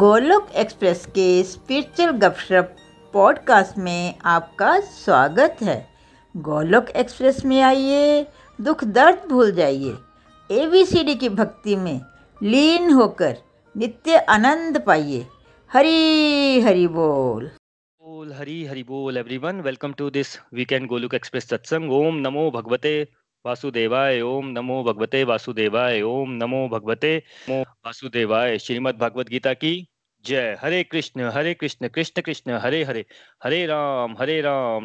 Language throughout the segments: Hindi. गोलूक एक्सप्रेस के स्पिरिचुअल गपशप पॉडकास्ट में आपका स्वागत है। गोलूक एक्सप्रेस में आइए, दुख दर्द भूल जाइए, एवीसीडी की भक्ति में लीन होकर नित्य आनंद पाइए। हरी हरि बोल। हरी हरि बोल everyone. Welcome to this weekend Golok express सत्संग। ओम नमो भगवते वासुदेवाय, ओम नमो भगवते वासुदेवाय, ओम नमो भगवते वासुदेवाय। श्रीमद भगवद गीता की जय। हरे कृष्ण कृष्ण कृष्ण हरे हरे, हरे राम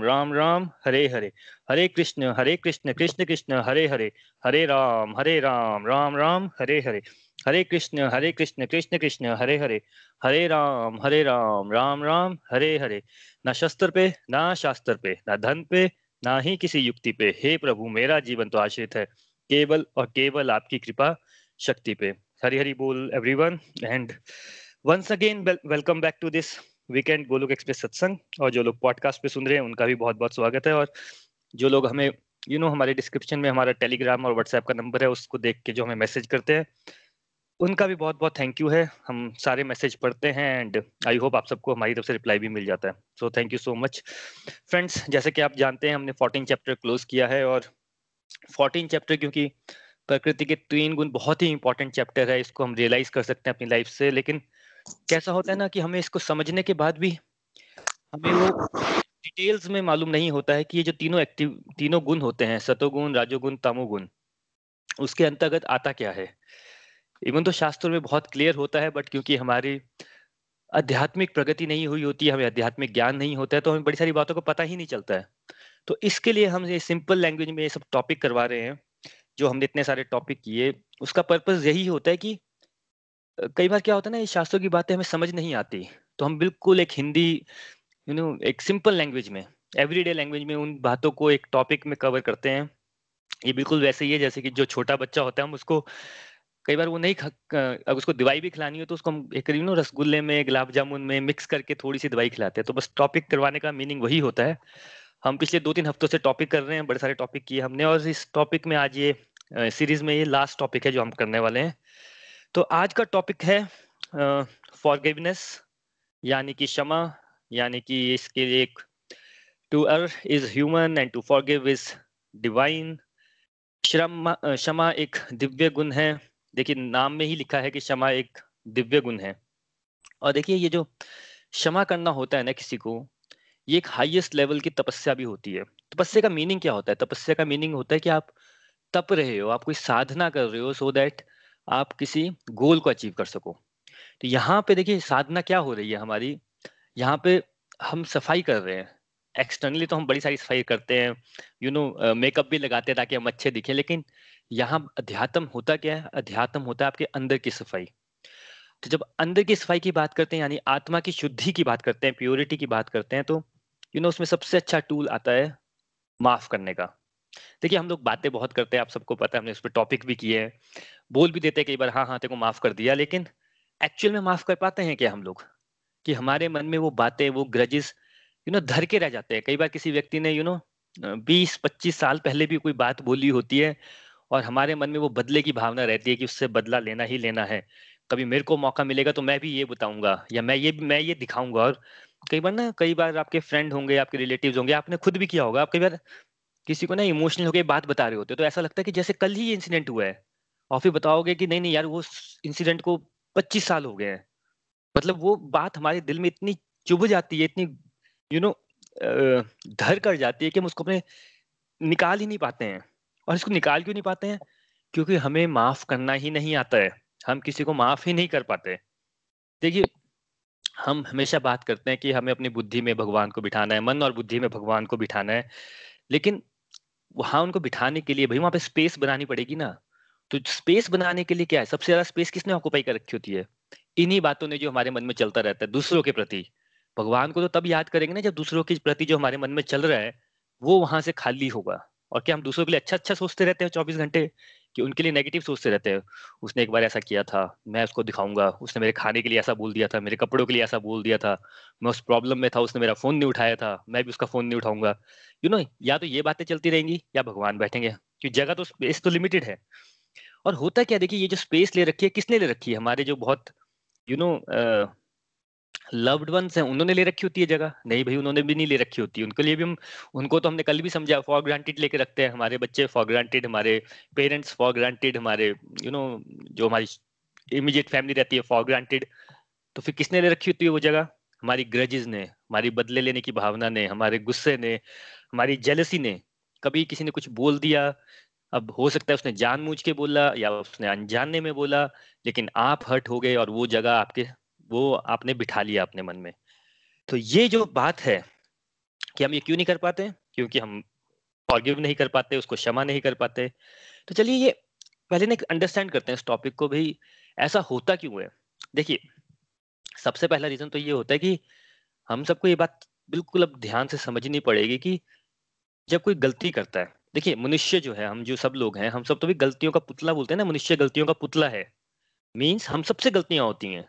राम राम हरे हरे, हरे कृष्ण कृष्ण कृष्ण हरे हरे, हरे राम राम राम हरे हरे, हरे कृष्ण कृष्ण कृष्ण हरे हरे, हरे राम राम राम हरे हरे। ना शस्त्र पे, ना शास्त्र पे, ना धन पे, ना ही किसी युक्ति पे, हे प्रभु मेरा जीवन तो आश्रित है केवल और केवल आपकी कृपा शक्ति पे। हरि हरि बोल everyone and once again welcome back to this weekend Golok express सत्संग। और जो लोग पॉडकास्ट पे सुन रहे हैं उनका भी बहुत बहुत स्वागत है। और जो लोग हमें हमारे डिस्क्रिप्शन में हमारा टेलीग्राम और व्हाट्सएप का नंबर है, उसको देख के जो हमें मैसेज करते हैं उनका भी बहुत बहुत थैंक यू है। हम सारे मैसेज पढ़ते हैं एंड आई होप आप सबको हमारी तरफ से रिप्लाई भी मिल जाता है। So thank you so much friends. जैसे कि आप जानते हैं हमने 14 चैप्टर क्लोज किया है और 14 चैप्टर, क्योंकि प्रकृति के तीन गुण बहुत ही इंपॉर्टेंट चैप्टर है, इसको हम रियलाइज कर सकते हैं अपनी लाइफ से। लेकिन कैसा होता है ना कि हमें इसको समझने के बाद भी हमें वो डिटेल्स में मालूम नहीं होता है कि ये जो तीनों गुण होते हैं, सतोगुण, राजोगुण, तमोगुण, उसके अंतर्गत आता क्या है। इवन तो शास्त्रों में बहुत क्लियर होता है, बट क्योंकि हमारी आध्यात्मिक प्रगति नहीं हुई होती है, हमें आध्यात्मिक ज्ञान नहीं होता है, तो हमें बड़ी सारी बातों को पता ही नहीं चलता है। तो इसके लिए हम ये सिंपल लैंग्वेज में ये सब टॉपिक करवा रहे हैं। जो हमने इतने सारे टॉपिक किए उसका पर्पस यही होता है कि कई बार क्या होता है ना, ये शास्त्रों की बातें हमें समझ नहीं आती, तो हम बिल्कुल एक हिंदी एक सिंपल लैंग्वेज में, एवरीडे लैंग्वेज में उन बातों को एक टॉपिक में कवर करते हैं। ये बिल्कुल वैसे ही है जैसे कि जो छोटा बच्चा होता है, हम उसको कई बार वो नहीं अगर उसको दवाई भी खिलानी हो तो उसको हम एक रसगुल्ले में, गुलाब जामुन में मिक्स करके थोड़ी सी दवाई खिलाते हैं। तो बस टॉपिक करवाने का मीनिंग वही होता है। हम पिछले 2-3 हफ्तों से टॉपिक कर रहे हैं, बड़े सारे टॉपिक किए हमने, और इस टॉपिक में आज ये सीरीज में ये लास्ट टॉपिक है जो हम करने वाले हैं। तो आज का टॉपिक है फॉरगिवनेस, यानी कि क्षमा, यानी कि इसके एक to err is human and to forgive is divine. क्षमा एक दिव्य गुण है। देखिए नाम में ही लिखा है कि क्षमा एक दिव्य गुण है। और देखिए ये जो क्षमा करना होता है ना किसी को, ये एक हाईएस्ट लेवल की तपस्या भी होती है। तपस्या का मीनिंग क्या होता है? तपस्या का मीनिंग होता है कि आप तप रहे हो, आप कोई साधना कर रहे हो, सो दैट आप किसी गोल को अचीव कर सको। तो यहाँ पे देखिए साधना क्या हो रही है हमारी, यहाँ पे हम सफाई कर रहे हैं। एक्सटर्नली तो हम बड़ी सारी सफाई करते हैं, मेकअप भी लगाते हैं ताकि हम अच्छे दिखें, लेकिन यहाँ अध्यात्म होता क्या है? अध्यात्म होता है आपके अंदर की सफाई। तो जब अंदर की सफाई की बात करते हैं, यानी आत्मा की शुद्धि की बात करते हैं, प्योरिटी की बात करते हैं, तो उसमें सबसे अच्छा टूल आता है माफ करने का। देखिए हम लोग बातें बहुत करते हैं, आप सबको पता है, हमने उस पर टॉपिक भी किए हैं, बोल भी देते हैं कई बार हाँ हाँ तेरे को माफ कर दिया, लेकिन एक्चुअल में माफ कर पाते हैं क्या हम लोग? कि हमारे मन में वो बातें, वो ग्रजेस धर के रह जाते हैं। कई बार किसी व्यक्ति ने 20-25 साल पहले भी कोई बात बोली होती है और हमारे मन में वो बदले की भावना रहती है कि उससे बदला लेना ही लेना है, कभी मेरे को मौका मिलेगा तो मैं भी ये बताऊंगा या मैं ये दिखाऊंगा। और कई बार आपके फ्रेंड होंगे, आपके रिलेटिव्स होंगे, आपने खुद भी किया होगा, आप कई बार किसी को इमोशनल होकर बात बता रहे होते, तो ऐसा लगता है कि जैसे कल ही ये इंसिडेंट हुआ है, और फिर बताओगे कि नहीं नहीं यार वो इंसिडेंट को 25 साल हो गए हैं। मतलब वो बात हमारे दिल में इतनी चुभ जाती है, इतनी धर कर जाती है कि हम उसको अपने निकाल ही नहीं पाते हैं। और इसको निकाल क्यों नहीं पाते हैं? क्योंकि हमें माफ करना ही नहीं आता है, हम किसी को माफ ही नहीं कर पाते। देखिए हम हमेशा बात करते हैं कि हमें अपनी बुद्धि में भगवान को बिठाना है, मन और बुद्धि में भगवान को बिठाना है, लेकिन वहां उनको बिठाने के लिए भाई वहां पे स्पेस बनानी पड़ेगी ना। तो स्पेस बनाने के लिए क्या है? सबसे ज्यादा स्पेस किसने ऑक्यूपाई कर रखी होती है? इन्हीं बातों ने, जो हमारे मन में चलता रहता है दूसरों के प्रति। भगवान को तो तब याद करेंगे ना जब दूसरों के प्रति जो हमारे मन में चल रहा है वो वहां से खाली होगा। और क्या हम दूसरों के लिए अच्छा अच्छा सोचते रहते हैं 24 घंटे, कि उनके लिए नेगेटिव सोचते रहते हैं? उसने एक बार ऐसा किया था, मैं उसको दिखाऊंगा, उसने मेरे खाने के लिए ऐसा बोल दिया था, मेरे कपड़ों के लिए ऐसा बोल दिया था, मैं उस प्रॉब्लम में था, उसने मेरा फोन नहीं उठाया था, मैं भी उसका फोन नहीं उठाऊंगा। या तो ये बातें चलती रहेंगी या भगवान बैठेंगे, क्योंकि जगह तो, स्पेस तो लिमिटेड है। और होता क्या, देखिए ये जो स्पेस ले रखी है किसने ले रखी है? हमारे जो बहुत यू नो लव्ड वंस हैं, उन्होंने ले रखी होती है जगह? नहीं भाई, उन्होंने भी नहीं ले रखी होती। उनके लिए भी हम, उनको तो हमने कल भी समझा, फॉर ग्रांटेड लेके रखते हैं। हमारे बच्चे फॉर ग्रांटेड, हमारे पेरेंट्स फॉर ग्रांटेड, हमारे यू नो जो हमारी इमीडिएट फैमिली रहती है फॉर ग्रांटेड। तो फिर किसने ले रखी होती है वो जगह? हमारी ग्रजेस ने, हमारी बदले लेने की भावना ने, हमारे गुस्से ने, हमारी जेलसी ने। कभी किसी ने कुछ बोल दिया, अब हो सकता है उसने जानबूझ के बोला या उसने अनजाने में बोला, लेकिन आप हर्ट हो गए और वो जगह आपके, वो आपने बिठा लिया अपने मन में। तो ये जो बात है कि हम ये क्यों नहीं कर पाते, क्योंकि हम फॉरगिव नहीं कर पाते, उसको क्षमा नहीं कर पाते। तो चलिए ये पहले ना अंडरस्टैंड करते हैं इस टॉपिक को भी, ऐसा होता क्यों है। देखिए सबसे पहला रीजन तो ये होता है कि हम सबको ये बात बिल्कुल अब ध्यान से समझनी पड़ेगी कि जब कोई गलती करता है, देखिए मनुष्य जो है, हम जो सब लोग हैं, हम सब तो भी गलतियों का पुतला बोलते हैं ना, मनुष्य गलतियों का पुतला है। मीन्स हम सबसे गलतियां होती हैं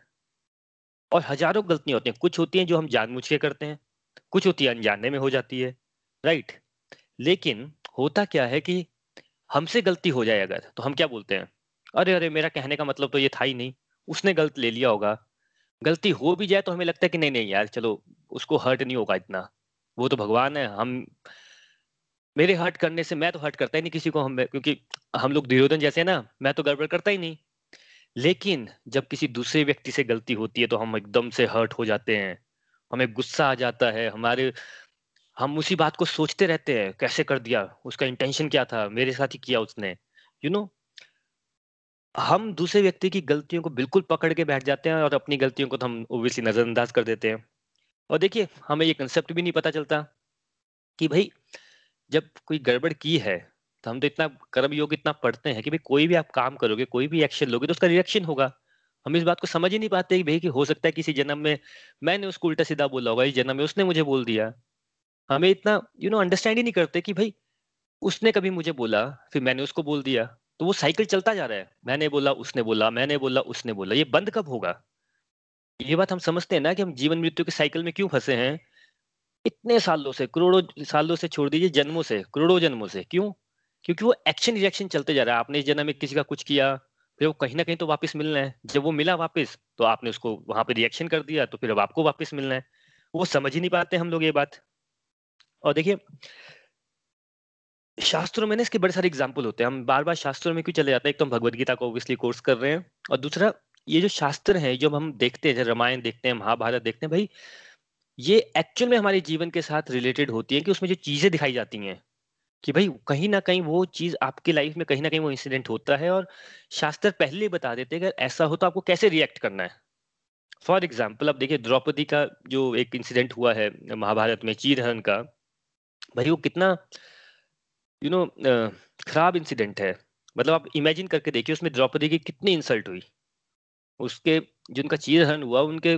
और हजारों गलतियां होती हैं। कुछ होती हैं जो हम जानबूझ के करते हैं, कुछ होती है अनजाने में हो जाती है, राइट। लेकिन होता क्या है कि हमसे गलती हो जाए अगर, तो हम क्या बोलते हैं, अरे अरे मेरा कहने का मतलब तो ये था ही नहीं, उसने गलत ले लिया होगा। गलती हो भी जाए तो हमें लगता है कि नहीं नहीं यार चलो उसको हर्ट नहीं होगा इतना, वो तो भगवान है, हम मेरे हर्ट करने से, मैं तो हर्ट करता ही नहीं किसी को, हम क्योंकि हम लोग दुर्योधन जैसे हैं ना, मैं तो गड़बड़ करता ही नहीं। लेकिन जब किसी दूसरे व्यक्ति से गलती होती है तो हम एकदम से हर्ट हो जाते हैं, हमें गुस्सा आ जाता है, हमारे हम उसी बात को सोचते रहते हैं, कैसे कर दिया, उसका इंटेंशन क्या था, मेरे साथ ही किया उसने, यू नो। हम दूसरे व्यक्ति की गलतियों को बिल्कुल पकड़ के बैठ जाते हैं और अपनी गलतियों को तो हम ओब्वियसली नजरअंदाज कर देते हैं। और देखिए हमें ये कंसेप्ट भी नहीं पता चलता कि भाई जब कोई गड़बड़ की है तो हम तो इतना कर्म योग इतना पढ़ते हैं कि भाई कोई भी आप काम करोगे, कोई भी एक्शन लोगे तो उसका रिएक्शन होगा। हम इस बात को समझ ही नहीं पाते कि भाई कि हो सकता है किसी जन्म में मैंने उसको उल्टा सीधा बोला होगा, इस जन्म में उसने मुझे बोल दिया। हमें इतना यू नो अंडरस्टैंड ही नहीं करते कि भाई उसने कभी मुझे बोला फिर मैंने उसको बोल दिया, तो वो साइकिल चलता जा रहा है, मैंने बोला उसने बोला, मैंने बोला उसने बोला। ये बंद कब होगा? ये बात हम समझते हैं ना कि हम जीवन मृत्यु के साइकिल में क्यों फंसे हैं इतने सालों से, करोड़ों सालों से, छोड़ दीजिए जन्मों से, करोड़ों जन्मों से। क्यों? क्योंकि वो एक्शन रिएक्शन चलते जा रहा है। आपने इस जन्म में किसी का कुछ किया, फिर वो कहीं ना कहीं तो वापस मिलना है, जब वो मिला वापस तो आपने उसको वहां पे रिएक्शन कर दिया, तो फिर अब आपको वापस मिलना है। वो समझ ही नहीं पाते हम लोग ये बात। और देखिए शास्त्रों में ना इसके बड़े सारे एग्जाम्पल होते हैं, हम बार बार शास्त्रों में क्यों चले जाते हैं। एक तो हम भगवद गीता को ऑब्वियसली कोर्स कर रहे हैं, और दूसरा ये जो शास्त्र है जो हम देखते हैं, जैसे रामायण देखते हैं, महाभारत देखते हैं, भाई ये एक्चुअल में हमारे जीवन के साथ रिलेटेड होती है कि उसमें जो चीजें दिखाई जाती हैं कि भाई कहीं ना कहीं वो चीज आपकी लाइफ में कहीं ना कहीं वो इंसिडेंट होता है, और शास्त्र पहले बता देते हैं अगर ऐसा हो तो आपको कैसे रिएक्ट करना है। फॉर एग्जाम्पल आप देखिए द्रौपदी का जो एक इंसिडेंट हुआ है महाभारत में, चीरहरण का, भाई वो कितना यू नो खराब इंसिडेंट है। मतलब आप इमेजिन करके देखिए उसमें द्रौपदी की कितनी इंसल्ट हुई, उसके जिनका चीरहरण हुआ उनके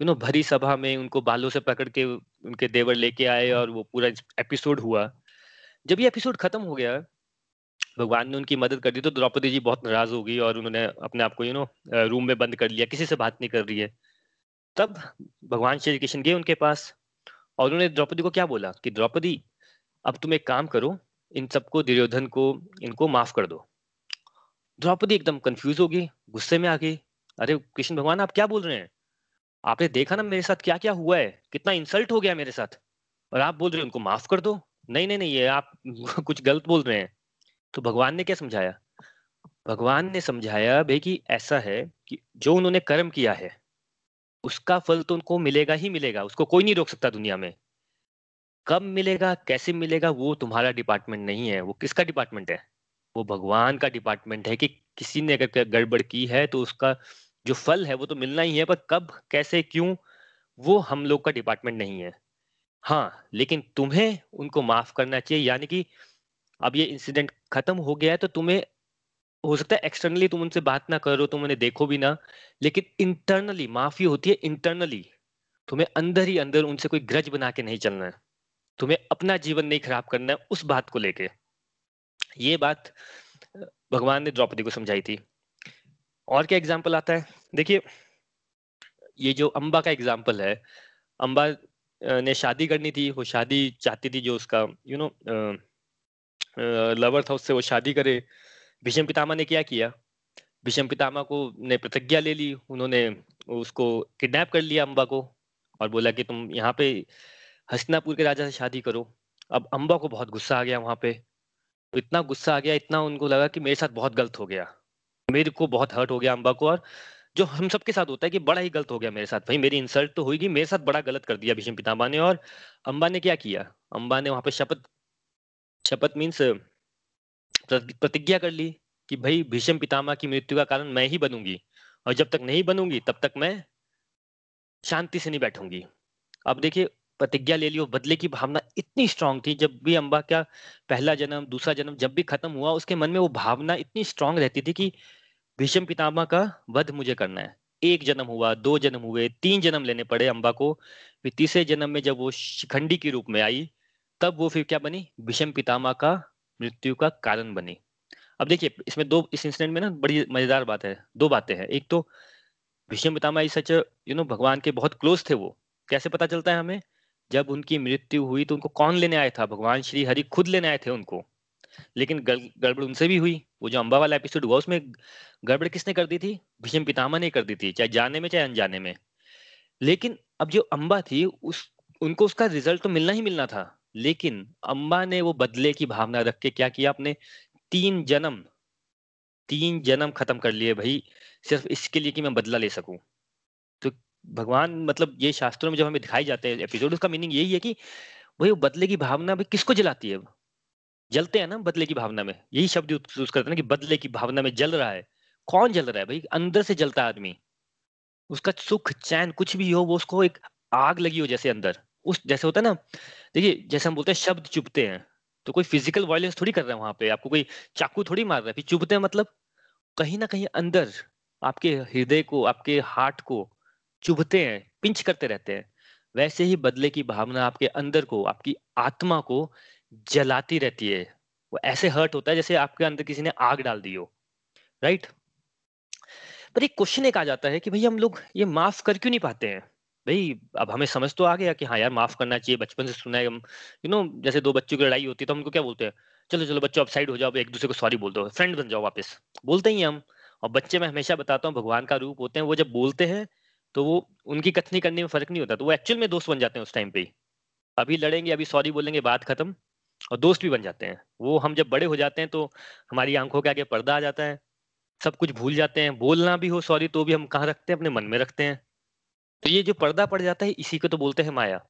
यू नो भरी सभा में उनको बालों से पकड़ के उनके देवर लेके आए, और वो पूरा एपिसोड हुआ। जब ये एपिसोड खत्म हो गया, भगवान ने उनकी मदद कर दी, तो द्रौपदी जी बहुत नाराज हो गई और उन्होंने अपने आप को यू नो रूम में बंद कर लिया, किसी से बात नहीं कर रही है। तब भगवान श्री कृष्ण गए उनके पास और उन्होंने द्रौपदी को क्या बोला कि द्रौपदी अब तुम एक काम करो, इन सबको दुर्योधन को इनको माफ कर दो। द्रौपदी एकदम कंफ्यूज हो गई, गुस्से में आ गई, अरे कृष्ण भगवान आप क्या बोल रहे हैं, आपने देखा ना मेरे साथ क्या क्या हुआ है, कितना इंसल्ट हो गया मेरे साथ, और आप बोल रहे हो उनको माफ कर दो, नहीं नहीं नहीं ये आप कुछ गलत बोल रहे हैं। तो भगवान ने क्या समझाया, भगवान ने समझाया भाई कि ऐसा है कि जो उन्होंने कर्म किया है उसका फल तो उनको मिलेगा ही मिलेगा, उसको कोई नहीं रोक सकता दुनिया में। कब मिलेगा, कैसे मिलेगा, वो तुम्हारा डिपार्टमेंट नहीं है। वो किसका डिपार्टमेंट है? वो भगवान का डिपार्टमेंट है कि किसी ने अगर गड़बड़ की है तो उसका जो फल है वो तो मिलना ही है, पर कब कैसे क्यों वो हम लोग का डिपार्टमेंट नहीं है। हाँ, लेकिन तुम्हें उनको माफ करना चाहिए, यानी कि अब ये इंसिडेंट खत्म हो गया है तो तुम्हें हो सकता है एक्सटर्नली तुम उनसे बात ना करो, तुम उन्हें देखो भी ना, लेकिन इंटरनली माफी होती है। इंटरनली तुम्हें अंदर ही अंदर उनसे कोई ग्रज बना के नहीं चलना है, तुम्हें अपना जीवन नहीं खराब करना है उस बात को लेके। ये बात भगवान ने द्रौपदी को समझाई थी। और क्या एग्जाम्पल आता है, देखिए ये जो अम्बा का एग्जाम्पल है, अम्बा ने शादी करनी थी, वो शादी चाहती थी, जो उसका यू नो लवर था उससे वो शादी करे। भीष्म पितामह ने क्या किया, भीष्म पितामह को ने प्रतिज्ञा ले ली, उन्होंने उसको किडनैप कर लिया अम्बा को और बोला कि तुम यहाँ पे हस्तिनापुर के राजा से शादी करो। अब अम्बा को बहुत गुस्सा आ गया वहाँ पे, इतना गुस्सा आ गया, इतना उनको लगा कि मेरे साथ बहुत गलत हो गया, मेरे को बहुत हर्ट हो गया अम्बा को, और जो हम सबके साथ होता है कि बड़ा ही गलत हो गया मेरे साथ, भाई मेरी इंसल्ट तो होगी, मेरे साथ बड़ा गलत कर दिया भीष्म पितामह ने। और अम्बा ने क्या किया, अम्बा ने वहाँ पे शपथ मीन्स प्रतिज्ञा कर ली कि भाई भीष्म पितामह की मृत्यु का कारण मैं ही बनूंगी, और जब तक नहीं बनूंगी तब तक मैं शांति से नहीं बैठूंगी। अब देखिए प्रतिज्ञा ले ली, और बदले की भावना इतनी स्ट्रांग थी, जब भी अम्बा का पहला जन्म दूसरा जन्म जब भी खत्म हुआ, उसके मन में वो भावना इतनी स्ट्रांग रहती थी कि भीष्म पितामह का वध मुझे करना है। एक जन्म हुआ, दो जन्म हुए, तीन जन्म लेने पड़े अम्बा को। फिर तीसरे जन्म में जब वो शिखंडी के रूप में आई, तब वो फिर क्या बनी, भीष्म पितामह का मृत्यु का कारण बनी। अब देखिए इसमें दो, इस इंसिडेंट में ना बड़ी मजेदार बात है, दो बातें हैं। एक तो भीष्म पितामह सच भगवान के बहुत क्लोज थे। वो कैसे पता चलता है हमें, जब उनकी मृत्यु हुई तो उनको कौन लेने आया था, भगवान श्री हरि खुद लेने आए थे उनको, लेकिन गड़बड़ उनसे भी हुई। वो जो अम्बा वाला एपिसोड हुआ उसमें गड़बड़ किसने कर दी थी, भीष्म पितामह ने कर दी थी, चाहे जाने में चाहे अनजाने में। लेकिन अब जो अम्बा थी उनको उसका रिजल्ट तो मिलना ही मिलना था, लेकिन अम्बा ने वो बदले की भावना रख के क्या किया, अपने तीन जन्म खत्म कर लिए भाई, सिर्फ इसके लिए कि मैं बदला ले सकूं। तो भगवान मतलब ये शास्त्रों में जब हमें दिखाई जाते हैं एपिसोड, उसका मीनिंग यही है कि वही बदले की भावना भी किसको जलाती है, जलते हैं ना बदले की भावना में, यही शब्द यूज करते हैं ना कि बदले की भावना में जल रहा है। कौन जल रहा है भाई, अंदर से जलता आदमी, उसका सुख चैन कुछ भी हो, वो उसको एक आग लगी हो जैसे अंदर, उस जैसे होता है ना। देखिए जैसे हम बोलते हैं शब्द चुभते हैं, तो कोई फिजिकल वायलेंस थोड़ी कर रहा है वहां पे, आपको कोई चाकू थोड़ी मार रहा है, फिर चुभते हैं मतलब कहीं ना कहीं अंदर आपके हृदय को, आपके हार्ट को चुभते हैं, पिंच करते रहते हैं। वैसे ही बदले की भावना आपके अंदर को, आपकी आत्मा को जलाती रहती है। वो ऐसे हर्ट होता है जैसे आपके अंदर किसी ने आग डाल दी हो, राइट। पर एक क्वेश्चन एक आ जाता है कि भाई हम लोग ये माफ कर क्यों नहीं पाते हैं। भाई अब हमें समझ तो आ गया कि हाँ यार माफ करना चाहिए, बचपन से सुना है हम, जैसे दो बच्चों की लड़ाई होती है तो हमको क्या बोलते हैं, चलो चलो बच्चों आप साइड हो जाओ, एक दूसरे को सॉरी बोल दो, फ्रेंड बन जाओ वापस, बोलते ही हम। और बच्चे मैं हमेशा बताता हूँ भगवान का रूप होते हैं, वो जब बोलते हैं तो वो उनकी कथनी करने में फर्क नहीं होता, तो वो एक्चुअल में दोस्त बन जाते हैं उस टाइम पे ही। अभी लड़ेंगे, अभी सॉरी बोलेंगे, बात खत्म, और दोस्त भी बन जाते हैं वो। हम जब बड़े हो जाते हैं तो हमारी आंखों के आगे पर्दा आ जाता है, सब कुछ भूल जाते हैं, बोलना भी हो सॉरी तो भी हम कहाँ रखते हैं, अपने मन में रखते हैं। तो ये जो पर्दा पड़ जाता है इसी को तो बोलते हैं माया।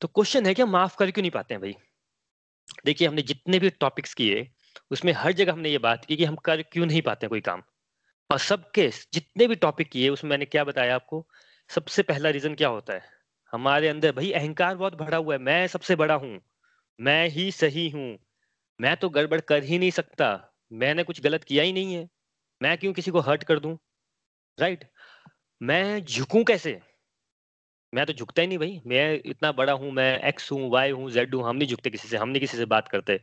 तो क्वेश्चन है कि हम माफ कर क्यों नहीं पाते हैं भाई। देखिए हमने जितने भी टॉपिक्स किए उसमें हर जगह हमने ये बात की कि हम कर क्यों नहीं पाते हैं कोई काम, और सबके जितने भी टॉपिक किए उसमें मैंने क्या बताया आपको, सबसे पहला रीजन क्या होता है, हमारे अंदर भाई अहंकार बहुत भरा हुआ है, मैं सबसे बड़ा हूँ, मैं ही सही हूँ, मैं तो गड़बड़ कर ही नहीं सकता, मैंने कुछ गलत किया ही नहीं है, मैं क्यों किसी को हर्ट कर दूं, राइट। मैं झुकूं कैसे, मैं तो झुकता ही नहीं भाई, मैं इतना बड़ा हूं, मैं एक्स हूं, वाई हूं, जेड हूं, हम नहीं झुकते किसी से, हम नहीं किसी से बात करते।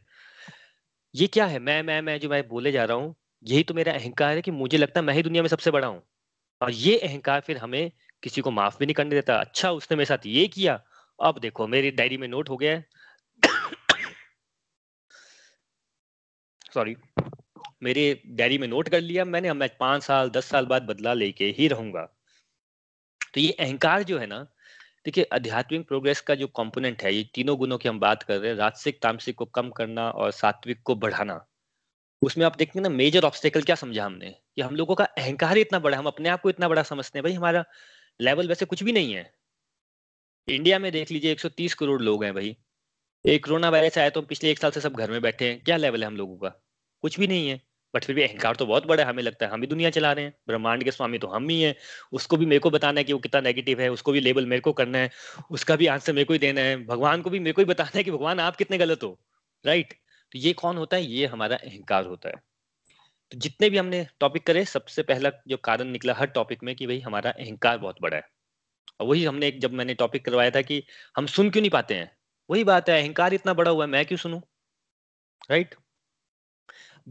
ये क्या है, मैं जो मैं बोले जा रहा हूँ, यही तो मेरा अहंकार है कि मुझे लगता है मैं ही दुनिया में सबसे बड़ा हूँ। और ये अहंकार फिर हमें किसी को माफ भी नहीं करने देता। अच्छा उसने मेरे साथ ये किया, अब देखो मेरी डायरी में नोट हो गया है सॉरी मेरे डायरी में नोट कर लिया मैंने, मैं 5 साल 10 साल बाद बदला लेके ही रहूंगा। तो ये अहंकार जो है ना, देखिए आध्यात्मिक प्रोग्रेस का जो कंपोनेंट है, ये तीनों गुणों की हम बात कर रहे हैं, राजसिक तामसिक को कम करना और सात्विक को बढ़ाना। उसमें आप देखेंगे ना मेजर ऑब्स्टेकल क्या समझा हमने, कि हम लोगों का अहंकार इतना बड़ा है, हम अपने आप को इतना बड़ा समझते हैं, भाई हमारा लेवल वैसे कुछ भी नहीं है। इंडिया में देख लीजिए 130 करोड़ लोग हैं भाई, एक कोरोना वायरस आया तो पिछले 1 साल से सब घर में बैठे हैं, क्या लेवल है हम लोगों का, कुछ भी नहीं है। बट फिर भी अहंकार तो बहुत बड़ा है, हमें लगता है हम ही दुनिया चला रहे हैं, ब्रह्मांड के स्वामी तो हम ही हैं, उसको भी मेरे को बताना है कि वो कितना नेगेटिव है, उसको भी लेबल मेरे को करना है, उसका भी आंसर मेरे को ही देना है, भगवान को भी मेरे को ही बताना है कि भगवान आप कितने गलत हो, राइट। तो ये कौन होता है, ये हमारा अहंकार होता है। तो जितने भी हमने टॉपिक करे, सबसे पहला जो कारण निकला हर टॉपिक में कि भाई हमारा अहंकार बहुत बड़ा है। और वही हमने जब मैंने टॉपिक करवाया था कि हम सुन क्यों नहीं पाते हैं, वही बात है, अहंकार इतना बड़ा हुआ है, मैं क्यों सुनूं, राइट।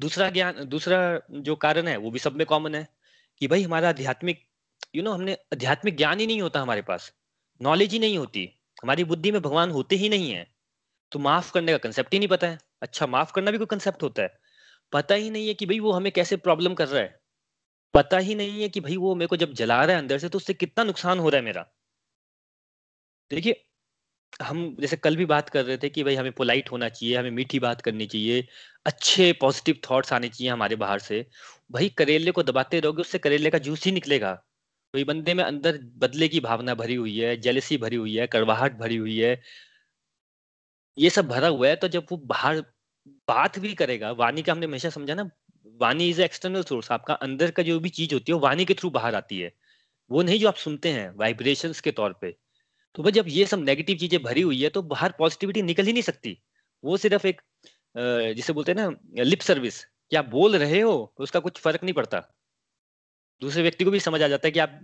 दूसरा जो कारण है वो भी सब में कॉमन है कि भाई हमारा आध्यात्मिक हमने आध्यात्मिक ज्ञान ही नहीं होता, हमारे पास नॉलेज ही नहीं होती, हमारी बुद्धि में भगवान होते ही नहीं है, तो माफ करने का कंसेप्ट ही नहीं पता है। अच्छा माफ करना भी कोई कंसेप्ट होता है, पता ही नहीं है कि भाई वो हमें कैसे प्रॉब्लम कर रहा है, पता ही नहीं है कि भाई वो मेरे को जब जला रहा है अंदर से तो उससे कितना नुकसान हो रहा है मेरा। देखिए हम जैसे कल भी बात कर रहे थे कि भाई हमें पोलाइट होना चाहिए, हमें मीठी बात करनी चाहिए, अच्छे पॉजिटिव थॉट्स आने चाहिए हमारे बाहर से। भाई करेले को दबाते रहोगे उससे करेले का जूस ही निकलेगा। कोई बंदे में अंदर बदले की भावना भरी हुई है, जेलसी भरी हुई है, कड़वाहट भरी हुई है, ये सब भरा हुआ है, तो जब वो बाहर बात भी करेगा, वाणी का हमने हमेशा समझा ना, वाणी इज एक्सटर्नल सोर्स, आपका अंदर का जो भी चीज होती है वो वाणी के थ्रू बाहर आती है, वो नहीं जो आप सुनते हैं वाइब्रेशंस के तौर पे। तो भाई जब ये सब नेगेटिव चीजें भरी हुई है तो बाहर पॉजिटिविटी निकल ही नहीं सकती। वो सिर्फ एक जिसे बोलते हैं ना लिप सर्विस, कि आप बोल रहे हो तो उसका कुछ फर्क नहीं पड़ता, दूसरे व्यक्ति को भी समझ आ जाता है कि आप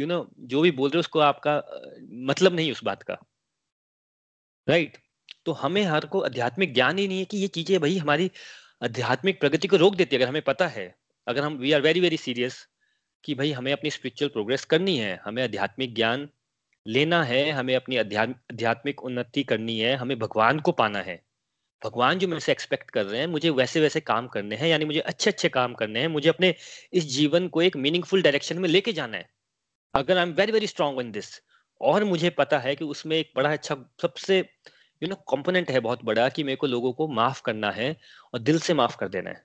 यू नो जो भी बोल रहे हो उसको आपका मतलब नहीं उस बात का, राइट। तो हमें हर को आध्यात्मिक ज्ञान ही नहीं है कि ये चीजें भाई हमारी आध्यात्मिक प्रगति को रोक देती है। अगर हमें पता है, अगर हम we are very very serious कि भाई हमें अपनी स्पिरिचुअल प्रोग्रेस करनी है, हमें आध्यात्मिक ज्ञान लेना है, हमें अपनी आध्यात्मिक उन्नति करनी है, हमें भगवान को पाना है, भगवान जो मेरे से एक्सपेक्ट कर रहे हैं, मुझे वैसे वैसे काम करने हैं, यानी मुझे अच्छे अच्छे काम करने हैं, मुझे अपने इस जीवन को एक मीनिंगफुल डायरेक्शन में लेके जाना है। अगर I am very very strong in this, और मुझे पता है कि उसमें एक बड़ा अच्छा सबसे यू नो कंपोनेंट है बहुत बड़ा कि मेरे को लोगों को माफ करना है और दिल से माफ कर देना है,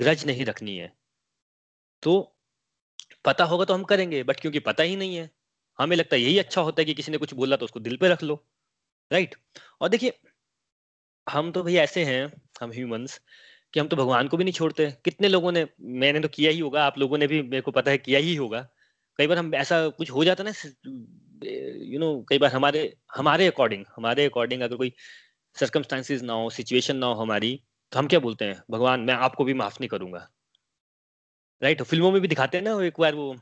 ग्रज नहीं रखनी है, तो पता होगा तो हम करेंगे। बट क्योंकि पता ही नहीं है, हमें लगता है यही अच्छा होता है कि किसी ने कुछ बोला तो उसको दिल पे रख लो, राइट। और देखिए हम तो भाई ऐसे हैं, हम ह्यूमंस, कि हम तो भगवान को भी नहीं छोड़ते। कितने लोगों ने, मैंने तो किया ही होगा, आप लोगों ने भी मेरे को पता है किया ही होगा। कई बार हम ऐसा कुछ हो जाता ना यू नो, कई बार हमारे अकॉर्डिंग अगर कोई सर्कमस्टांसेस ना हो, सिचुएशन ना हो हमारी, तो हम क्या बोलते हैं, भगवान मैं आपको भी माफ नहीं करूंगा, राइट। फिल्मों में भी दिखाते हैं ना, एक बार वो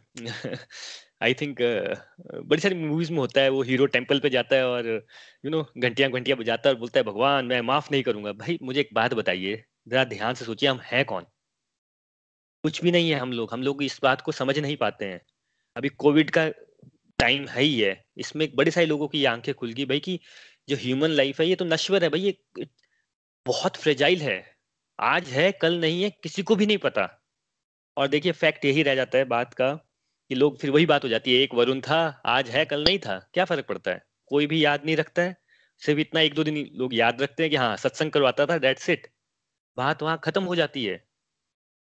आई थिंक बड़ी सारी मूवीज में होता है, वो हीरो टेम्पल पे जाता है और यू नो घंटियां घंटियां बजाता है और बोलता है भगवान मैं माफ नहीं करूंगा। भाई मुझे एक बात बताइए, जरा ध्यान से सोचिए, हम हैं कौन? कुछ भी नहीं है हम लोग। हम लोग इस बात को समझ नहीं पाते हैं। अभी कोविड का टाइम है ही है, इसमें बड़े सारे लोगों की आंखें खुल गई भाई कि जो ह्यूमन लाइफ है ये तो नश्वर है भाई, ये बहुत फ्रेजाइल है, आज है कल नहीं है, किसी को भी नहीं पता। और देखिए फैक्ट यही रह जाता है बात का कि लोग, फिर वही बात हो जाती है, एक वरुण था आज है कल नहीं था, क्या फर्क पड़ता है, कोई भी याद नहीं रखता है, सिर्फ इतना एक दो दिन लोग याद रखते हैं कि हाँ सत्संग करवाता था, दैट्स इट, बात वहां खत्म हो जाती है।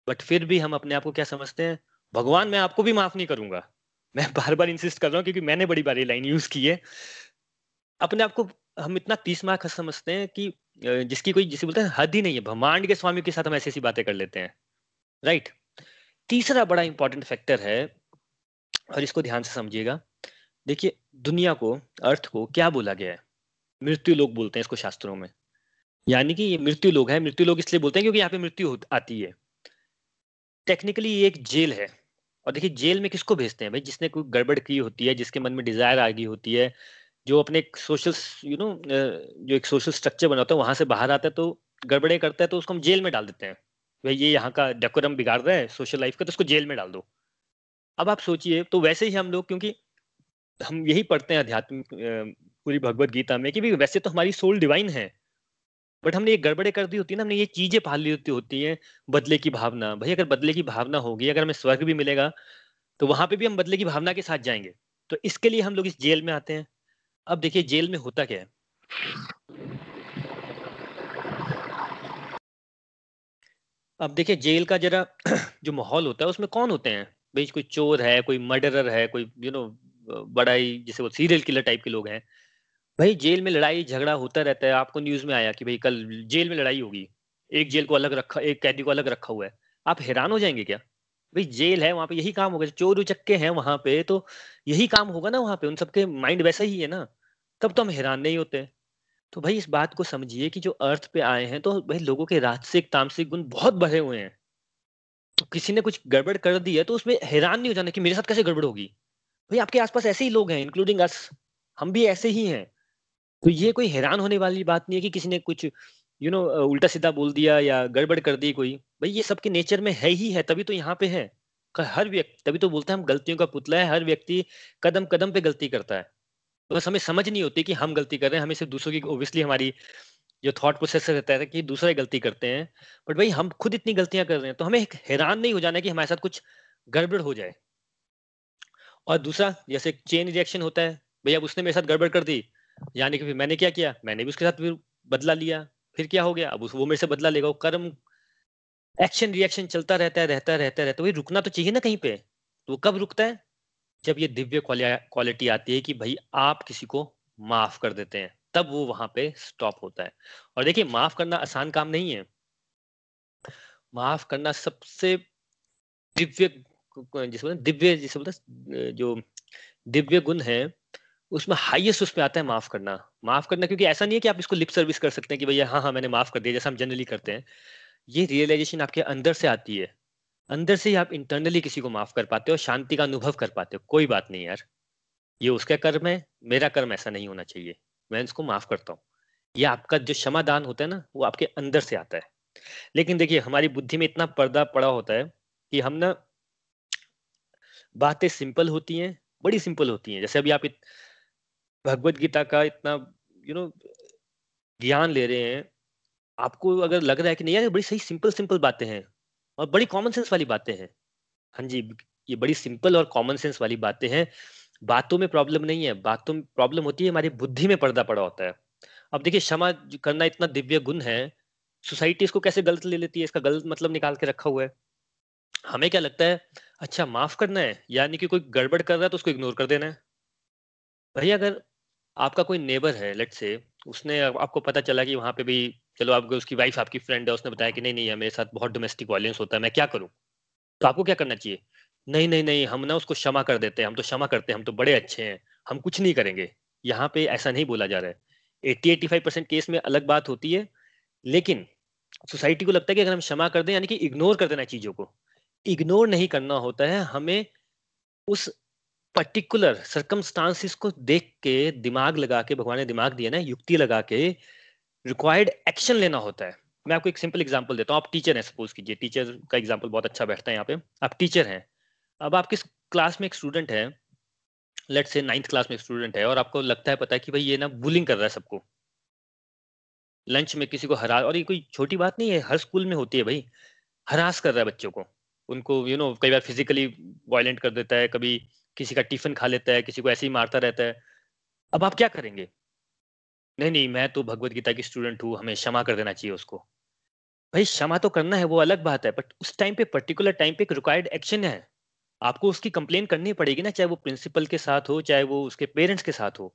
बट फिर भी हम अपने आप को क्या समझते हैं, भगवान मैं आपको भी माफ नहीं करूंगा। मैं बार बार इंसिस्ट कर रहा हूँ क्योंकि मैंने बड़ी बार ये लाइन यूज की है। अपने आप को हम इतना तीस मार्क समझते हैं कि जिसकी कोई, जिसे बोलते हैं हद ही नहीं है, ब्रह्मांड के स्वामी के साथ हम ऐसी ऐसी बातें कर लेते हैं, राइट। तीसरा बड़ा इंपॉर्टेंट फैक्टर है, और इसको ध्यान से समझिएगा। देखिए दुनिया को, अर्थ को क्या बोला गया है, मृत्यु लोग बोलते हैं इसको शास्त्रों में, यानी कि ये मृत्यु लोग है। मृत्यु लोग इसलिए बोलते हैं क्योंकि यहाँ पे मृत्यु आती है। टेक्निकली ये एक जेल है, और देखिए जेल में किसको भेजते हैं भाई, जिसने कोई गड़बड़ की होती है, जिसके मन में डिजायर आ गई होती है, जो अपने सोशल यू नो जो एक सोशल स्ट्रक्चर बना होता है वहां से बाहर आता है तो गड़बड़े करता है, तो उसको हम जेल में डाल देते हैं भाई, ये यहाँ का डेकोरम बिगाड़ रहा है सोशल लाइफ का, तो उसको जेल में डाल दो। अब आप सोचिए, तो वैसे ही हम लोग, क्योंकि हम यही पढ़ते हैं आध्यात्मिक पूरी भगवद गीता में कि भाई वैसे तो हमारी सोल डिवाइन है, बट हमने ये गड़बड़े कर दी होती है ना, हमने ये चीजें पाल ली होती हैं, बदले की भावना। भाई अगर बदले की भावना होगी, अगर हमें स्वर्ग भी मिलेगा तो वहां पे भी हम बदले की भावना के साथ जाएंगे, तो इसके लिए हम लोग इस जेल में आते हैं। अब देखिए जेल में होता क्या है, अब देखिए जेल का जरा जो माहौल होता है उसमें कौन होते हैं भाई, कोई चोर है, कोई मर्डरर है, कोई यू नो बड़ा ही जैसे वो सीरियल किलर टाइप के लोग हैं। भाई जेल में लड़ाई झगड़ा होता रहता है। आपको न्यूज में आया कि भाई कल जेल में लड़ाई होगी, एक जेल को अलग रखा, एक कैदी को अलग रखा हुआ है। आप हैरान हो जाएंगे क्या, भाई जेल है, वहां पे यही काम होगा, चोर उचक्के हैं वहां पे तो यही काम होगा ना, वहां पे उन सबके माइंड वैसा ही है ना, तब तो हम हैरान नहीं होते। तो भाई इस बात को समझिए कि जो अर्थ पे आए हैं तो भाई लोगों के राजसिक तामसिक गुण बहुत बढ़े हुए हैं, तो किसी ने कुछ गड़बड़ कर दी है तो उसमें हैरान नहीं हो जाना कि मेरे साथ कैसे गड़बड़ होगी। भाई आपके आसपास ऐसे ही लोग हैं, इंक्लूडिंग अस, हम भी ऐसे ही हैं, तो ये कोई हैरान होने वाली बात नहीं है कि किसी ने कुछ यू नो उल्टा सीधा बोल दिया या गड़बड़ कर दी कोई। भाई ये सबके नेचर में है ही है, तभी तो यहाँ पे है हर व्यक्ति, तभी तो बोलते हैं हम गलतियों का पुतला है, हर व्यक्ति कदम कदम पे गलती करता है, बस हमें समझ नहीं होती कि हम गलती कर रहे हैं, हमें सिर्फ दूसरों की, ओब्वियसली हमारी जो थॉट प्रोसेस रहता है कि दूसरे गलती करते हैं, बट भाई हम खुद इतनी गलतियां कर रहे हैं, तो हमें हैरान नहीं हो जाना कि हमारे साथ कुछ गड़बड़ हो जाए। और दूसरा जैसे चेन रिएक्शन होता है, भैया उसने मेरे साथ गड़बड़ कर दी, यानी कि फिर मैंने क्या किया, मैंने भी उसके साथ फिर बदला लिया, फिर क्या हो गया, अब वो मेरे से बदला लेगा। कर्म एक्शन रिएक्शन चलता रहता है रहता है। वही रुकना तो चाहिए ना कहीं पे, तो वो कब रुकता है, जब ये दिव्य क्वालिटी आती है कि भाई आप किसी को माफ कर देते हैं, तब वो वहां पे स्टॉप होता है। और देखिए माफ करना आसान काम नहीं है, माफ करना सबसे दिव्य गुण है, उसमें हाईएस्ट उसमें आता है माफ करना। माफ करना क्योंकि ऐसा नहीं है कि आप इसको लिप सर्विस कर सकते हैं कि भैया हाँ हाँ मैंने माफ कर दिया, जैसा हम जनरली करते हैं। ये रियलाइजेशन आपके अंदर से आती है, अंदर से ही आप इंटरनली किसी को माफ कर पाते हो, शांति का अनुभव कर पाते हो। कोई बात नहीं यार, ये उसका कर्म है, मेरा कर्म ऐसा नहीं होना चाहिए, मैं इसको माफ करता हूँ। ये आपका जो क्षमादान होता है ना, वो आपके अंदर से आता है। लेकिन देखिए हमारी बुद्धि में इतना पर्दा पड़ा होता है कि हम ना, बातें सिंपल होती हैं, बड़ी सिंपल होती हैं। जैसे अभी आप भगवद गीता का इतना ज्ञान ले रहे हैं, आपको अगर लग रहा है कि नहीं यार बड़ी सही सिंपल बातें हैं और बड़ी कॉमन सेंस वाली बातें हैं। हाँ जी, ये बड़ी सिंपल और कॉमन सेंस वाली बातें हैं। बातों में प्रॉब्लम नहीं है, बातों में प्रॉब्लम होती है हमारी बुद्धि में पर्दा पड़ा होता है। अब देखिए क्षमा करना इतना दिव्य गुण है, सोसाइटी इसको कैसे गलत ले लेती है, इसका गलत मतलब निकाल के रखा हुआ है। हमें क्या लगता है, अच्छा माफ करना है, यानी कि कोई गड़बड़ कर रहा है तो उसको इग्नोर कर देना है। भैया अगर आपका कोई नेबर है, लेट से उसने, आपको पता चला कि वहां पे भी, चलो आपको उसकी वाइफ आपकी फ्रेंड है, उसने बताया कि नहीं नहीं मेरे साथ बहुत डोमेस्टिक वायलेंस होता है, मैं क्या करूं, तो आपको क्या करना चाहिए, नहीं हम ना उसको क्षमा कर देते हैं, हम तो क्षमा करते हैं, हम तो बड़े अच्छे हैं, हम कुछ नहीं करेंगे। यहाँ पे ऐसा नहीं बोला जा रहा है। 80-85% केस में अलग बात होती है, लेकिन सोसाइटी को लगता है कि अगर हम क्षमा कर दें यानी कि इग्नोर कर देना, चीजों को इग्नोर नहीं करना होता है। हमें उस पर्टिकुलर सर्कमस्टांसिस को देख के दिमाग लगा के, भगवान ने दिमाग दिया ना, युक्ति लगा के रिक्वायर्ड एक्शन लेना होता है। मैं आपको एक सिंपल एग्जांपल देता हूँ। आप टीचर हैं, सपोज कीजिए, टीचर का एग्जांपल बहुत अच्छा बैठता है यहाँ पे। आप टीचर हैं, अब आपके क्लास में एक स्टूडेंट है, लेट्स से 9th क्लास में एक स्टूडेंट है, और आपको लगता है पता है कि भाई ये ना बुलिंग कर रहा है सबको, लंच में किसी को हरास, और ये कोई छोटी बात नहीं है, हर स्कूल में होती है भाई, हरास कर रहा है बच्चों को, उनको कई बार फिजिकली वायलेंट कर देता है, कभी किसी का टिफिन खा लेता है, किसी को ऐसे ही मारता रहता है। अब आप क्या करेंगे, नहीं मैं तो भगवद गीता की स्टूडेंट हूँ, हमें क्षमा कर देना चाहिए उसको। भाई क्षमा तो करना है, वो अलग बात है, बट उस टाइम पे पर्टिकुलर टाइम पे एक रिक्वायर्ड एक्शन है, आपको उसकी कंप्लेन करनी पड़ेगी ना, चाहे वो प्रिंसिपल के साथ हो, चाहे वो उसके पेरेंट्स के साथ हो,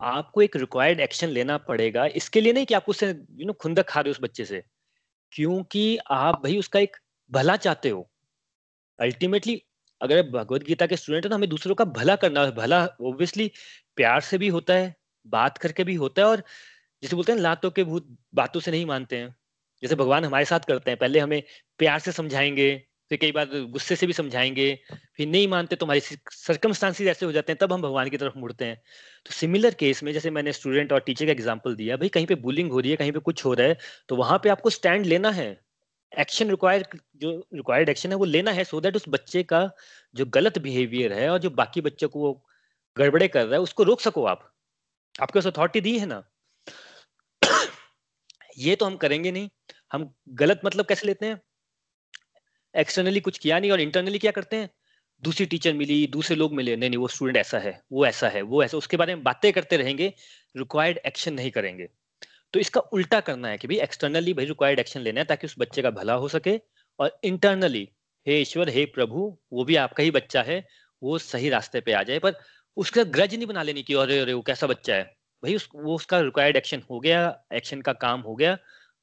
आपको एक रिक्वायर्ड एक्शन लेना पड़ेगा। इसके लिए नहीं कि आप उससे खुंदक खा रहे हो उस बच्चे से, क्योंकि आप भाई उसका एक भला चाहते हो। अल्टीमेटली अगर भगवद गीता के स्टूडेंट है तो हमें दूसरों का भला करना है। भला ओब्वियसली प्यार से भी होता है, बात करके भी होता है, और जैसे बोलते हैं लातों के भूत बातों से नहीं मानते हैं, जैसे भगवान हमारे साथ करते हैं, पहले हमें प्यार से समझाएंगे, फिर कई बार गुस्से से भी समझाएंगे, फिर नहीं मानते तो हमारे सर्कमस्टांसेस ऐसे हो जाते हैं, तब हम भगवान की तरफ मुड़ते हैं। तो सिमिलर केस में जैसे मैंने स्टूडेंट और टीचर का एग्जाम्पल दिया, भाई कहीं पे बुलिंग हो रही है, कहीं पे कुछ हो रहा है, तो वहां पे आपको स्टैंड लेना है, एक्शन रिक्वायर्ड एक्शन है वो लेना है, सो दैट उस बच्चे का जो गलत बिहेवियर है और जो बाकी बच्चों को वो गड़बड़े कर रहा है उसको रोक सको। आपके उस अथॉरिटी दी है ना। ये तो हम करेंगे नहीं, हम गलत मतलब कैसे लेते हैं, एक्सटर्नली कुछ किया नहीं और इंटरनली क्या करते हैं, दूसरी टीचर मिली, दूसरे लोग मिले, नहीं वो स्टूडेंट ऐसा है, वो ऐसा उसके बारे में बातें करते रहेंगे, रिक्वायर्ड एक्शन नहीं करेंगे। तो इसका उल्टा करना है कि भाई एक्सटर्नली भाई रिक्वायर्ड एक्शन लेना है ताकि उस बच्चे का भला हो सके, और इंटरनली हे ईश्वर हे प्रभु वो भी आपका ही बच्चा है, वो सही रास्ते पे आ जाए। पर उसका ग्रज नहीं बना लेने की अरे वो कैसा बच्चा है। भाई वो उसका रिक्वायर्ड एक्शन हो गया, एक्शन का काम हो गया,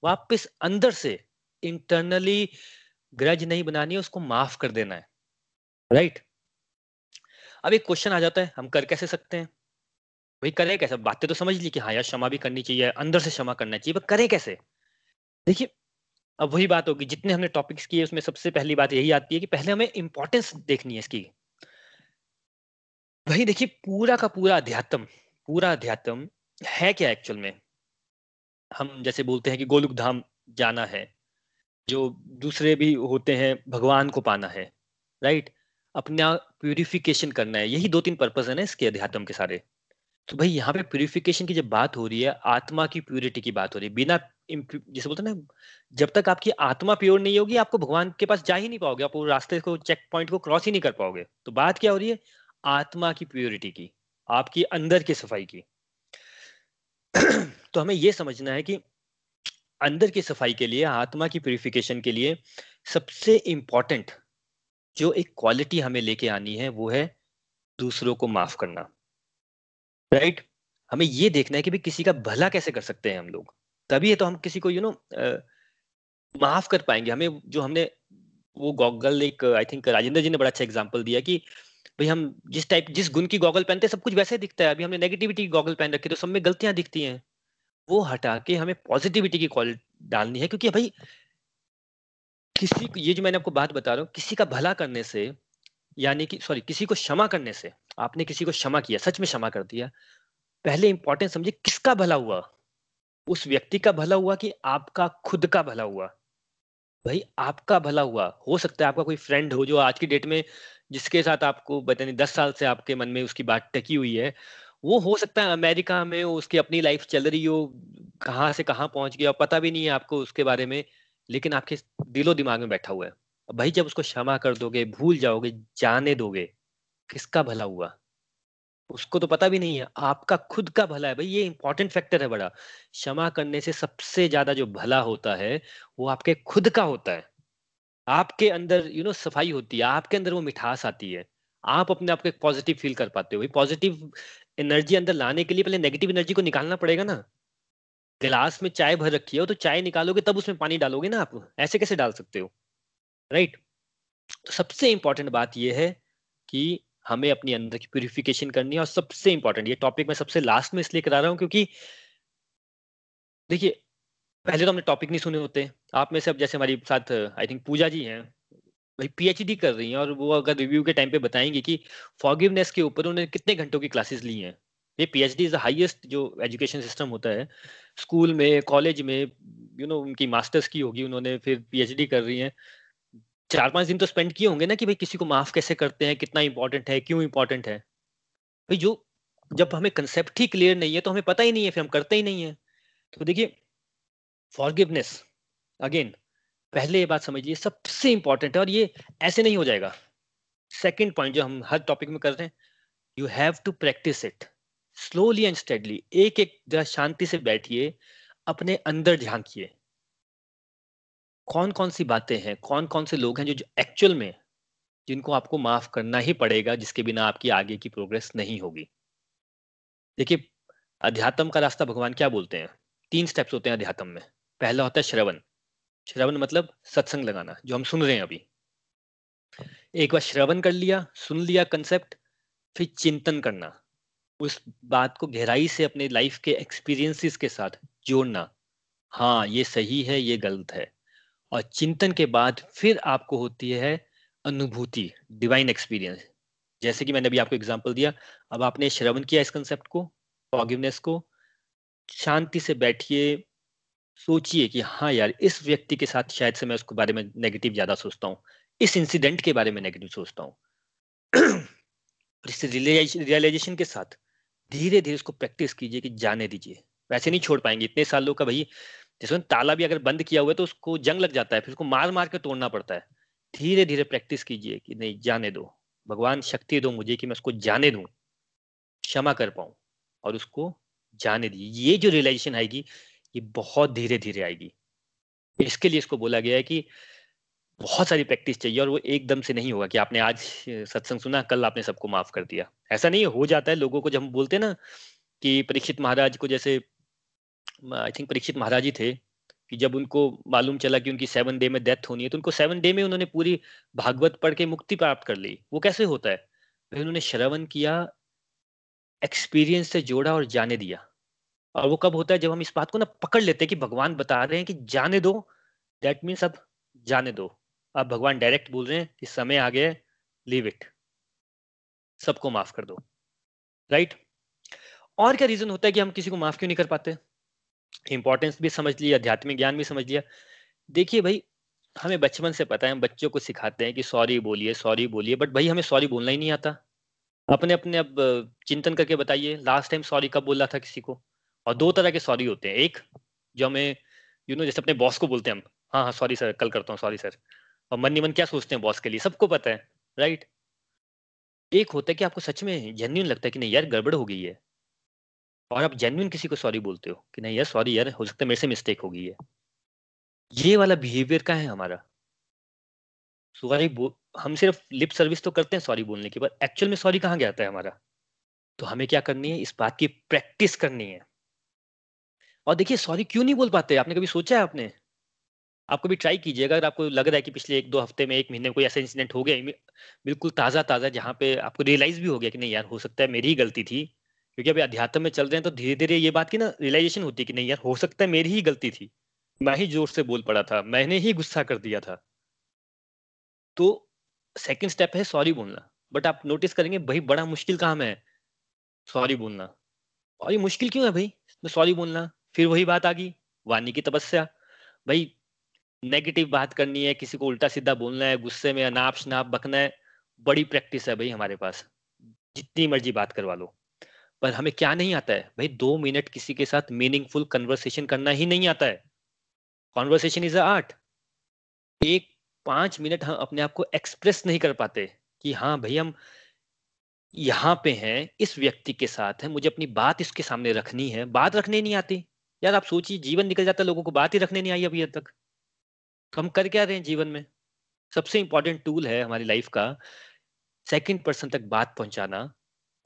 वापस अंदर से इंटरनली ग्रज नहीं बनानी है, उसको माफ कर देना है, राइट। अब एक क्वेश्चन आ जाता है, हम कर कैसे सकते हैं, भाई करें कैसे, बातें तो समझ ली कि हाँ यार क्षमा भी करनी चाहिए, अंदर से क्षमा करना चाहिए, पर करें कैसे। देखिए अब वही बात होगी, जितने हमने टॉपिक्स किए उसमें सबसे पहली बात यही आती है कि पहले हमें इंपॉर्टेंस देखनी है इसकी। भाई देखिए पूरा का पूरा अध्यात्म है क्या एक्चुअल में। हम जैसे बोलते हैं कि गोलूक धाम जाना है, जो दूसरे भी होते हैं भगवान को पाना है, राइट, अपना प्यूरिफिकेशन करना है, यही 2-3 पर्पस है ना इसके अध्यात्म के सारे। तो भाई यहाँ पे प्यूरिफिकेशन की जब बात हो रही है, आत्मा की प्यूरिटी की बात हो रही है, बिना जैसे बोलते हैं ना, जब तक आपकी आत्मा प्योर नहीं होगी आपको भगवान के पास जा ही नहीं पाओगे, आप वो रास्ते को, चेक पॉइंट को क्रॉस ही नहीं कर पाओगे। तो बात क्या हो रही है? आत्मा की प्योरिटी की, आपकी अंदर की सफाई की। तो हमें ये समझना है कि अंदर की सफाई के लिए, आत्मा की प्योरिफिकेशन के लिए सबसे इम्पॉर्टेंट जो एक क्वालिटी हमें लेके आनी है वो है दूसरों को माफ करना, राइट? हमें ये देखना है कि भाई किसी का भला कैसे कर सकते हैं हम लोग, तभी तो हम किसी को माफ कर पाएंगे। हमें जो हमने वो गॉगल, एक आई थिंक राजेंद्र जी ने बड़ा अच्छा एग्जाम्पल दिया कि भाई हम जिस गुण की गॉगल पहनते हैं सब कुछ वैसे दिखता है। अभी हमने नेगेटिविटी की गॉगल पहन रखी तो सब में गलतियां दिखती हैं, वो हटा के हमें पॉजिटिविटी की क्वालिटी डालनी है। क्योंकि भाई किसी को, ये जो मैंने आपको बात बता रहा हूँ, किसी का भला करने से, यानी कि सॉरी, किसी को क्षमा करने से, आपने किसी को क्षमा किया, सच में क्षमा कर दिया, पहले इंपॉर्टेंट समझिए किसका भला हुआ, उस व्यक्ति का भला हुआ कि आपका खुद का भला हुआ। भाई आपका भला हुआ, हो सकता है आपका कोई फ्रेंड हो जो आज की डेट में, जिसके साथ आपको बताने 10 साल से आपके मन में उसकी बात टकी हुई है, वो हो सकता है अमेरिका में उसकी अपनी लाइफ चल रही हो, कहाँ से कहाँ पहुंच गया पता भी नहीं है आपको उसके बारे में, लेकिन आपके दिलो दिमाग में बैठा हुआ है। भाई जब उसको क्षमा कर दोगे, भूल जाओगे, जाने दोगे, किसका भला हुआ उसको तो पता भी नहीं है, आपका खुद का भला है। भाई ये इंपॉर्टेंट फैक्टर है बड़ा। क्षमा करने से सबसे ज्यादा जो भला होता है वो आपके खुद का होता है। आपके अंदर सफाई होती है, आपके अंदर वो मिठास आती है, आप अपने आप को पॉजिटिव फील कर पाते हो। पॉजिटिव एनर्जी अंदर लाने के लिए पहले नेगेटिव एनर्जी को निकालना पड़ेगा ना। गिलास में चाय भर रखी हो तो चाय निकालोगे तब उसमें पानी डालोगे ना, आप ऐसे कैसे डाल सकते हो, राइट? तो सबसे इंपॉर्टेंट बात यह है कि हमें अपनी अंदर की प्यूरिफिकेशन करनी है। और सबसे इंपॉर्टेंट, ये टॉपिक मैं सबसे लास्ट में इसलिए करा रहा हूँ क्योंकि देखिए पहले तो हमने टॉपिक नहीं सुने होते। आप में से अब जैसे हमारी साथ आई थिंक पूजा जी हैं, भाई पीएचडी कर रही हैं, और वो अगर रिव्यू के टाइम पे बताएंगी कि फॉरगिवनेस के ऊपर उन्होंने कितने घंटों की क्लासेस ली हैं। ये पीएचडी इज द हाईएस्ट जो एजुकेशन सिस्टम होता है, स्कूल में, कॉलेज में, उनकी मास्टर्स की होगी, उन्होंने फिर पीएचडी कर रही हैं। 4-5 दिन तो स्पेंड किए होंगे ना कि भाई किसी को माफ कैसे करते हैं, कितना इंपॉर्टेंट है, क्यों इंपॉर्टेंट है। भाई जो जब हमें कंसेप्ट ही क्लियर नहीं है तो हमें पता ही नहीं है, फिर हम करते ही नहीं है। तो देखिए फॉरगिवनेस अगेन पहले ये बात समझिए सबसे इंपॉर्टेंट है, और ये ऐसे नहीं हो जाएगा। सेकंड पॉइंट जो हम हर टॉपिक में कर रहे हैं, you have to practise it slowly and steadily. एक एक जरा शांति से बैठिए, अपने अंदर झांकिए कौन कौन सी बातें हैं, कौन कौन से लोग हैं जो एक्चुअल में जिनको आपको माफ करना ही पड़ेगा, जिसके बिना आपकी आगे की प्रोग्रेस नहीं होगी। देखिए अध्यात्म का रास्ता भगवान क्या बोलते हैं, 3 स्टेप्स होते हैं अध्यात्म में। पहला होता है श्रवण। श्रवण मतलब सत्संग लगाना, जो हम सुन रहे हैं अभी। एक बार श्रवण कर लिया, सुन लिया कंसेप्ट, फिर चिंतन करना, उस बात को गहराई से अपने लाइफ के एक्सपीरियंसेस के साथ जोड़ना, हाँ ये सही है, ये गलत है। और चिंतन के बाद फिर आपको होती है अनुभूति, डिवाइन एक्सपीरियंस। जैसे कि मैंने अभी आपको एग्जांपल दिया, अब आपने श्रवण किया इस कंसेप्ट को, फॉरगिवनेस को, शांति से बैठिए, सोचिए कि हाँ यार इस व्यक्ति के साथ शायद से मैं उसके बारे में नेगेटिव ज्यादा सोचता हूँ, इस इंसिडेंट के बारे में नेगेटिव सोचता हूँ। इससे रियलाइजेशन के साथ धीरे धीरे उसको प्रैक्टिस कीजिए कि जाने दीजिए। वैसे नहीं छोड़ पाएंगे इतने सालों का, भाई जिसमें ताला भी अगर बंद किया हुआ है तो उसको जंग लग जाता है, फिर उसको मार मार के तोड़ना पड़ता है। धीरे धीरे प्रैक्टिस कीजिए कि नहीं जाने दो, भगवान शक्ति दो मुझे कि मैं उसको जाने दूं, क्षमा कर पाऊं और उसको जाने दीजिए। ये जो रियलाइजेशन आएगी ये बहुत धीरे धीरे आएगी। इसके लिए इसको बोला गया है कि बहुत सारी प्रैक्टिस चाहिए, और वो एकदम से नहीं होगा कि आपने आज सत्संग सुना कल आपने सबको माफ कर दिया, ऐसा नहीं हो जाता है। लोगों को जब हम बोलते हैं ना कि परीक्षित महाराज को, जैसे आई थिंक परीक्षित महाराज ही थे कि जब उनको मालूम चला कि उनकी 7 डे में डेथ होनी है तो उनको 7 डे में उन्होंने पूरी भागवत पढ़ के मुक्ति प्राप्त कर ली। वो कैसे होता है? फिर उन्होंने श्रवण किया, एक्सपीरियंस से जोड़ा और जाने दिया। और वो कब होता है? जब हम इस बात को ना पकड़ लेते हैं कि भगवान बता रहे हैं कि जाने दो, दैट मीन्स अब जाने दो, अब भगवान डायरेक्ट बोल रहे हैं कि समय आ गया, लीव इट, सबको माफ कर दो, राइट? और क्या रीजन होता है कि हम किसी को माफ क्यों नहीं कर पाते? इंपॉर्टेंस भी समझ लिया, आध्यात्मिक ज्ञान भी समझ लिया। देखिए भाई हमें बचपन से पता है, हम बच्चों को सिखाते हैं कि सॉरी बोलिए, सॉरी बोलिए, बट भाई हमें सॉरी बोलना ही नहीं आता। अपने अपने अब चिंतन करके बताइए लास्ट टाइम सॉरी कब बोला था किसी को। और 2 तरह के सॉरी होते हैं, एक जो हमें you know, जैसे अपने बॉस को बोलते हैं हम, हाँ हाँ सॉरी सर कल करता हूँ सॉरी सर, और मन ही मन क्या सोचते हैं बॉस के लिए, सबको पता है राइट। एक होता है कि आपको सच में जेन्युइन लगता है कि नहीं यार गड़बड़ हो गई है, और आप जेन्युइन किसी को सॉरी बोलते हो कि नहीं यार सॉरी यार हो सकता है मेरे से मिस्टेक हो गई है। ये वाला बिहेवियर का है हमारा, सॉरी हम सिर्फ लिप सर्विस तो करते हैं सॉरी बोलने के बाद, एक्चुअल में सॉरी कहाँ जाता है हमारा। तो हमें क्या करनी है, इस बात की प्रैक्टिस करनी है। और देखिए सॉरी क्यों नहीं बोल पाते, आपने कभी सोचा है, आपने आपको भी ट्राई कीजिए। अगर आपको लग रहा है कि पिछले एक दो हफ्ते में, एक महीने में कोई ऐसा इंसिडेंट हो गया बिल्कुल ताज़ा ताज़ा, जहाँ पे आपको रियलाइज भी हो गया कि नहीं यार हो सकता है मेरी ही गलती थी, क्योंकि अभी अध्यात्म में चल रहे हैं तो धीरे धीरे ये बात की ना रियलाइजेशन होती है कि नहीं यार हो सकता है मेरी ही गलती थी, मैं ही जोर से बोल पड़ा था, मैंने ही गुस्सा कर दिया था। तो सेकेंड स्टेप है सॉरी बोलना। बट आप नोटिस करेंगे भाई बड़ा मुश्किल काम है सॉरी बोलना। और ये मुश्किल क्यों है भाई सॉरी बोलना? फिर वही बात आ गई, वाणी की तपस्या। भाई नेगेटिव बात करनी है, किसी को उल्टा सीधा बोलना है, गुस्से में अनाप शनाप बकना है, बड़ी प्रैक्टिस है भाई हमारे पास, जितनी मर्जी बात करवा लो। पर हमें क्या नहीं आता है भाई, 2 मिनट किसी के साथ मीनिंगफुल कन्वर्सेशन करना ही नहीं आता है। Conversation is a art. एक 5 मिनट हम अपने आप को एक्सप्रेस नहीं कर पाते कि हाँ भाई हम यहाँ पे हैं, इस व्यक्ति के साथ है, मुझे अपनी बात इसके सामने रखनी है। बात रखने नहीं आती यार, आप सोचिए जीवन निकल जाता है, लोगों को बात ही रखने नहीं आई अभी तक। तो हम कर क्या रहे हैं जीवन में? सबसे इंपॉर्टेंट टूल है हमारी लाइफ का, सेकंड पर्सन तक बात पहुंचाना,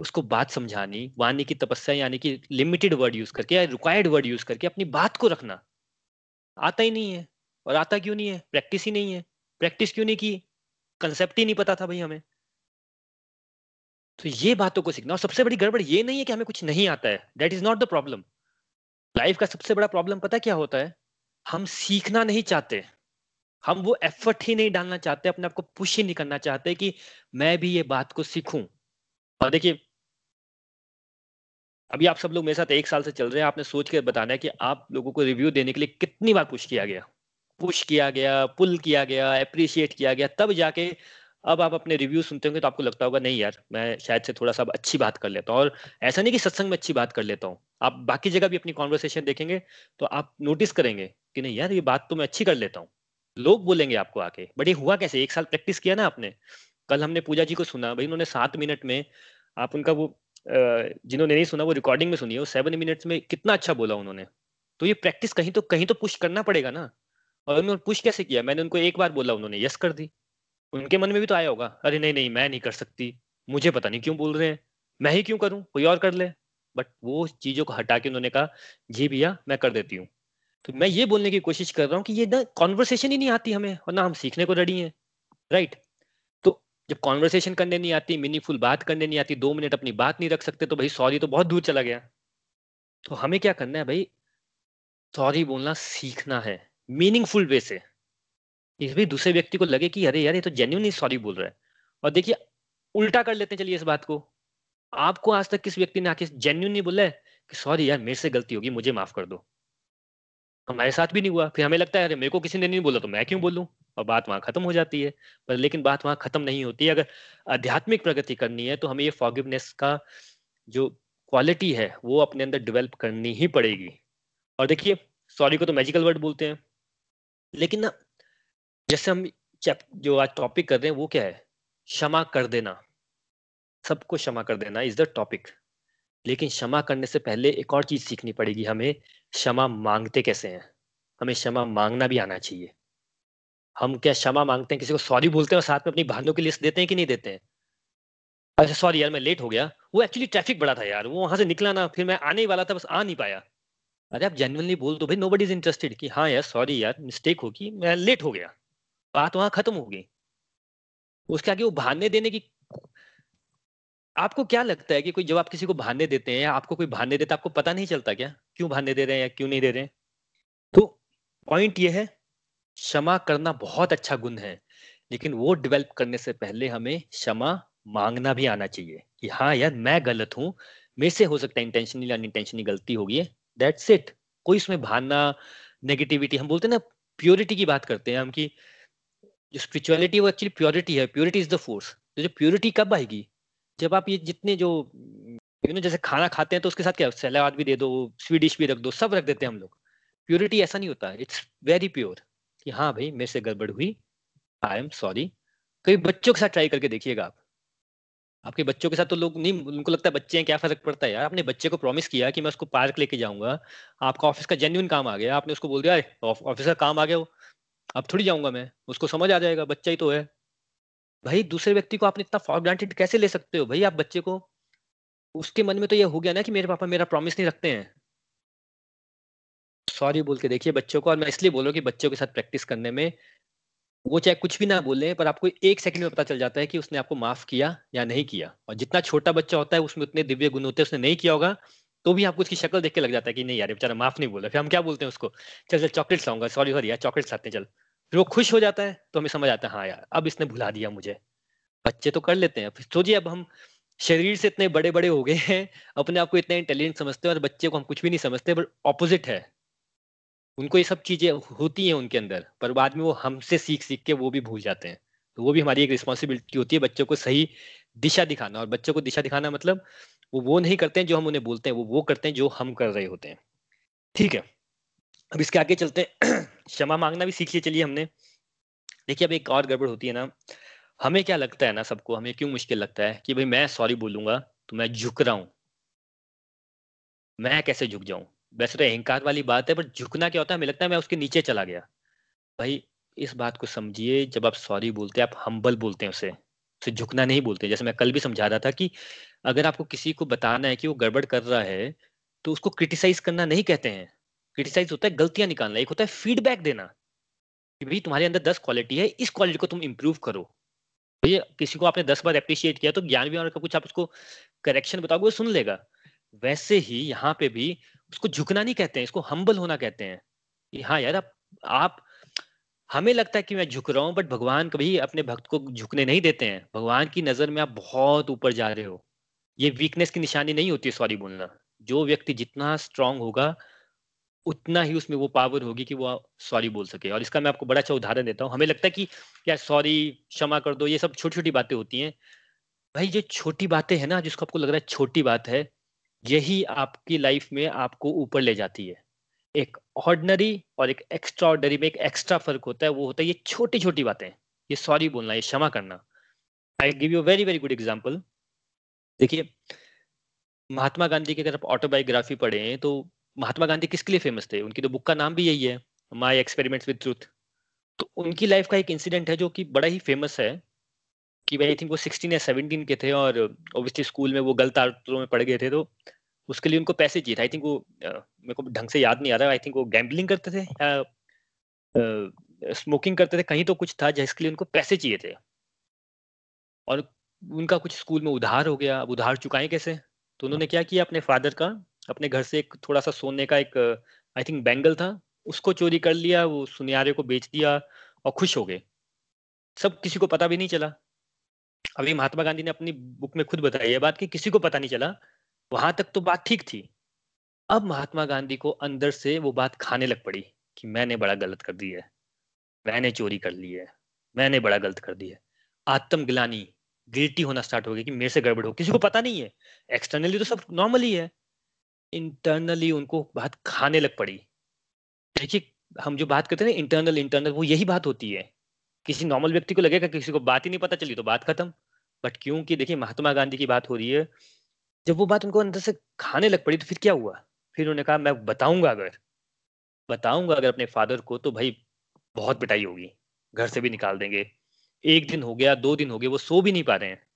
उसको बात समझानी, वाणी की तपस्या, यानी कि लिमिटेड वर्ड यूज करके या रिक्वायर्ड वर्ड यूज करके अपनी बात को रखना। आता ही नहीं है। और आता क्यों नहीं है? प्रैक्टिस ही नहीं है। प्रैक्टिस क्यों नहीं की? कंसेप्ट ही नहीं पता था भाई हमें। तो ये बातों को सीखना। और सबसे बड़ी गड़बड़ ये नहीं है कि हमें कुछ नहीं आता है, that is not the problem. Life का सबसे बड़ा प्रॉब्लम पता क्या होता है, हम सीखना नहीं चाहते, हम वो एफर्ट ही नहीं डालना चाहते, अपने आप को पुश ही नहीं करना चाहते कि मैं भी ये बात को सीखूं। और देखिए अभी आप सब लोग मेरे साथ 1 साल से चल रहे हैं, आपने सोच के बताना है कि आप लोगों को रिव्यू देने के लिए कितनी बार पुश किया गया, पुल किया गया, एप्रिशिएट किया गया, तब जाके अब आप अपने रिव्यू सुनते होंगे तो आपको लगता होगा नहीं यार मैं शायद से थोड़ा सा अच्छी बात कर लेता हूँ। और ऐसा नहीं कि सत्संग में अच्छी बात कर लेता हूँ, आप बाकी जगह भी अपनी कॉन्वर्सेशन देखेंगे तो आप नोटिस करेंगे कि नहीं यार ये बात तो मैं अच्छी कर लेता हूँ, लोग बोलेंगे आपको आके। बट ये हुआ कैसे? 1 साल प्रैक्टिस किया ना आपने। कल हमने पूजा जी को सुना भाई, उन्होंने 7 मिनट में, आप उनका वो जिन्होंने नहीं सुना वो रिकॉर्डिंग में सुनिए, वो 7 मिनट्स में कितना अच्छा बोला उन्होंने। तो ये प्रैक्टिस कहीं तो पुश करना पड़ेगा ना। और उन्होंने पुश कैसे किया? मैंने उनको एक बार बोला, उन्होंने यस कर दी। उनके मन में भी तो आया होगा अरे नहीं नहीं मैं नहीं कर सकती, मुझे पता नहीं क्यों बोल रहे हैं, मैं ही क्यों करूँ, कोई और कर ले। बट वो चीज़ों को हटा के उन्होंने कहा जी भैया मैं कर देती हूँ। तो मैं ये बोलने की कोशिश कर रहा हूँ कि ये ना कॉन्वर्सेशन ही नहीं आती हमें, और ना हम सीखने को रेडी हैं, राइट। तो जब कॉन्वर्सेशन करने नहीं आती, मीनिंगफुल बात करने नहीं आती, 2 मिनट अपनी बात नहीं रख सकते, तो भाई सॉरी तो बहुत दूर चला गया। तो हमें क्या करना है भाई, सॉरी बोलना सीखना है मीनिंगफुल वे से, इस भी दूसरे व्यक्ति को लगे कि अरे यार ये तो जेन्युइनली सॉरी बोल रहा है। और देखिए उल्टा कर लेते हैं, चलिए इस बात को, आपको आज तक किस व्यक्ति ने आके जेन्युइनली बोला है कि सॉरी यार मेरे से गलती होगी मुझे माफ कर दो? हमारे साथ भी नहीं हुआ। फिर हमें लगता है अरे मेरे को किसी ने नहीं बोला तो मैं क्यों बोलूं, और बात वहां खत्म हो जाती है। पर लेकिन बात वहां खत्म नहीं होती है। अगर आध्यात्मिक प्रगति करनी है तो हमें ये फॉरगिवनेस का जो क्वालिटी है वो अपने अंदर डेवलप करनी ही पड़ेगी। और देखिए सॉरी को तो मैजिकल वर्ड बोलते हैं, लेकिन ना जैसे हम जो आज टॉपिक कर रहे हैं वो क्या है, क्षमा कर देना, सबको क्षमा कर देना इज द टॉपिक। लेकिन क्षमा करने से पहले एक और चीज सीखनी पड़ेगी हमें, क्षमा मांगते कैसे हैं, हमें क्षमा मांगना भी आना चाहिए। हम क्या क्षमा मांगते हैं, किसी को सॉरी बोलते हैं और साथ में अपनी बातों की लिस्ट देते हैं कि नहीं देते हैं? अच्छा सॉरी यार मैं लेट हो गया, वो एक्चुअली ट्रैफिक बड़ा था यार, वो वहां से निकला ना, फिर मैं आने ही वाला था बस आ नहीं पाया। अरे आप जेन्युइनली बोल दो भाई, नोबडी इज इंटरेस्टेड कि हाँ यार सॉरी यार मिस्टेक होगी, मैं लेट हो गया, बात वहां खत्म हो गई। उसके आगे वो बहाने देने की, आपको क्या लगता है कि कोई, जब आप किसी को बहाने देते हैं या आपको कोई बहाने देता है, आपको पता नहीं चलता क्या क्यों बहाने दे रहे हैं या क्यों नहीं दे रहे हैं? तो पॉइंट ये है, क्षमा करना बहुत अच्छा गुण है, लेकिन वो डेवलप करने से पहले हमें क्षमा मांगना भी आना चाहिए कि हाँ यार मैं गलत हूँ, मेरे से हो सकता है इंटेंशनली या अनइंटेंशनली गलती होगी है, दैट्स इट। कोई इसमें बहाना, नेगेटिविटी, हम बोलते हैं ना प्योरिटी की बात करते हैं हम, कि जो स्पिरिचुअलिटी वो एक्चुअली प्योरिटी है, प्योरिटी इज द फोर्स। तो जो प्योरिटी कब आएगी, जब आप ये जितने जो जैसे खाना खाते हैं तो उसके साथ क्या सलाद भी दे दो, स्वीट डिश भी रख दो, सब रख देते हैं हम लोग, प्योरिटी ऐसा नहीं होता, इट्स वेरी प्योर कि हाँ भाई मेरे से गड़बड़ हुई, आई एम सॉरी। कभी बच्चों के साथ ट्राई करके देखिएगा आप, आपके बच्चों के साथ तो लोग नहीं, उनको लगता है बच्चे हैं क्या फर्क पड़ता है यार। आपने बच्चे को प्रॉमिस किया कि मैं उसको पार्क लेके जाऊंगा, आपका ऑफिस का जेन्युइन काम आ गया, आपने उसको बोल दिया ऑफिस का काम आ गया हो अब थोड़ी जाऊंगा मैं, उसको समझ आ जाएगा, बच्चा ही तो है भाई। दूसरे व्यक्ति को आपने इतना फॉर ग्रांटेड कैसे ले सकते हो भाई। आप बच्चे को, उसके मन में तो यह हो गया ना कि मेरे पापा मेरा प्रॉमिस नहीं रखते हैं, सॉरी बोल के देखिए बच्चों को। और मैं इसलिए बोल रहा हूँ कि बच्चों के साथ प्रैक्टिस करने में वो चाहे कुछ भी ना बोले पर आपको एक सेकंड में पता चल जाता है कि उसने आपको माफ किया या नहीं किया। और जितना छोटा बच्चा होता है उसमें उतने दिव्य गुण होते हैं, उसने नहीं किया होगा तो भी आपको उसकी शक्ल देख के लग जाता है कि नहीं यार बेचारा माफ नहीं बोला। फिर हम क्या बोलते हैं उसको, चल चल चॉकलेट्स लाऊंगा, सॉरी सॉरी यार चॉकलेट्स आते हैं चल। फिर वो खुश हो जाता है तो हमें समझ आता है हाँ यार अब इसने भुला दिया मुझे। बच्चे तो कर लेते हैं। फिर सोचिए अब हम शरीर से इतने बड़े बड़े हो गए हैं, अपने आप को इतने इंटेलिजेंट समझते हैं और बच्चे को हम कुछ भी नहीं समझते, बट ऑपोजिट है, उनको ये सब चीजें होती हैं उनके अंदर, पर बाद में वो हमसे सीख सीख के वो भी भूल जाते हैं। तो वो भी हमारी एक रिस्पॉन्सिबिलिटी होती है बच्चों को सही दिशा दिखाना। और बच्चों को दिशा दिखाना मतलब वो नहीं करते हैं जो हम उन्हें बोलते हैं, वो करते हैं जो हम कर रहे होते हैं। ठीक है, अब इसके आगे चलते हैं। क्षमा मांगना भी सीख लिए चलिए हमने। देखिए अब एक और गड़बड़ होती है ना, हमें क्या लगता है ना सबको, हमें क्यों मुश्किल लगता है कि भाई मैं सॉरी बोलूंगा तो मैं झुक रहा हूँ, मैं कैसे झुक जाऊं। वैसे तो अहंकार वाली बात है, पर झुकना क्या होता है, हमें लगता है मैं उसके नीचे चला गया। भाई इस बात को समझिए, जब आप सॉरी बोलते हैं आप हम्बल बोलते हैं उसे झुकना नहीं बोलते। जैसे मैं कल भी समझा रहा था कि अगर आपको किसी को बताना है कि वो गड़बड़ कर रहा है तो उसको क्रिटिसाइज करना नहीं कहते हैं। क्रिटिसाइज होता है गलतियां निकालना, एक होता है फीडबैक देना कि भाई तुम्हारे अंदर 10 क्वालिटी है, इस क्वालिटी को तुम इंप्रूव करो। भैया किसी को आपने 10 बार अप्रिशिएट किया तो 11वीं बार का कुछ आप उसको करेक्शन बताओगे, वो सुन लेगा। वैसे ही यहाँ पे भी उसको झुकना नहीं कहते हैं, इसको हम्बल होना कहते हैं कि हाँ यार आप हमें लगता है कि मैं झुक रहा हूँ, बट भगवान कभी अपने भक्त को झुकने नहीं देते हैं। भगवान की नजर में आप बहुत ऊपर जा रहे हो, ये वीकनेस की निशानी नहीं होती है सॉरी बोलना। जो व्यक्ति जितना स्ट्रांग होगा उतना ही उसमें वो पावर होगी कि वो सॉरी बोल सके। और इसका मैं आपको बड़ा अच्छा उदाहरण देता हूँ। हमें लगता है कि यार सॉरी, क्षमा कर दो, ये सब छोटी छोटी बातें होती हैं। भाई जो छोटी बातें हैं ना, जिसको आपको लग रहा है छोटी बात है, यही आपकी लाइफ में आपको ऊपर ले जाती है। एक ऑर्डिनरी और एक एक्स्ट्रा ऑर्डिनरी में एक एक्स्ट्रा फर्क होता है, वो होता है ये छोटी छोटी बातें, ये सॉरी बोलना, ये क्षमा करना। I give you very very good example. देखिए महात्मा गांधी की अगर आप ऑटोबायोग्राफी पढ़ें तो महात्मा गांधी किसके लिए फेमस थे, उनकी तो बुक का नाम भी यही है, माय एक्सपेरिमेंट्स विद ट्रूथ। तो उनकी लाइफ का एक इंसिडेंट है जो कि बड़ा ही फेमस है कि भाई आई थिंक वो 16 या 17 के थे और ओब्वियसली स्कूल में वो गलत आदतों में पड़ गए थे, तो उसके लिए उनको पैसे चाहिए था। आई थिंक वो मेरे को ढंग से याद नहीं आ रहा, आई थिंक वो गैम्बलिंग करते थे या स्मोकिंग करते थे, कहीं तो कुछ था जिसके लिए उनको पैसे चाहिए थे। और उनका कुछ स्कूल में उधार हो गया, अब उधार चुकाएं कैसे, तो उन्होंने क्या किया, अपने फादर का, अपने घर से एक थोड़ा सा सोने का एक आई थिंक बैंगल था, उसको चोरी कर लिया, वो सुनियारे को बेच दिया और खुश हो गए। सब किसी को पता भी नहीं चला। अभी महात्मा गांधी ने अपनी बुक में खुद बताई है बात कि किसी को पता नहीं चला, वहां तक तो बात ठीक थी। अब महात्मा गांधी को अंदर से वो बात खाने लग पड़ी कि मैंने बड़ा गलत कर दी है, मैंने चोरी कर ली है, मैंने बड़ा गलत कर दी है। आत्मग्लानी, गिल्टी होना स्टार्ट हो गई कि मेरे से गड़बड़ हो, किसी को पता नहीं है, एक्सटर्नली तो सब नॉर्मल ही है, इंटरनली उनको बात खाने लग पड़ी। देखिए हम जो बात करते हैं ना इंटरनल, वो यही बात होती है। किसी नॉर्मल व्यक्ति को लगेगा किसी को बात ही नहीं पता चली तो बात खत्म, बट क्योंकि देखिए महात्मा गांधी की बात हो रही है, जब वो बात उनको अंदर से खाने लग पड़ी तो फिर क्या हुआ, फिर उन्होंने कहा मैं बताऊंगा अगर अपने फादर को तो भाई बहुत पिटाई होगी, घर से भी निकाल देंगे। 1 दिन हो गया, 2 दिन हो गए, वो सो भी नहीं पा रहे हैं।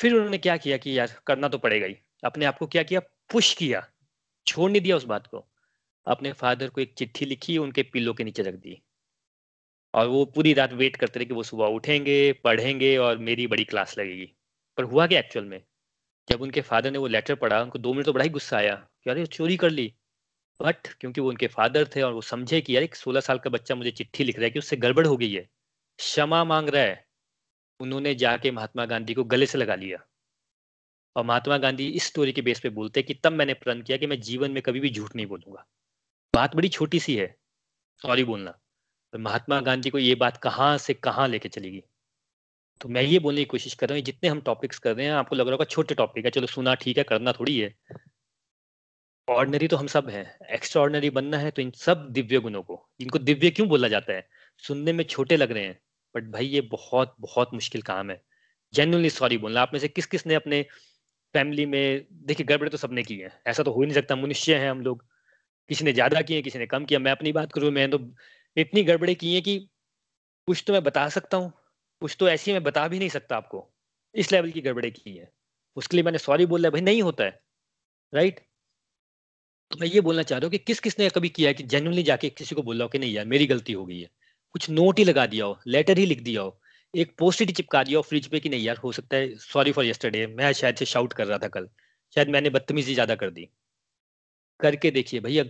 फिर उन्होंने क्या किया कि यार करना तो पड़ेगा ही, अपने आप को क्या किया, पुश किया, छोड़ नहीं दिया उस बात को। अपने फादर को एक चिट्ठी लिखी, उनके पिलो के नीचे रख दी और वो पूरी रात वेट करते रहे कि वो सुबह उठेंगे, पढ़ेंगे और मेरी बड़ी क्लास लगेगी। पर हुआ क्या एक्चुअल में, जब उनके फादर ने वो लेटर पढ़ा, उनको 2 मिनट तो बड़ा ही गुस्सा आया कि अरे चोरी कर ली, बट क्योंकि वो उनके फादर थे और वो समझे कि यार एक 16 साल का बच्चा मुझे चिट्ठी लिख रहा है कि उससे गड़बड़ हो गई है, क्षमा मांग रहा है, उन्होंने जाके महात्मा गांधी को गले से लगा लिया। और महात्मा गांधी इस स्टोरी के बेस पे बोलते हैं कि तब मैंने प्रण किया कि मैं जीवन में कभी भी झूठ नहीं बोलूंगा। बात बड़ी छोटी सी है सॉरी बोलना, पर महात्मा गांधी को ये बात कहाँ से कहाँ लेके चलेगी। तो मैं ये बोलने की कोशिश कर रहा हूँ, जितने हम टॉपिक्स कर रहे हैं आपको लग रहा होगा छोटे टॉपिक है, चलो सुना ठीक है, करना थोड़ी है। ऑर्डिनरी तो हम सब हैं, एक्स्ट्रा ऑर्डिनरी बनना है तो इन सब दिव्य गुणों को, इनको दिव्य क्यों बोला जाता है? सुनने में छोटे लग रहे हैं बट भाई ये बहुत बहुत मुश्किल काम है। जेन्युइनली सॉरी बोलना, आप में से किस किस ने अपने फैमिली में, देखिए गड़बड़े तो सबने की है, ऐसा तो हो ही नहीं सकता, मनुष्य हैं हम लोग, किसी ने ज्यादा किए किसी ने कम किया। मैं अपनी बात करूँ, मैं तो इतनी गड़बड़े की है कि कुछ तो मैं बता सकता हूँ, कुछ तो ऐसी मैं बता भी नहीं सकता आपको, इस लेवल की गड़बड़े की है। उसके लिए मैंने सॉरी बोला है, भाई नहीं होता है, राइट। तो मैं ये बोलना चाह रहा हूँ कि किस किसने कभी किया है कि जेन्युइनली जाके किसी को बोला हो कि नहीं यार मेरी गलती हो गई है, कुछ नोट ही लगा दिया हो, लेटर ही लिख दिया हो, एक पोस्ट ही चिपका दिया हो फ्रिज पे कि नहीं यार हो सकता है सॉरी फॉर यस्टरडे, मैं शायद से शाउट कर रहा था कल, शायद मैंने बदतमीजी ज्यादा कर दी। करके देखिए भैया,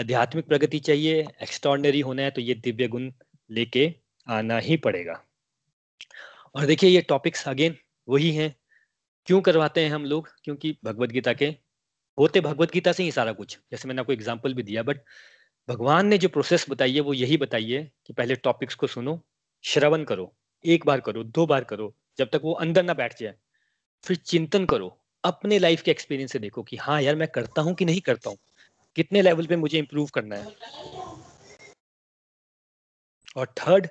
आध्यात्मिक प्रगति चाहिए, एक्स्ट्राऑर्डिनरी होना है तो ये दिव्य गुण लेके आना ही पड़ेगा। और देखिए ये टॉपिक्स अगेन वही हैं, क्यों करवाते हैं हम लोग? क्योंकि भगवद गीता के होते, भगवद गीता से ही सारा कुछ, जैसे मैंने आपको एग्जाम्पल भी दिया, बट भगवान ने जो प्रोसेस बताई है वो यही बताई है कि पहले टॉपिक्स को सुनो, श्रवण करो, एक बार करो, दो बार करो, जब तक वो अंदर ना बैठ जाए, फिर चिंतन करो, अपने लाइफ के एक्सपीरियंस से देखो कि हाँ यार मैं करता हूँ कि नहीं करता हूँ, कितने लेवल पे मुझे इम्प्रूव करना है। और थर्ड,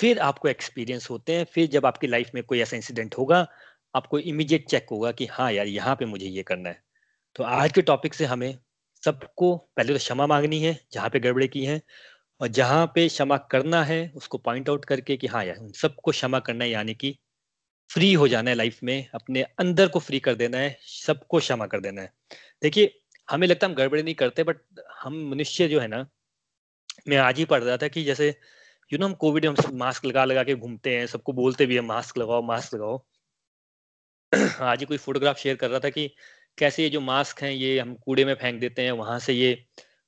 फिर आपको एक्सपीरियंस होते हैं, फिर जब आपकी लाइफ में कोई ऐसा इंसिडेंट होगा आपको इमीडिएट चेक होगा कि हाँ यार यहाँ पे मुझे ये करना है। तो आज के टॉपिक से हमें सबको पहले तो क्षमा मांगनी है जहाँ पे गड़बड़े की है, और जहाँ पे क्षमा करना है उसको पॉइंट आउट करके कि हाँ यार उन सबको क्षमा करना है, यानी कि फ्री हो जाना है लाइफ में, अपने अंदर को फ्री कर देना है, सबको क्षमा कर देना है। देखिए हमें लगता है हम गड़बड़े नहीं करते, बट हम मनुष्य जो है ना, मैं आज ही पढ़ रहा था कि जैसे यू नो हम कोविड में हम मास्क लगा लगा के घूमते हैं, सबको बोलते भी है मास्क लगाओ मास्क लगाओ। आज ही कोई फोटोग्राफ शेयर कर रहा था कि कैसे ये जो मास्क हैं ये हम कूड़े में फेंक देते हैं, वहां से ये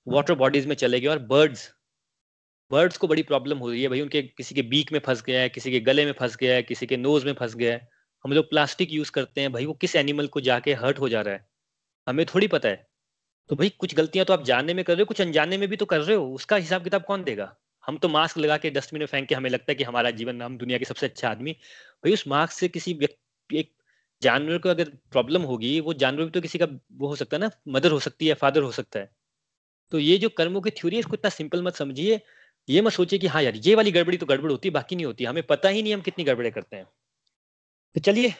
वाटर बॉडीज में चले गए और बर्ड्स को बड़ी प्रॉब्लम हो रही है भाई, उनके किसी के बीक में फंस गया है, किसी के गले में फंस गया है, किसी के नोज में फंस गया है। हम लोग प्लास्टिक यूज करते हैं भाई, वो किस एनिमल को जाके हर्ट हो जा रहा है हमें थोड़ी पता है। तो भाई कुछ गलतियां तो आप जानने में कर रहे हो, कुछ अनजाने में भी तो कर रहे हो, उसका हिसाब किताब कौन देगा? हम तो मास्क लगा के डस्टबिन में फेंक के हमें लगता है कि हमारा जीवन, हम दुनिया के सबसे अच्छा आदमी, भाई उस मास्क से किसी व्यक्ति, एक जानवर को अगर प्रॉब्लम होगी, वो जानवर भी तो किसी का वो हो सकता है ना, मदर हो सकती है, फादर हो सकता है। तो ये जो कर्मों की थ्योरी है इसको इतना सिंपल मत समझिए, ये मत सोचिए कि हाँ यार ये वाली गड़बड़ी तो गड़बड़ होती है बाकी नहीं होती, हमें पता ही नहीं हम कितनी गड़बड़े करते हैं। तो चलिए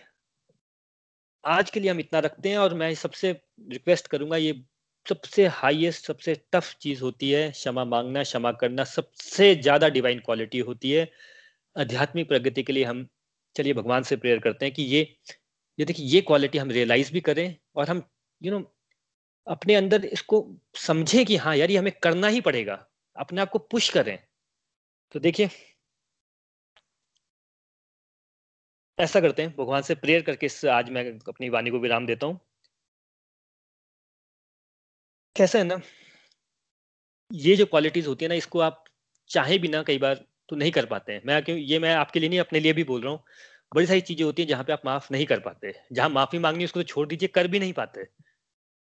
आज के लिए हम इतना रखते हैं, और मैं सबसे रिक्वेस्ट करूंगा, ये सबसे हाईएस्ट सबसे टफ चीज होती है क्षमा मांगना, क्षमा करना सबसे ज्यादा डिवाइन क्वालिटी होती है आध्यात्मिक प्रगति के लिए। हम चलिए भगवान से प्रेयर करते हैं कि ये देखिए ये क्वालिटी हम रियलाइज भी करें और हम यू नो अपने अंदर इसको समझें कि हाँ यार ये हमें करना ही पड़ेगा, अपने आप को पुश करें। तो देखिए ऐसा करते हैं, भगवान से प्रेयर करके आज मैं अपनी वाणी को विराम देता हूँ। कैसा है ना, ये जो क्वालिटीज होती है ना, इसको आप चाहे भी ना कई बार तो नहीं कर पाते हैं। मैं क्यों, ये मैं आपके लिए नहीं अपने लिए भी बोल रहा हूँ। बड़ी सारी चीजें होती हैं जहाँ पे आप माफ नहीं कर पाते, जहाँ माफी मांगनी उसको तो छोड़ दीजिए, कर भी नहीं पाते,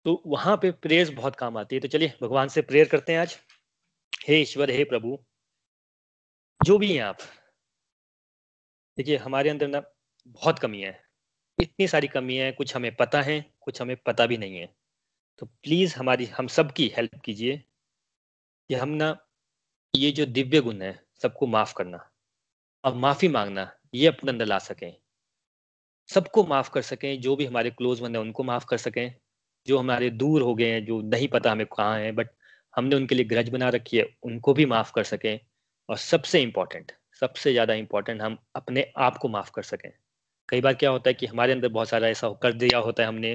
तो वहां पे प्रेयर्स बहुत काम आती है। तो चलिए भगवान से प्रेयर करते हैं आज। हे ईश्वर, हे प्रभु, जो भी हैं आप, देखिए हमारे अंदर ना बहुत कमियां हैं, इतनी सारी कमियां हैं, कुछ हमें पता है कुछ हमें पता भी नहीं है। तो प्लीज हमारी, हम सबकी हेल्प कीजिए कि हम ना ये जो दिव्य गुण है सबको माफ करना और माफी मांगना ये अपने अंदर ला सकें, सबको माफ कर सकें, जो भी हमारे क्लोज बंदे हैं उनको माफ कर सकें, जो हमारे दूर हो गए हैं, जो नहीं पता हमें कहाँ हैं बट हमने उनके लिए ग्रज बना रखी है, उनको भी माफ कर सकें। और सबसे इम्पोर्टेंट, सबसे ज़्यादा इम्पोर्टेंट, हम अपने आप को माफ कर सकें। कई बार क्या होता है कि हमारे अंदर बहुत सारा ऐसा कर दिया होता है हमने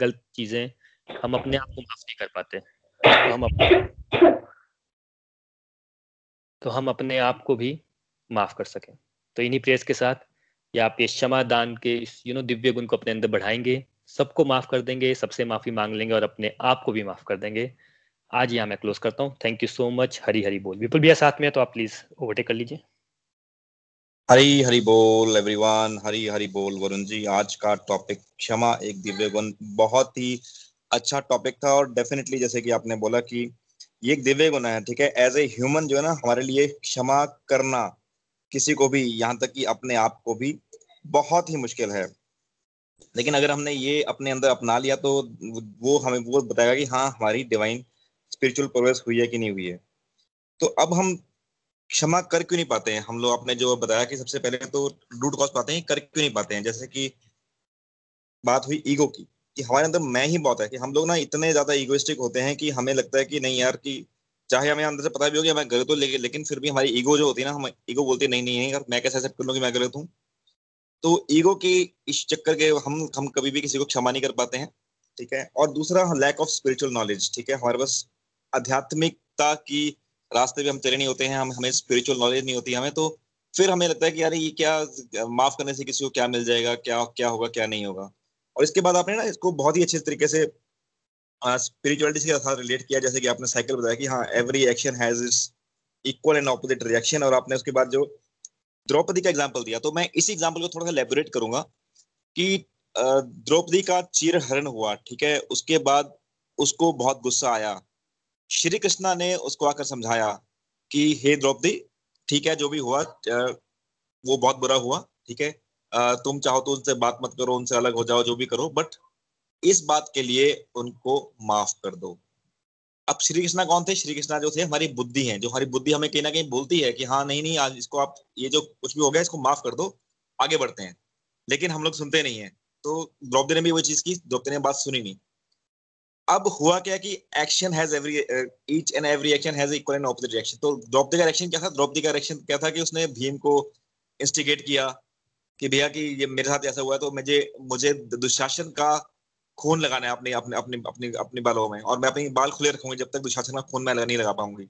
गलत चीज़ें, हम अपने आप को माफ नहीं कर पाते, तो हम अपने आप को भी माफ कर सकें। तो इन्हीं प्रेयर्स के साथ या आप ये क्षमा दान के इस दिव्य गुण को अपने अंदर बढ़ाएंगे, सबको माफ कर देंगे, सबसे माफी मांग लेंगे और अपने आप को भी माफ कर देंगे। आज यहाँ मैं क्लोज करता हूँ। Thank you so much. Hari Hari बोल। विपुल भैया साथ में है तो आप प्लीज ओवरटेक कर लीजिए। हरी हरी बोल एवरीवन। हरी हरी बोल वरुण जी। आज का टॉपिक क्षमा एक दिव्य गुण, बहुत ही अच्छा टॉपिक था और डेफिनेटली जैसे कि आपने बोला कि ये एक दिव्य गुण है, ठीक है। एज ए ह्यूमन जो है ना, हमारे लिए क्षमा करना किसी को भी, यहाँ तक कि अपने आप को भी, बहुत ही मुश्किल है। लेकिन अगर हमने ये अपने अंदर अपना लिया तो वो हमें वो बताएगा कि हाँ हमारी डिवाइन स्पिरिचुअल प्रोग्रेस हुई है कि नहीं हुई है। तो अब हम क्षमा कर क्यों नहीं पाते हैं, हम लोग आपने जो बताया कि सबसे पहले तो रूट कॉज पाते हैं, कर क्यों नहीं पाते हैं। जैसे कि बात हुई ईगो की कि हमारे अंदर मैं ही बहुत है कि हम लोग ना इतने ज्यादा ईगोइस्टिक होते हैं कि हमें लगता है कि नहीं यार कि चाहे हमें अंदर से पता भी हो कि मैं गलत हूँ, लेकिन फिर भी हमारी ईगो जो होती है ना, हम ईगो बोलती है नहीं यार मैं कैसे एक्सेप्ट कर लूँ कि मैं गलत हूँ। तो ईगो के इस चक्कर के हम कभी भी किसी को क्षमा नहीं कर पाते हैं, ठीक है। और दूसरा लैक ऑफ स्पिरिचुअल नॉलेज, ठीक है, हमारे पास आध्यात्मिकता की रास्ते भी हम चले नहीं होते हैं, हमें स्पिरिचुअल नॉलेज नहीं होती हमें, तो फिर हमें लगता है कि यार ये क्या माफ करने से किसी को क्या मिल जाएगा, क्या होगा क्या नहीं होगा। और इसके बाद आपने ना इसको बहुत ही अच्छे तरीके से स्पिरिचुअलिटी के साथ रिलेट किया, जैसे कि आपने साइकिल बताया कि हाँ every action has its equal and opposite reaction. और आपने उसके बाद जो द्रौपदी का एग्जाम्पल दिया, तो मैं इसी एग्जाम्पल को थोड़ा सा एलैबोरेट करूंगा कि द्रौपदी का चीरहरण हुआ, ठीक है, उसके बाद उसको बहुत गुस्सा आया, श्री कृष्णा ने उसको आकर समझाया कि हे द्रौपदी, ठीक है जो भी हुआ वो बहुत बुरा हुआ, ठीक है, तुम चाहो तो उनसे बात मत करो, उनसे अलग हो जाओ, जो भी करो, बट इस बात के लिए उनको माफ कर दो। अब श्री कृष्णा कौन थे? श्री कृष्णा जो थे हमारी बुद्धि हैं, जो हमारी बुद्धि हमें कहीं ना कहीं बोलती है कि हाँ नहीं आज इसको आप ये जो कुछ भी हो गया इसको माफ कर दो, आगे बढ़ते हैं, लेकिन हम लोग सुनते नहीं है। तो द्रौपदी ने भी वो चीज की, द्रौपदी ने बात सुनी नहीं। अब हुआ क्या कि action has every each and every action has equal and opposite reaction. तो द्रौपदी का रिएक्शन क्या था? द्रौपदी का रिएक्शन क्या था कि उसने भीम को इंस्टिगेट किया कि भैया कि ये मेरे साथ ऐसा हुआ, तो मुझे दुशासन का खून लगाना है अपने बालों में, और मैं अपने बाल खुले रखूंगी जब तक दुशासन का खून मैं नहीं लगा पाऊंगी।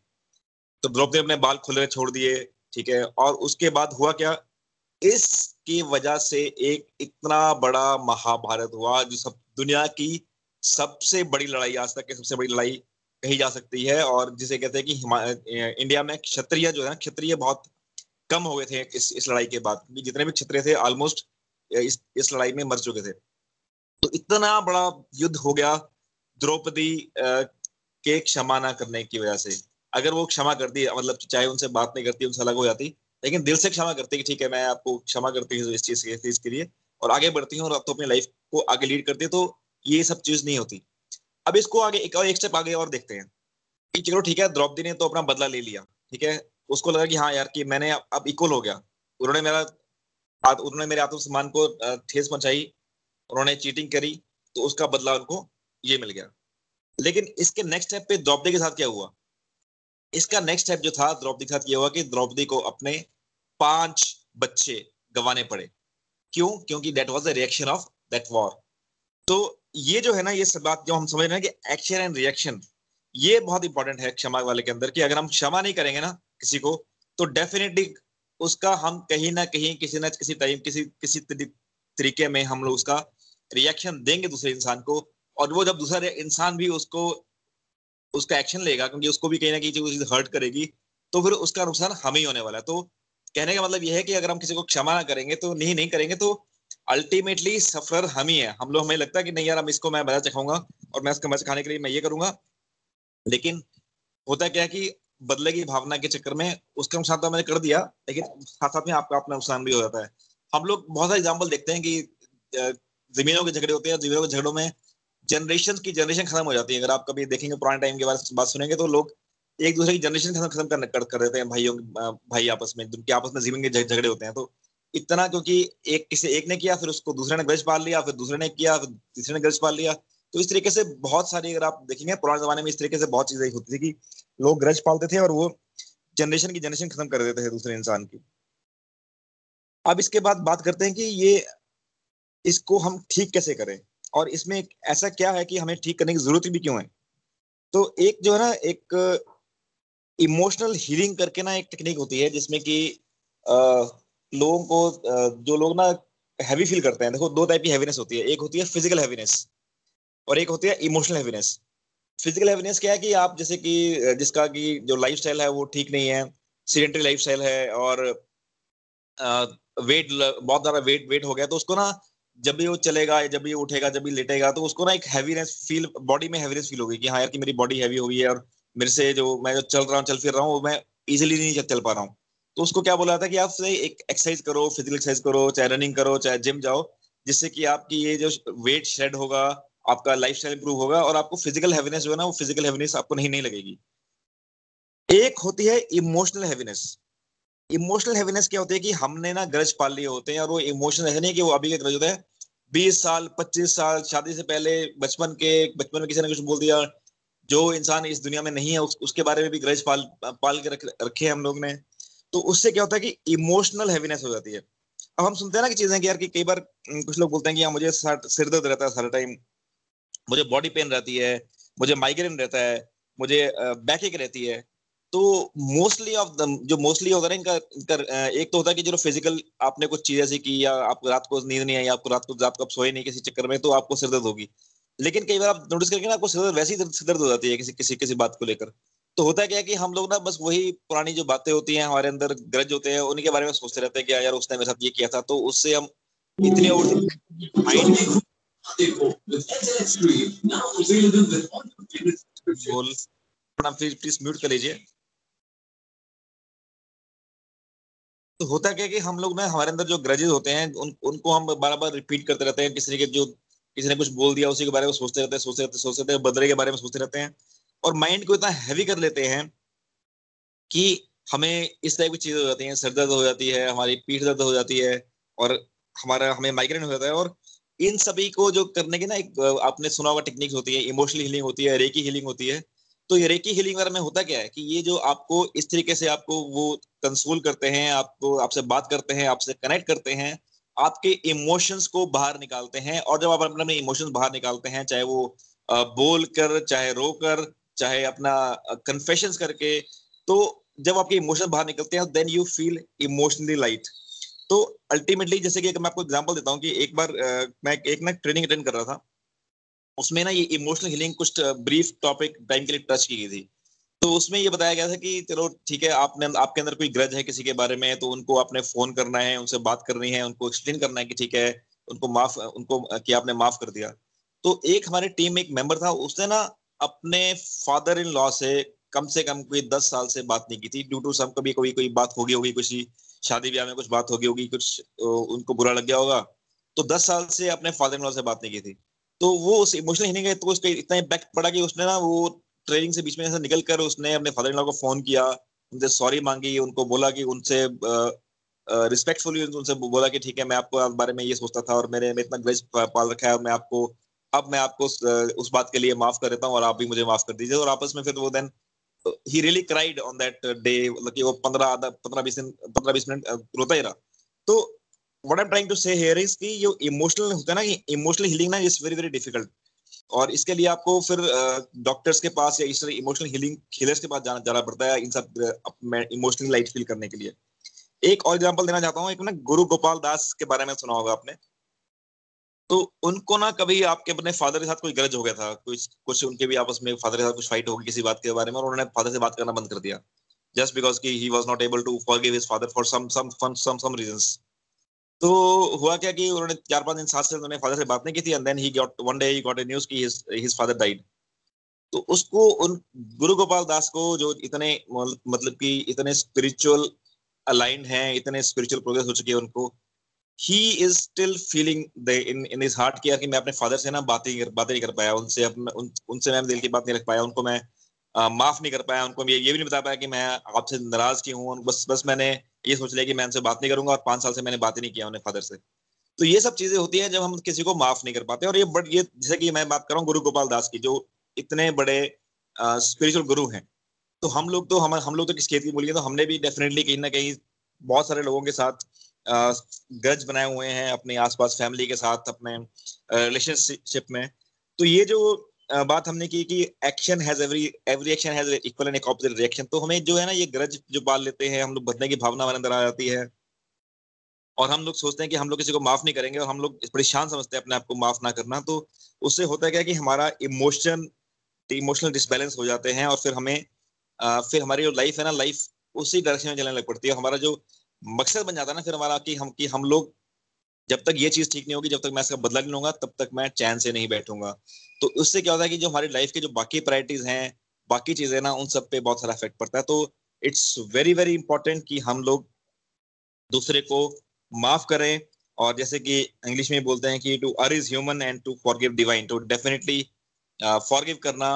तो द्रौपदी ने अपने बाल खुले छोड़ दिए, ठीक है। और उसके बाद हुआ क्या, इसकी वजह से एक इतना बड़ा महाभारत हुआ जो सब दुनिया की सबसे बड़ी लड़ाई, आज तक की सबसे बड़ी लड़ाई कही जा सकती है, और जिसे कहते हैं कि इंडिया में क्षत्रिय जो है ना, क्षत्रिय बहुत कम हो गए थे इस लड़ाई के बाद, जितने भी क्षत्रिय थे ऑलमोस्ट इस लड़ाई में मर चुके थे। तो इतना बड़ा युद्ध हो गया द्रौपदी के क्षमा ना करने की वजह से। अगर वो क्षमा करती, मतलब चाहे उनसे बात नहीं करती, उनसे अलग हो जाती, लेकिन दिल से क्षमा करती कि ठीक है मैं आपको क्षमा करती हूँ इस चीज के लिए, और आगे बढ़ती हूँ और तो अपनी लाइफ को आगे लीड करती है, तो ये सब चीज नहीं होती। अब इसको आगे एक स्टेप आगे और देखते हैं कि चलो ठीक है द्रौपदी ने तो अपना बदला ले लिया, ठीक है, उसको लगा कि हाँ यार कि मैंने अब इक्वल हो गया, उन्होंने मेरे आत्मसम्मान को ठेस पहुंचाई, उन्होंने चीटिंग करी, तो उसका बदला उनको ये मिल गया। लेकिन इसके नेक्स्ट स्टेप पे द्रौपदी के साथ क्या हुआ, इसका नेक्स्ट स्टेप जो था द्रौपदी के साथ ये हुआ कि द्रौपदी को अपने 5 बच्चे गंवाने पड़े। क्यों? क्योंकि that was the reaction of that war. तो ये जो है ना, ये सब बात जो हम समझ रहे हैं कि एक्शन एंड रिएक्शन, ये बहुत इंपॉर्टेंट है क्षमा वाले के अंदर, कि अगर हम क्षमा नहीं करेंगे ना किसी को, तो डेफिनेटली उसका हम कहीं ना कहीं किसी ना किसी टाइम किसी तरीके में हम लोग उसका रिएक्शन देंगे दूसरे इंसान को, और वो जब दूसरा इंसान भी उसका एक्शन लेगा, क्योंकि उसको भी कहीं ना कहीं चीज हर्ट करेगी, तो फिर उसका नुकसान हमें ही होने वाला है। तो कहने का मतलब यह है कि अगर हम किसी को क्षमा ना करेंगे तो नहीं करेंगे तो अल्टीमेटली सफर हम ही है। हमें लगता है कि नहीं यार हम इसको मैं मजा चखाऊंगा और मैं इसका मजा चखाने के लिए मैं ये करूंगा, लेकिन होता क्या है कि बदले की भावना के चक्कर में उसका नुकसान तो मैंने कर दिया, लेकिन साथ साथ में आपका अपना नुकसान भी हो जाता है। हम लोग बहुत सारे एग्जाम्पल देखते हैं कि जमीनों के झगड़े होते हैं, जमीनों के झगड़ों में जनरेशन की जनरेशन खत्म हो जाती है। अगर आप कभी देखेंगे पुराने टाइम के बात सुनेंगे तो लोग एक दूसरे की जनरेशन खत्म कर देते हैं, भाई आपस में, जिनके आपस में जमीन के झगड़े होते हैं। तो इतना, क्योंकि किसी एक ने किया, फिर उसको दूसरे ने ग्रज पाल लिया, फिर दूसरे ने किया, फिर तीसरे ने ग्रज पाल लिया। तो इस तरीके से बहुत सारी, अगर आप देखेंगे पुराने जमाने में इस तरीके से बहुत चीजें होती थी कि लोग ग्रज पालते थे और वो जनरेशन की जनरेशन खत्म कर देते थे दूसरे इंसान की। अब इसके बाद बात करते हैं कि ये इसको हम ठीक कैसे करें, और इसमें ऐसा क्या है कि हमें ठीक करने की जरूरत भी क्यों है। तो एक जो है ना, एक इमोशनल हीलिंग करके ना एक टेक्निक होती है, जिसमें कि लोगों को जो लोग ना हैवी फील करते हैं, देखो 2 टाइप की हैवीनेस होती है, एक होती है फिजिकल हैवीनेस और एक होती है इमोशनल हैवीनेस। फिजिकल हैवीनेस क्या है कि आप जैसे कि जिसका कि जो लाइफस्टाइल है वो ठीक नहीं है, सीडेंटरी लाइफस्टाइल है, और वेट बहुत ज्यादा वेट हो गया, तो उसको ना जब भी वो चलेगा या जब भी उठेगा, जब भी लेटेगा, तो उसको ना एक हैवीनेस फील, बॉडी में हैवीनेस फील होगी कि हाँ यार कि मेरी बॉडी हैवी हो गई है, और मेरे से जो मैं चल फिर रहा हूँ वो मैं इजिली नहीं चल पा रहा हूँ। तो उसको क्या बोला था कि आप एक एक्सरसाइज करो, फिजिकल एक्सरसाइज करो, चाहे रनिंग करो, चाहे जिम जाओ, जिससे कि आपकी ये जो वेट शेड होगा, आपका लाइफस्टाइल इंप्रूव होगा और आपको फिजिकल हैवीनेस जो है ना, वो फिजिकल हैवीनेस आपको नहीं लगेगी। एक होती है इमोशनल हैवीनेस। इमोशनल हैवीनेस क्या होती है कि हमने ना ग्रज पाल लिए होते हैं, और वो इमोशनल है नहीं कि वो अभी के ग्रज होता है 20 साल 25 साल शादी से पहले, बचपन में किसी ने कुछ बोल दिया, जो इंसान इस दुनिया में नहीं है उसके बारे में भी ग्रज पाल के रखे हैं हम लोग ने। तो उससे क्या होता है कि इमोशनल हैवीनेस हो जाती है। अब हम सुनते हैं ना कि चीजें कि यार कि कई बार कुछ लोग बोलते हैं कि यार मुझे सिर दर्द रहता है सारा टाइम, मुझे बॉडी पेन रहती है, मुझे माइग्रेन रहता है, मुझे बैक एक रहती है। तो मोस्टली ऑफ द जो मोस्टली होता है ना इनका एक तो होता है कि जो फिजिकल आपने कुछ चीज ऐसी की या आपको रात को नींद नहीं आई, आपको रात को आप सोए नहीं किसी चक्कर में, तो आपको सिरदर्द होगी। लेकिन कई बार आप नोटिस करके ना आपको सिरदर्द वैसे ही सिरदर्द हो जाती है किसी बात को लेकर। तो होता है क्या कि हम लोग ना बस वही पुरानी जो बातें होती हैं, हमारे अंदर ग्रज होते हैं, उनके बारे में सोचते रहते हैं कि यार उसने मेरे साथ ये किया था। तो उससे हम इतने प्लीज म्यूट कर लीजिए। तो होता क्या कि हम लोग ना हमारे अंदर जो ग्रजेस होते हैं उनको हम बार बार रिपीट करते रहते हैं। किसी ने कुछ बोल दिया उसी के बारे में सोचते रहते हैं, बदले के बारे में सोचते रहते हैं और माइंड को इतना हैवी कर लेते हैं कि हमें इस टाइप की चीजें हो जाती हैं। सर दर्द हो जाती है, हमारी पीठ दर्द हो जाती है और हमें माइग्रेन हो जाता है। और इन सभी को जो करने की ना एक आपने सुना होगा टेक्निक्स होती है, इमोशनल हीलिंग होती है, रेकी हीलिंग होती है। तो ये रेकी हीलिंग वगैरह में होता क्या है कि ये जो आपको इस तरीके से आपको वो कंसोल करते हैं, आपको आपसे बात करते हैं, आपसे कनेक्ट करते हैं, आपके इमोशंस को बाहर निकालते हैं। और जब आप अपने इमोशंस बाहर निकालते हैं, चाहे वो बोल कर, चाहे रो कर, चाहे अपना कन्फेशंस करके, तो जब आपके इमोशन बाहर निकलते हैं then you feel emotionally light. तो अल्टीमेटली जैसे कि मैं आपको एग्जांपल देता हूँ कि एक बार मैं एक ना ट्रेनिंग अटेंड कर रहा था, उसमें ना ये इमोशनल हीलिंग कुछ ब्रीफ टॉपिक टाइम के लिए टच की गई थी। तो उसमें ये बताया गया था कि चलो ठीक है, आपके अंदर कोई ग्रज है किसी के बारे में, तो उनको आपने फोन करना है, उनसे बात करनी है, उनको एक्सप्लेन करना है कि ठीक है उनको आपने माफ कर दिया। तो एक हमारे टीम में एक मेंबर था, उसने ना अपने फादर इन लॉ से कम कोई 10 साल से बात नहीं की थी, ड्यू टू सम कभी कोई बात होगी, किसी शादी ब्याह में कुछ बात होगी, कुछ उनको बुरा लग गया होगा। तो 10 साल से अपने फादर इन लॉ से बात नहीं की थी। तो वो उस इमोशनल हीलिंग तो उसका इतना इम्पैक्ट पड़ा कि उसने ना वो ट्रेनिंग से बीच में ऐसा निकल कर उसने अपने फादर इन लॉ को फोन किया, उनसे सॉरी मांगी, उनको बोला कि उनसे रिस्पेक्टफुली उनसे बोला कि ठीक है मैं आपको बारे में ये सोचता था और मैंने इतना ग्रज पाल रखा है और मैं आपको उस बात के लिए माफ कर देता हूँ और आप भी मुझे माफ कर दीजिए। और आपस में फिर वो then he really cried on that day, मतलब कि वो 15-20 मिनट रोता ही रहा। तो what I am trying to say here is कि जो इमोशनल होता है ना, ये इमोशनल हीलिंग ना इज वेरी वेरी डिफिकल्ट। और इसके लिए आपको फिर डॉक्टर्स के पास या इस तरह इमोशनल हीलिंग हीलर्स के पास जाना पड़ता है इन सब इमोशनली लाइट फील करने के लिए। एक और एग्जांपल देना चाहता हूँ, एक ना गुरु गोपाल दास के बारे में सुना होगा आपने। तो उनको ना कभी आपके अपने फादर के साथ कोई गरज हो गया था, कुछ उनके भी आपस में फादर के साथ कुछ फाइट होगी किसी बात के बारे में, और उन्होंने फादर से बात करना बंद कर दिया जस्ट बिकॉज की he was not able to forgive his father for some reasons. तो हुआ क्या कि उन्होंने 4-5 दिन 7 से उन्होंने फादर से बात नहीं की थी, and then he got one day he got a news कि हिज फादर डाइड। तो उसको उन गुरु गोपाल दास को जो इतने मतलब कि इतने स्पिरिचुअल अलाइंड हैं, इतने स्पिरिचुअल प्रोग्रेस हो चुकी है उनको, he is still feeling in his heart किया कि मैं अपने फादर से ना बातें नहीं कर पाया, उनसे मैं दिल की बात नहीं रख पाया, उनको मैं माफ नहीं कर पाया, उनको ये भी नहीं बता पाया कि मैं आपसे नाराज क्यों हूँ, बस मैंने ये सोच लिया कि मैं उनसे बात नहीं करूंगा और 5 साल से मैंने बात ही नहीं किया उन्हें फादर से। तो ये सब चीजें होती हैं जब हम किसी को माफ नहीं कर पाते। और ये जैसे कि मैं बात कर रहा हूँ गुरु गोपाल दास की, जो इतने बड़े स्पिरिचुअल गुरु हैं। तो हम लोग तो किस खेत की बोलिए, तो हमने भी डेफिनेटली कहीं ना कहीं बहुत सारे लोगों के साथ ग्रज बनाए हुए हैं अपने आसपास, फैमिली के साथ, अपने रिलेशनशिप में। तो ये जो बात हमने की कि action has every action has equal and opposite reaction, तो हमें जो है ना ये ग्रज जो पाल लेते हैं हम लोग, बदले की भावना हमारे अंदर आ जाती है और हम लोग सोचते हैं कि हम लोग किसी को माफ नहीं करेंगे और हम लोग परेशान समझते हैं अपने आप को माफ ना करना। तो उससे होता है क्या कि हमारा इमोशनल डिसबैलेंस हो जाते हैं और फिर हमारी जो लाइफ है ना, लाइफ उसी डायरेक्शन में चलने लग पड़ती है। हमारा जो मकसद बन जाता है ना फिर हमारा कि हम लोग जब तक ये चीज ठीक नहीं होगी, जब तक मैं इसका बदला नहीं लूंगा, तब तक मैं चैन से नहीं बैठूंगा। तो उससे क्या होता है कि जो हमारी लाइफ के जो बाकी प्रायोरिटीज हैं, बाकी चीजें ना, उन सब पे बहुत सारा इफेक्ट पड़ता है। तो इट्स वेरी वेरी इंपॉर्टेंट कि हम लोग दूसरे को माफ करें और जैसे कि इंग्लिश में बोलते हैं कि to Ariz human and to forgive divine, तो डेफिनेटली फॉरगिव करना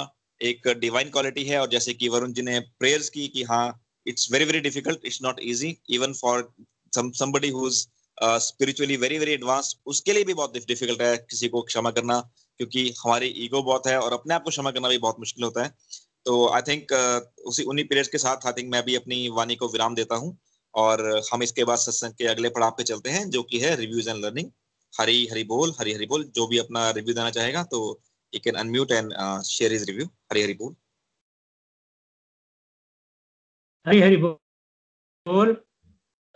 एक डिवाइन क्वालिटी है। और जैसे कि वरुण जी ने प्रेयर्स की कि हाँ, it's very very difficult, it's not easy even for somebody who is spiritually very very advance, उसके लिए भी बहुत डिफिकल्ट है किसी को क्षमा करना, क्योंकि हमारी ईगो बहुत है और अपने आप को क्षमा करना भी बहुत मुश्किल होता है। तो आई थिंक उसी उन्हीं प्रेयर्स के साथ आई थिंक मैं भी अपनी वाणी को विराम देता हूँ और हम इसके बाद सत्संग के अगले पड़ाव पे चलते हैं जो कि है reviews and learning. Hari Hari बोल, हरी हरी बोल। जो भी अपना रिव्यू देना चाहेगा तो you can unmute and share his review. Hari Hari बोल, हरी हरी बोल,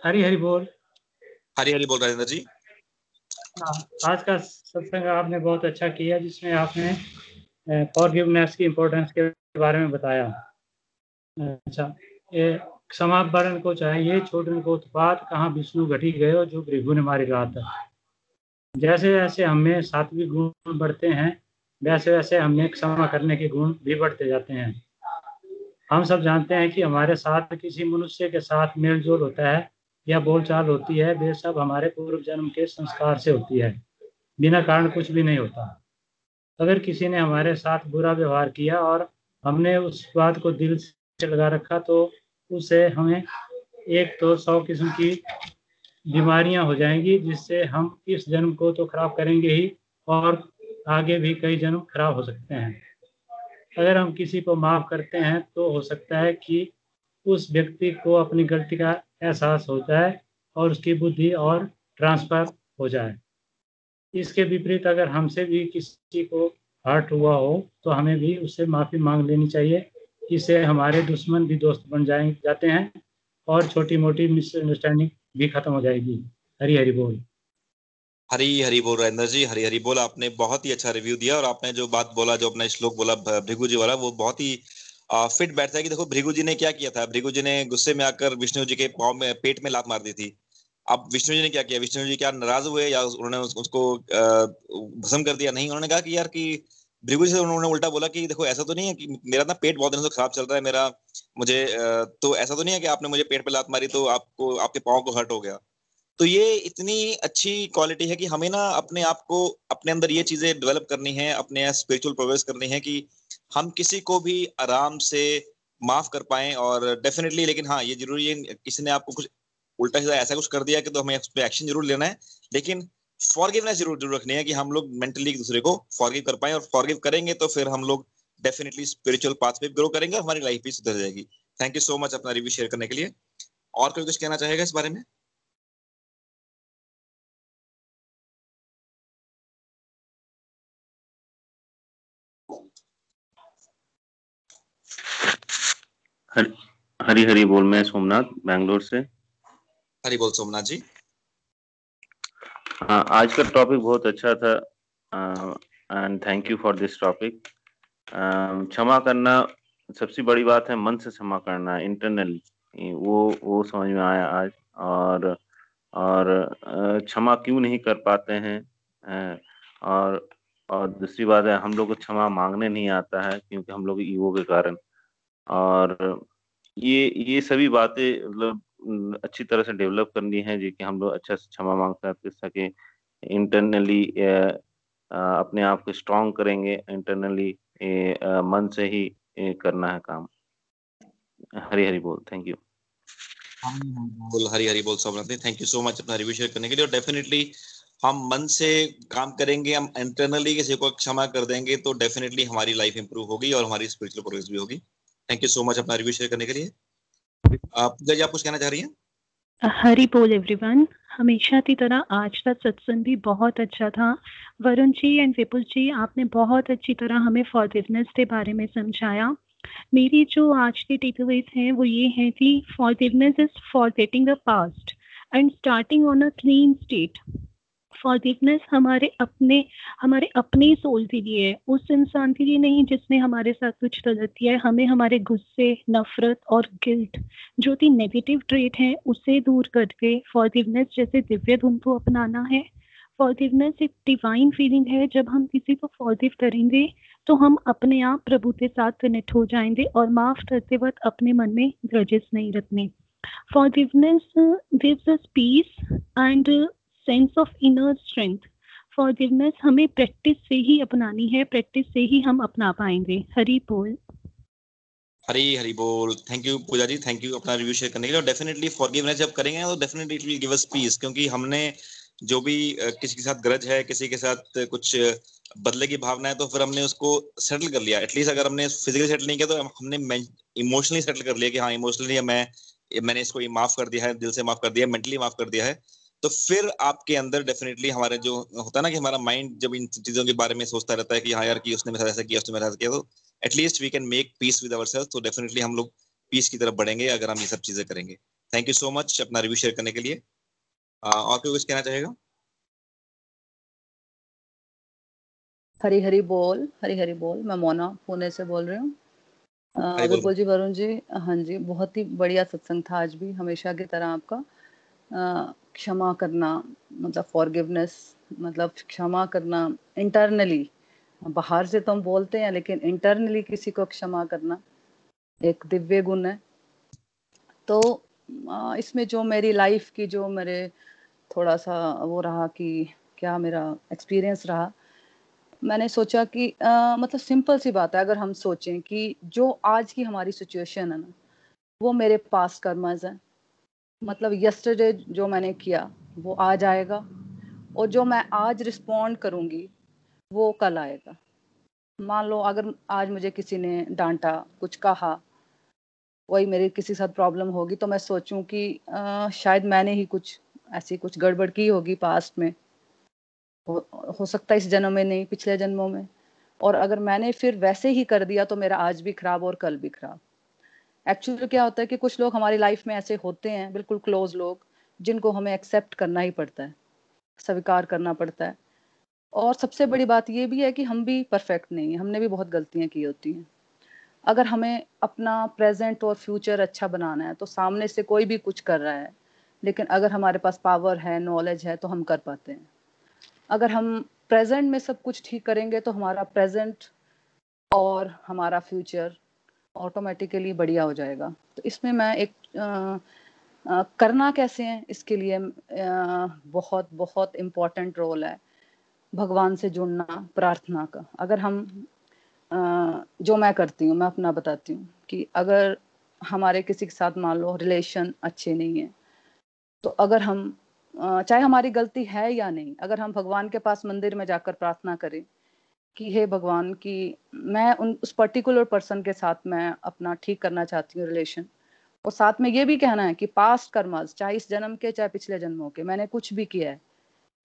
हरी हरी बोल, हरी हरी बोल। राजेंद्र जी, आज का सत्संग आपने बहुत अच्छा किया जिसमें आपने फॉरगिवनेस की इम्पोर्टेंस के बारे में बताया। अच्छा, ये क्षमा बरन को चाहिए छोड़ने को उत्पात, कहाँ विष्णु घटी गए हो जो भृगु ने मारी रात। जैसे जैसे हमें सात्विक गुण बढ़ते हैं वैसे वैसे हमें क्षमा करने के गुण भी बढ़ते जाते हैं। हम सब जानते हैं कि हमारे साथ किसी मनुष्य के साथ मेलजोल होता है या बोलचाल होती है, वे सब हमारे पूर्व जन्म के संस्कार से होती है, बिना कारण कुछ भी नहीं होता। अगर किसी ने हमारे साथ बुरा व्यवहार किया और हमने उस बात को दिल से लगा रखा तो उससे हमें एक तो 100 किस्म की बीमारियां हो जाएंगी, जिससे हम इस जन्म को तो खराब करेंगे ही और आगे भी कई जन्म खराब हो सकते हैं। अगर हम किसी को माफ़ करते हैं तो हो सकता है कि उस व्यक्ति को अपनी गलती का एहसास हो जाए और उसकी बुद्धि और ट्रांसफर हो जाए। इसके विपरीत अगर हमसे भी किसी को हर्ट हुआ हो तो हमें भी उससे माफ़ी मांग लेनी चाहिए। इससे हमारे दुश्मन भी दोस्त बन जाते हैं और छोटी मोटी मिसअंडरस्टैंडिंग भी खत्म हो जाएगी। हरी हरी बोल, हरी हरी बोल। राजेंद्र जी, हरी हरी बोल। आपने बहुत ही अच्छा रिव्यू दिया और आपने जो बात बोला, जो अपना श्लोक बोला भृगु जी वाला, वो बहुत ही फिट बैठता है कि देखो भृगु जी ने क्या किया था। भृगु जी ने गुस्से में आकर विष्णु जी के पाँव में, पेट में लात मार दी थी। अब विष्णु जी ने क्या किया? विष्णु जी क्या नाराज हुए या उन्होंने उसको भस्म कर दिया? नहीं, उन्होंने कहा कि यार कि भृगु जी से उन्होंने उल्टा बोला कि देखो ऐसा तो नहीं है कि मेरा ना पेट बहुत दिनों से खराब चल रहा है, मेरा मुझे तो ऐसा तो नहीं है कि आपने मुझे पेट पे लात मारी तो आपको, आपके पाँव को हर्ट हो गया। तो ये इतनी अच्छी क्वालिटी है कि हमें ना अपने आप को, अपने अंदर ये चीजें डेवलप करनी है, अपने स्पिरिचुअल प्रोग्रेस करनी है कि हम किसी को भी आराम से माफ कर पाए। और डेफिनेटली, लेकिन हाँ ये जरूरी है, किसी ने आपको कुछ उल्टा सीधा ऐसा कुछ कर दिया कि तो हमें उस पर एक्शन जरूर लेना है, लेकिन फॉरगिवनेस जरूर रखनी है कि हम लोग मेंटली एक दूसरे को फॉरगिव कर पाए। और फॉरगिव करेंगे तो फिर हम लोग डेफिनेटली स्पिरिचुअल पाथ पे ग्रो करेंगे और हमारी लाइफ भी सुधर जाएगी। थैंक यू सो मच अपना रिव्यू शेयर करने के लिए। और कोई कुछ कहना चाहेगा इस बारे में? हरी हरी बोल। मैं सोमनाथ बैंगलोर से। हरी बोल सोमनाथ जी। हाँ, आज का टॉपिक बहुत अच्छा था and thank you for this topic. क्षमा करना सबसे बड़ी बात है, मन से क्षमा करना इंटरनली, वो समझ में आया आज। और क्षमा क्यों नहीं कर पाते हैं, और दूसरी बात है हम लोग को क्षमा मांगने नहीं आता है क्योंकि हम लोग ईगो के कारण। और ये सभी बातें मतलब अच्छी तरह से डेवलप करनी है जो कि हम लोग अच्छा से क्षमा मांग सके, इंटरनली अपने आप को स्ट्रांग करेंगे, इंटरनली मन से ही करना है काम। हरी हरी बोल, थैंक यू। हरी हरी बोल सब, थैंक यू सो मच अपना रिव्यू शेयर करने के लिए। और डेफिनेटली हम मन से काम करेंगे, हम इंटरनली किसी को क्षमा कर देंगे तो डेफिनेटली हमारी लाइफ इंप्रूव होगी और हमारी स्पिरिचुअल प्रोग्रेस भी होगी। थैंक यू सो मच अपना रिव्यू शेयर करने के लिए। आप कुछ कहना चाह रही हैं? हरी बोल एवरीवन। हमेशा की तरह आज का सत्संग भी बहुत अच्छा था। वरुण जी एंड विपुल जी, आपने बहुत अच्छी तरह हमें फॉरगिवनेस के बारे में समझाया। मेरी जो आज के टेकअवेज हैं वो ये हैं कि forgiveness is forgetting the past and starting on a clean state. Forgiveness हमारे अपने सोल के लिए है, उस इंसान के लिए नहीं जिसने हमारे साथ कुछ गलत किया है। हमें हमारे गुस्से, नफरत और गिल्ट जो कि नेगेटिव ट्रेट हैं उसे दूर करके फॉरगिवनेस जैसे दिव्य गुण को अपनाना है। फॉरगिवनेस एक डिवाइन फीलिंग है। जब हम किसी को फॉरगिव करेंगे तो हम अपने आप प्रभु के साथ कनेक्ट हो जाएंगे और माफ करते वक्त अपने मन में ग्रजेस नहीं रखनी। Forgiveness gives us peace and sense of inner strength. Forgiveness हमें प्रैक्टिस से ही अपनानी है, प्रैक्टिस से ही हम अपना पाएंगे। हरि बोल, हरी हरी बोल। Thank you Puja ji, thank you अपना रिव्यू शेयर करने के लिए। और डेफिनेटली फॉरगिवनेस जब करेंगे तो definitely it will give us peace, क्योंकि हमने जो भी किसी के साथ ग्रज है, किसी के साथ कुछ बदले की भावना है, तो फिर हमने उसको सेटल कर लिया। एटलीस्ट अगर हमने फिजिकली सेटल नहीं किया तो हमने इमोशनली सेटल कर लिया कि हाँ इमोशनली मैंने इसको माफ कर दिया है, दिल से माफ कर दिया है, मेंटली माफ कर दिया है। तो फिर आपके अंदर डेफिनेटली हमारे जो होता है ना कि हमारा माइंड जब इन चीजों के बारे में सोचता रहता है कि हाँ यार कि उसने मेरे साथ ऐसा किया, उसने मेरे साथ किया, तो at least we can make peace with ourselves. तो डेफिनेटली हम लोग पीस की तरफ बढ़ेंगे अगर हम ये सब चीजें करेंगे। थैंक यू सो मच अपना रिव्यू शेयर करने के लिए। और कोई कुछ कहना चाहेगा? हरी हरी बोल, हरी हरी बोल। मैं मोना पुणे से बोल रही हूँ। जी वरुण जी, हाँ जी, बहुत ही बढ़िया सत्संग था आज भी, हमेशा की तरह आपका। क्षमा करना मतलब फॉरगिवनेस, मतलब क्षमा करना इंटरनली, बाहर से तो हम बोलते हैं लेकिन इंटरनली किसी को क्षमा करना एक दिव्य गुण है। तो इसमें जो मेरी लाइफ की जो मेरे थोड़ा सा वो रहा कि क्या मेरा एक्सपीरियंस रहा, मैंने सोचा कि मतलब सिंपल सी बात है, अगर हम सोचें कि जो आज की हमारी सिचुएशन है ना वो मेरे पास कर्मज है, मतलब यस्टरडे जो मैंने किया वो आज आएगा और जो मैं आज रिस्पॉन्ड करूँगी वो कल आएगा। मान लो अगर आज मुझे किसी ने डांटा, कुछ कहा, वही मेरे किसी साथ प्रॉब्लम होगी तो मैं सोचूं कि शायद मैंने ही कुछ ऐसी कुछ गड़बड़ की होगी पास्ट में, हो सकता है इस जन्म में नहीं, पिछले जन्मों में, और अगर मैंने फिर वैसे ही कर दिया तो मेरा आज भी खराब और कल भी खराब। एक्चुअली क्या होता है कि कुछ लोग हमारी लाइफ में ऐसे होते हैं, बिल्कुल क्लोज लोग, जिनको हमें एक्सेप्ट करना ही पड़ता है, स्वीकार करना पड़ता है। और सबसे बड़ी बात ये भी है कि हम भी परफेक्ट नहीं हैं, हमने भी बहुत गलतियां की होती हैं। अगर हमें अपना प्रेजेंट और फ्यूचर अच्छा बनाना है तो सामने से कोई भी कुछ कर रहा है, लेकिन अगर हमारे पास पावर है, नॉलेज है, तो हम कर पाते हैं। अगर हम प्रेजेंट में सब कुछ ठीक करेंगे तो हमारा प्रेजेंट और हमारा फ्यूचर ऑटोमेटिकली बढ़िया हो जाएगा। तो इसमें मैं एक करना कैसे है, इसके लिए बहुत बहुत इम्पोर्टेंट रोल है भगवान से जुड़ना, प्रार्थना का। अगर हम जो मैं करती हूँ, मैं अपना बताती हूँ कि अगर हमारे किसी के साथ मान लो रिलेशन अच्छे नहीं है तो अगर हम चाहे हमारी गलती है या नहीं, अगर हम भगवान के पास मंदिर में जाकर प्रार्थना करें कि हे भगवान कि मैं उस पर्टिकुलर पर्सन के साथ मैं अपना ठीक करना चाहती हूँ रिलेशन, और साथ में ये भी कहना है कि पास्ट कर्मास, चाहे इस जन्म के चाहे पिछले जन्मों के, मैंने कुछ भी किया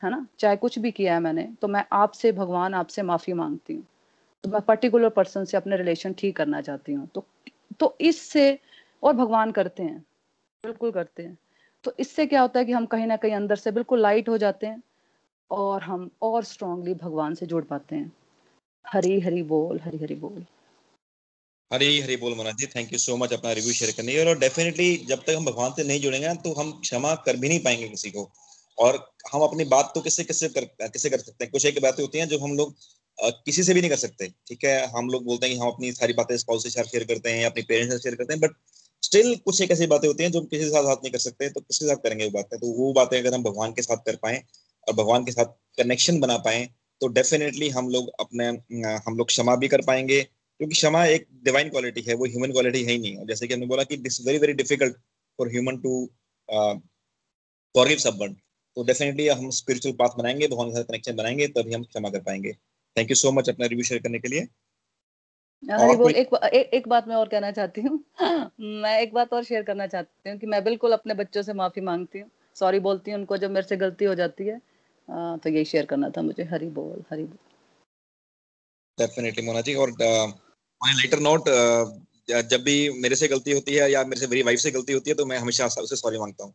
है ना, चाहे कुछ भी किया है मैंने, तो मैं आपसे भगवान आपसे माफ़ी मांगती हूँ, तो मैं पर्टिकुलर पर्सन से अपने रिलेशन ठीक करना चाहती हूँ। तो इससे, और भगवान करते हैं, बिल्कुल करते हैं, तो इससे क्या होता है कि हम कहीं ना कहीं अंदर से बिल्कुल लाइट हो जाते हैं और हम और स्ट्रांगली भगवान से जुड़ पाते हैं। हरी हरी बोल, हरी हरी बोल, हरी हरी बोल। Mona ji, thank you so much अपना रिव्यू शेयर करने के। और डेफिनेटली जब तक हम भगवान से नहीं जुड़ेंगे तो हम क्षमा कर भी नहीं पाएंगे किसी को, और हम अपनी बात तो किससे कर सकते हैं। कुछ एक बातें होती हैं जो हम लोग किसी से भी नहीं कर सकते, ठीक है। हम लोग बोलते हैं कि हम अपनी सारी बातें स्पाउस के साथ शेयर करते हैं, अपने पेरेंट्स से शेयर करते हैं, बट स्टिल कुछ एक ऐसी बातें होती हैं जो हम किसी के साथ नहीं कर सकते, तो किसके साथ करेंगे वो बातें। तो वो बातें अगर हम भगवान के साथ कर पाएं और भगवान के साथ कनेक्शन बना पाएं तो डेफिनेटली हम लोग क्षमा भी कर पाएंगे, क्योंकि क्षमा एक डिवाइन क्वालिटी है, वो ह्यूमन क्वालिटी है ही नहीं। जैसे कि हमने बोला कि this very very difficult for human to forgive someone, तो डेफिनेटली हम स्पिरिचुअल पाथ बनाएंगे, भगवान के साथ कनेक्शन बनाएंगे, तभी हम क्षमा कर पाएंगे। थैंक यू सो मच अपना रिव्यू शेयर करने के लिए। एक बात मैं और कहना चाहती हूँ मैं एक बात और शेयर करना चाहती हूँ कि मैं बिल्कुल अपने बच्चों से माफी मांगती हूँ, सॉरी बोलती हूँ उनको जब मेरे से गलती हो जाती है। तो यही शेयर करना था मुझे। हरी बोल, हरी बोल। डेफिनेटली मोना जी। और ऑन लेटर नोट, जब भी मेरे से गलती होती है या मेरे से मेरी वाइफ से गलती होती है तो मैं हमेशा उसे सॉरी मांगता हूँ।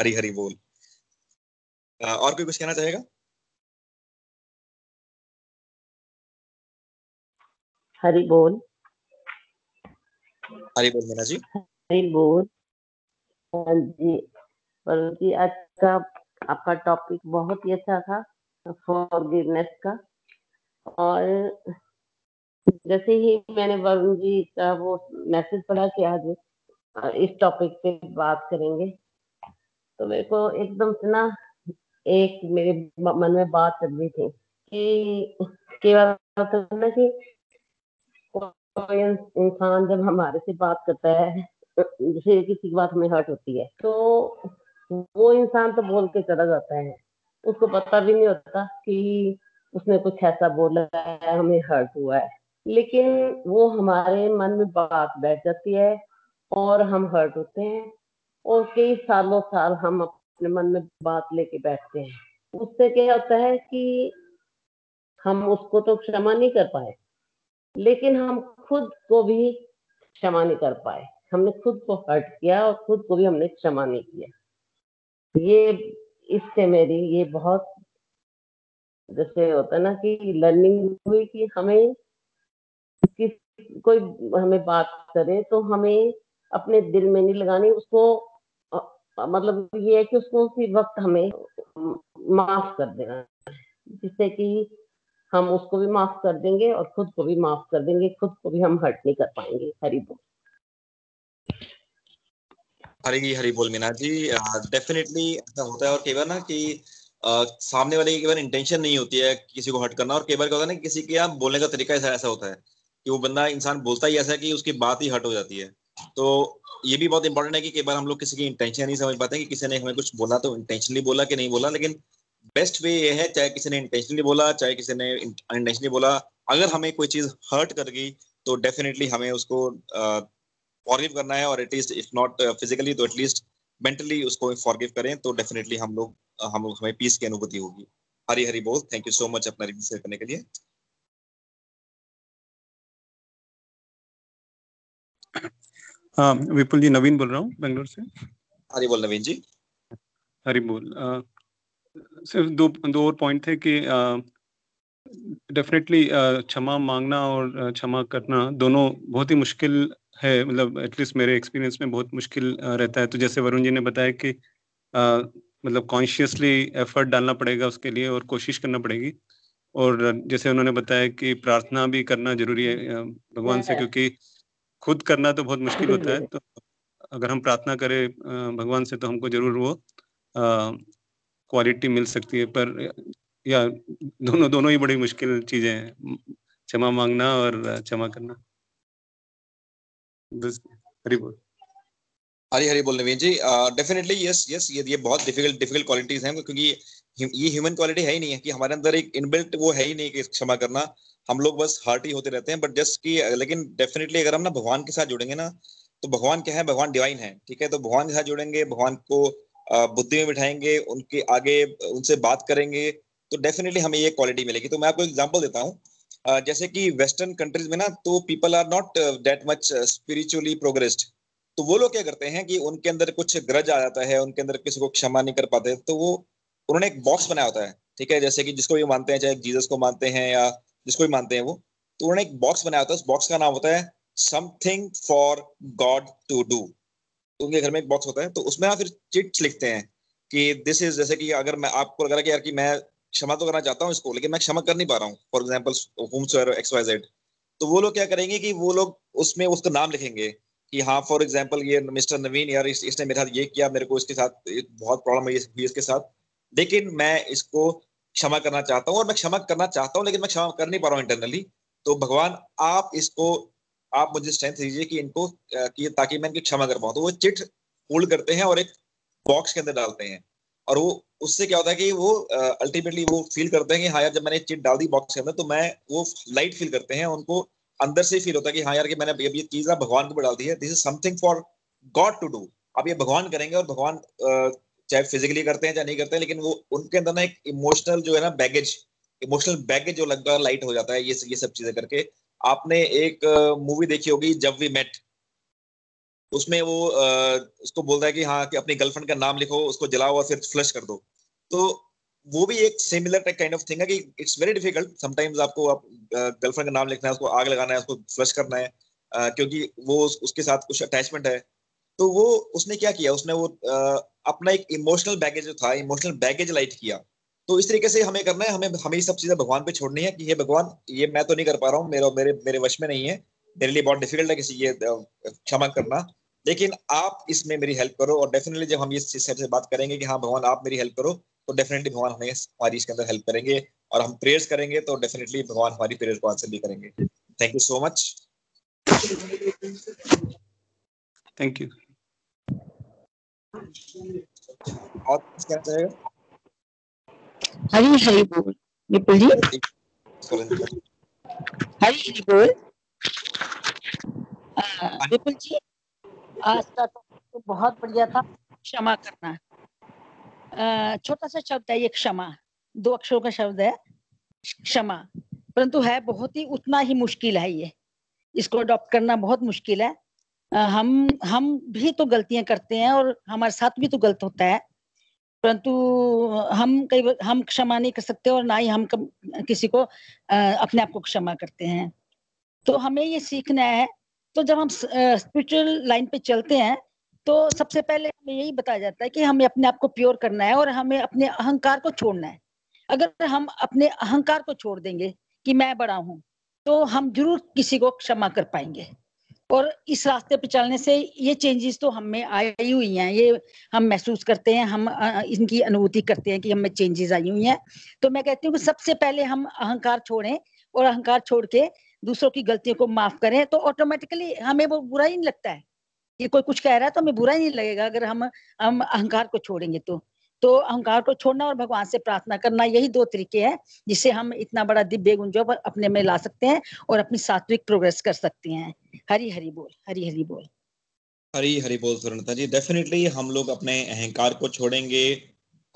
हरी हरी बोल। और कोई कुछ कहना चाहेगा? हरी बोल, हरी बोल। मीना जी, हरी बोल। हाँ जी वरुण जी, आज का आपका टॉपिक बहुत ही अच्छा था, फॉरगिवनेस का। और जैसे ही मैंने वरुण जी का वो मैसेज पढ़ा कि आज इस टॉपिक पे बात करेंगे, तो मेरे को एकदम से ना एक मेरे मन में बात चल रही थी कि ना कि कोई इंसान जब हमारे से बात करता है, जैसे किसी की बात हमें हर्ट होती है, तो वो इंसान तो बोल के चला जाता है, उसको पता भी नहीं होता कि उसने कुछ ऐसा बोला है हमें हर्ट हुआ है, लेकिन वो हमारे मन में बात बैठ जाती है और हम हर्ट होते हैं और कई सालों साल हम अपने मन में बात लेके बैठते हैं। उससे क्या होता है कि हम उसको तो क्षमा नहीं कर पाए, लेकिन हम खुद को भी क्षमा नहीं कर पाए, हमने खुद को हर्ट किया और खुद को भी हमने क्षमा नहीं किया। ये इससे मेरी ये बहुत जैसे होता है ना कि लर्निंग हुई कि हमें कोई हमें बात करे तो हमें अपने दिल में नहीं लगानी, उसको मतलब ये है कि उसको उसी वक्त हमें माफ कर देना, जिससे कि हम उसको भी माफ कर देंगे और खुद को भी माफ कर देंगे, खुद को भी हम हर्ट नहीं कर पाएंगे। हरि बोल। हरी हरी बोल मीना जी। डेफिनेटली ऐसा होता है और कई बार ना कि सामने वाले की कई बार इंटेंशन नहीं होती है किसी को हर्ट करना, और कई बार क्या होता है ना किसी के बोलने का तरीका ऐसा होता है कि वो बंदा इंसान बोलता ही ऐसा है कि उसकी बात ही हर्ट हो जाती है। तो ये भी बहुत इंपॉर्टेंट है कि कई बार हम लोग किसी की इंटेंशन नहीं समझ पाते कि किसी ने हमें कुछ बोला तो इंटेंशनली बोला कि नहीं बोला, लेकिन बेस्ट वे ये है चाहे किसी ने इंटेंशनली बोला चाहे किसी ने अनइंटेंशनली बोला, अगर हमें कोई चीज हर्ट कर गई तो डेफिनेटली हमें उसको फॉरगिव करना है, और एटलीस्ट इफ नॉट फिजिकली तो एटलीस्ट मेंटली उसको फॉरगिव करें तो डेफिनेटली हम लोग हमें पीस की अनुभूति होगी। हरी हरी बोल। थैंक यू सो मच अपना रिव्यू शेयर करने के लिए। हाँ विपुल जी, नवीन बोल रहा हूँ बेंगलोर से। हरी बोल नवीन जी। हरी बोल। सिर्फ दो और पॉइंट थे कि डेफिनेटली क्षमा मांगना और क्षमा करना दोनों बहुत ही मुश्किल है, मतलब एटलीस्ट मेरे एक्सपीरियंस में बहुत मुश्किल रहता है। तो जैसे वरुण जी ने बताया कि मतलब कॉन्शियसली एफर्ट डालना पड़ेगा उसके लिए और कोशिश करना पड़ेगी, और जैसे उन्होंने बताया कि प्रार्थना भी करना जरूरी है भगवान से, क्योंकि खुद करना तो बहुत मुश्किल होता है। तो अगर हम प्रार्थना करें भगवान से तो हमको जरूर वो क्वालिटी मिल सकती है, पर या दोनों ही बड़ी मुश्किल चीजें हैं, क्षमा मांगना और क्षमा करना। हरी बोल। हरी हरी बोल Naveen ji. Definitely yes yes, ये बहुत डिफिकल्ट क्वालिटीज हैं, क्योंकि ये ह्यूमन क्वालिटी है ही नहीं है कि हमारे अंदर एक इनबिल्ट वो है ही नहीं कि क्षमा करना, हम लोग बस हार्ट ही होते रहते हैं। बट जस्ट कि लेकिन डेफिनेटली अगर हम ना भगवान के साथ जुड़ेंगे ना, तो भगवान क्या है, भगवान डिवाइन है, ठीक है, तो भगवान के साथ जुड़ेंगे, भगवान को बुद्धि में बिठाएंगे, उनके आगे उनसे बात करेंगे, तो डेफिनेटली हमें ये क्वालिटी मिलेगी। तो मैं आपको एग्जाम्पल देता हूँ, जैसे कि वेस्टर्न कंट्रीज में ना तो people are not that much spiritually progressed, तो वो लोग क्या करते हैं कि उनके अंदर कुछ ग्रज आ जाता है, उनके अंदर किसी को क्षमा नहीं कर पाते, तो वो उन्होंने एक बॉक्स बनाया होता है, ठीक है, जैसे कि जिसको भी मानते हैं, चाहे जीसस को मानते हैं या जिसको भी मानते हैं वो, तो उन्होंने एक बॉक्स बनाया होता है, उस बॉक्स का नाम होता है something for God to do. उनके घर में एक बॉक्स होता है, तो उसमें फिर चिट्स लिखते हैं कि दिस इज, जैसे कि अगर मैं आपको लग रहा है कि यार कि मैं क्षमा तो करना चाहता हूँ इसको, लेकिन मैं क्षमा कर नहीं पा रहा हूँ, फॉर एग्जाम्पल XYZ, तो वो लोग क्या करेंगे कि वो लोग उसमें उसका नाम लिखेंगे कि हाँ फॉर एग्जाम्पल ये मिस्टर नवीन यार इसने मेरे साथ ये किया, मेरे को इसके साथ बहुत प्रॉब्लम है इसके साथ, लेकिन मैं इसको क्षमा करना चाहता हूँ और मैं क्षमा करना चाहता हूँ, लेकिन मैं क्षमा कर नहीं पा रहा हूँ इंटरनली, तो भगवान आप इसको, आप मुझे स्ट्रेंथ दीजिए कि इनको कि ताकि मैं इनकी क्षमा कर पाऊँ। तो वो चिट फोल्ड करते हैं और एक बॉक्स के अंदर डालते हैं, और वो उससे क्या होता है कि वो अल्टीमेटली वो फील करते हैं कि हाँ यार जब मैंने चिट डाल दी बॉक्स के अंदर तो मैं वो लाइट फील करते हैं, उनको अंदर से फील होता है कि हाँ यार कि मैंने ये चीज ना भगवान के ऊपर डाल दी है, this is something for God to do. अब ये भगवान करेंगे, और भगवान चाहे फिजिकली करते हैं चाहे नहीं करते हैं, लेकिन वो उनके अंदर ना एक इमोशनल जो है ना बैगेज, इमोशनल बैगेज जो लगता है लाइट हो जाता है ये सब चीजें करके। आपने एक मूवी देखी होगी जब वी मेट, उसमें वो उसको बोलता है कि हाँ कि अपनी गर्लफ्रेंड का नाम लिखो, उसको जलाओ और फिर फ्लश कर दो, तो वो भी एक सिमिलर काइंड ऑफ थिंग है कि इट्स वेरी डिफिकल्ट समटाइम्स, आपको गर्लफ्रेंड का नाम लिखना है, उसको आग लगाना है, उसको फ्लश करना है, क्योंकि वो उसके साथ कुछ अटैचमेंट है। तो वो उसने क्या किया, उसने वो अपना एक इमोशनल बैगेज जो था, इमोशनल बैगेज लाइट किया। तो इस तरीके से हमें करना है, हमें सब चीजें भगवान पे छोड़नी है कि हे भगवान ये मैं तो नहीं कर पा रहा हूँ, मेरे वश में नहीं है, मेरे लिए बहुत डिफिकल्ट है किसी ये क्षमा करना, लेकिन आप इसमें मेरी हेल्प करो। और डेफिनेटली जब हम इस हिसाब से बात करेंगे कि हाँ भगवान आप मेरी हेल्प करो, तो डेफिनेटली भगवान हमें हमारी इसके अंदर हेल्प करेंगे, और हम प्रेयर्स करेंगे तो डेफिनेटली भगवान हमारी प्रेयर्स को आंसर भी करेंगे। Thank you so much. Thank you. और क्या चाहेगा? हरी हरी बोल विपुल जी, हरी हरी बोल विपुल जी। आज का तो बहुत बढ़िया था। क्षमा करना, छोटा सा शब्द है ये क्षमा, 2 अक्षरों का शब्द है क्षमा, परंतु है बहुत ही उतना ही मुश्किल है ये, इसको अडॉप्ट करना बहुत मुश्किल है। हम भी तो गलतियां करते हैं और हमारे साथ भी तो गलत होता है, परंतु हम क्षमा नहीं कर सकते और ना ही हम किसी को अपने आप को क्षमा करते हैं। तो हमें ये सीखना है। तो जब हम स्पिरिचुअल लाइन पे चलते हैं तो सबसे पहले हमें यही बताया जाता है कि हमें अपने आप को प्योर करना है और हमें अपने अहंकार को छोड़ना है। अगर हम अपने अहंकार को छोड़ देंगे कि मैं बड़ा हूँ, तो हम जरूर किसी को क्षमा कर पाएंगे। और इस रास्ते पे चलने से ये चेंजेस तो हम में आई हुई हैं, ये हम महसूस करते हैं, हम इनकी अनुभूति करते हैं कि हम में चेंजेस आई हुई हैं। तो मैं कहती हूँ कि सबसे पहले हम अहंकार छोड़ें, और अहंकार छोड़ के दूसरों की गलतियों को माफ करें, तो ऑटोमेटिकली हमें वो बुरा ही नहीं लगता है। ये कोई कुछ कह रहा है तो हमें बुरा ही नहीं लगेगा अगर हम अहंकार को छोड़ेंगे तो अहंकार को छोड़ना और भगवान से प्रार्थना करना, यही 2 तरीके हैं जिससे हम इतना बड़ा दिव्य गुण जो अपने में ला सकते हैं और अपनी सात्विक प्रोग्रेस कर सकते हैं। हरी हरी बोल, हरी हरी बोल, हरी हरी बोल। सुरनता जी, डेफिनेटली हम लोग अपने अहंकार को छोड़ेंगे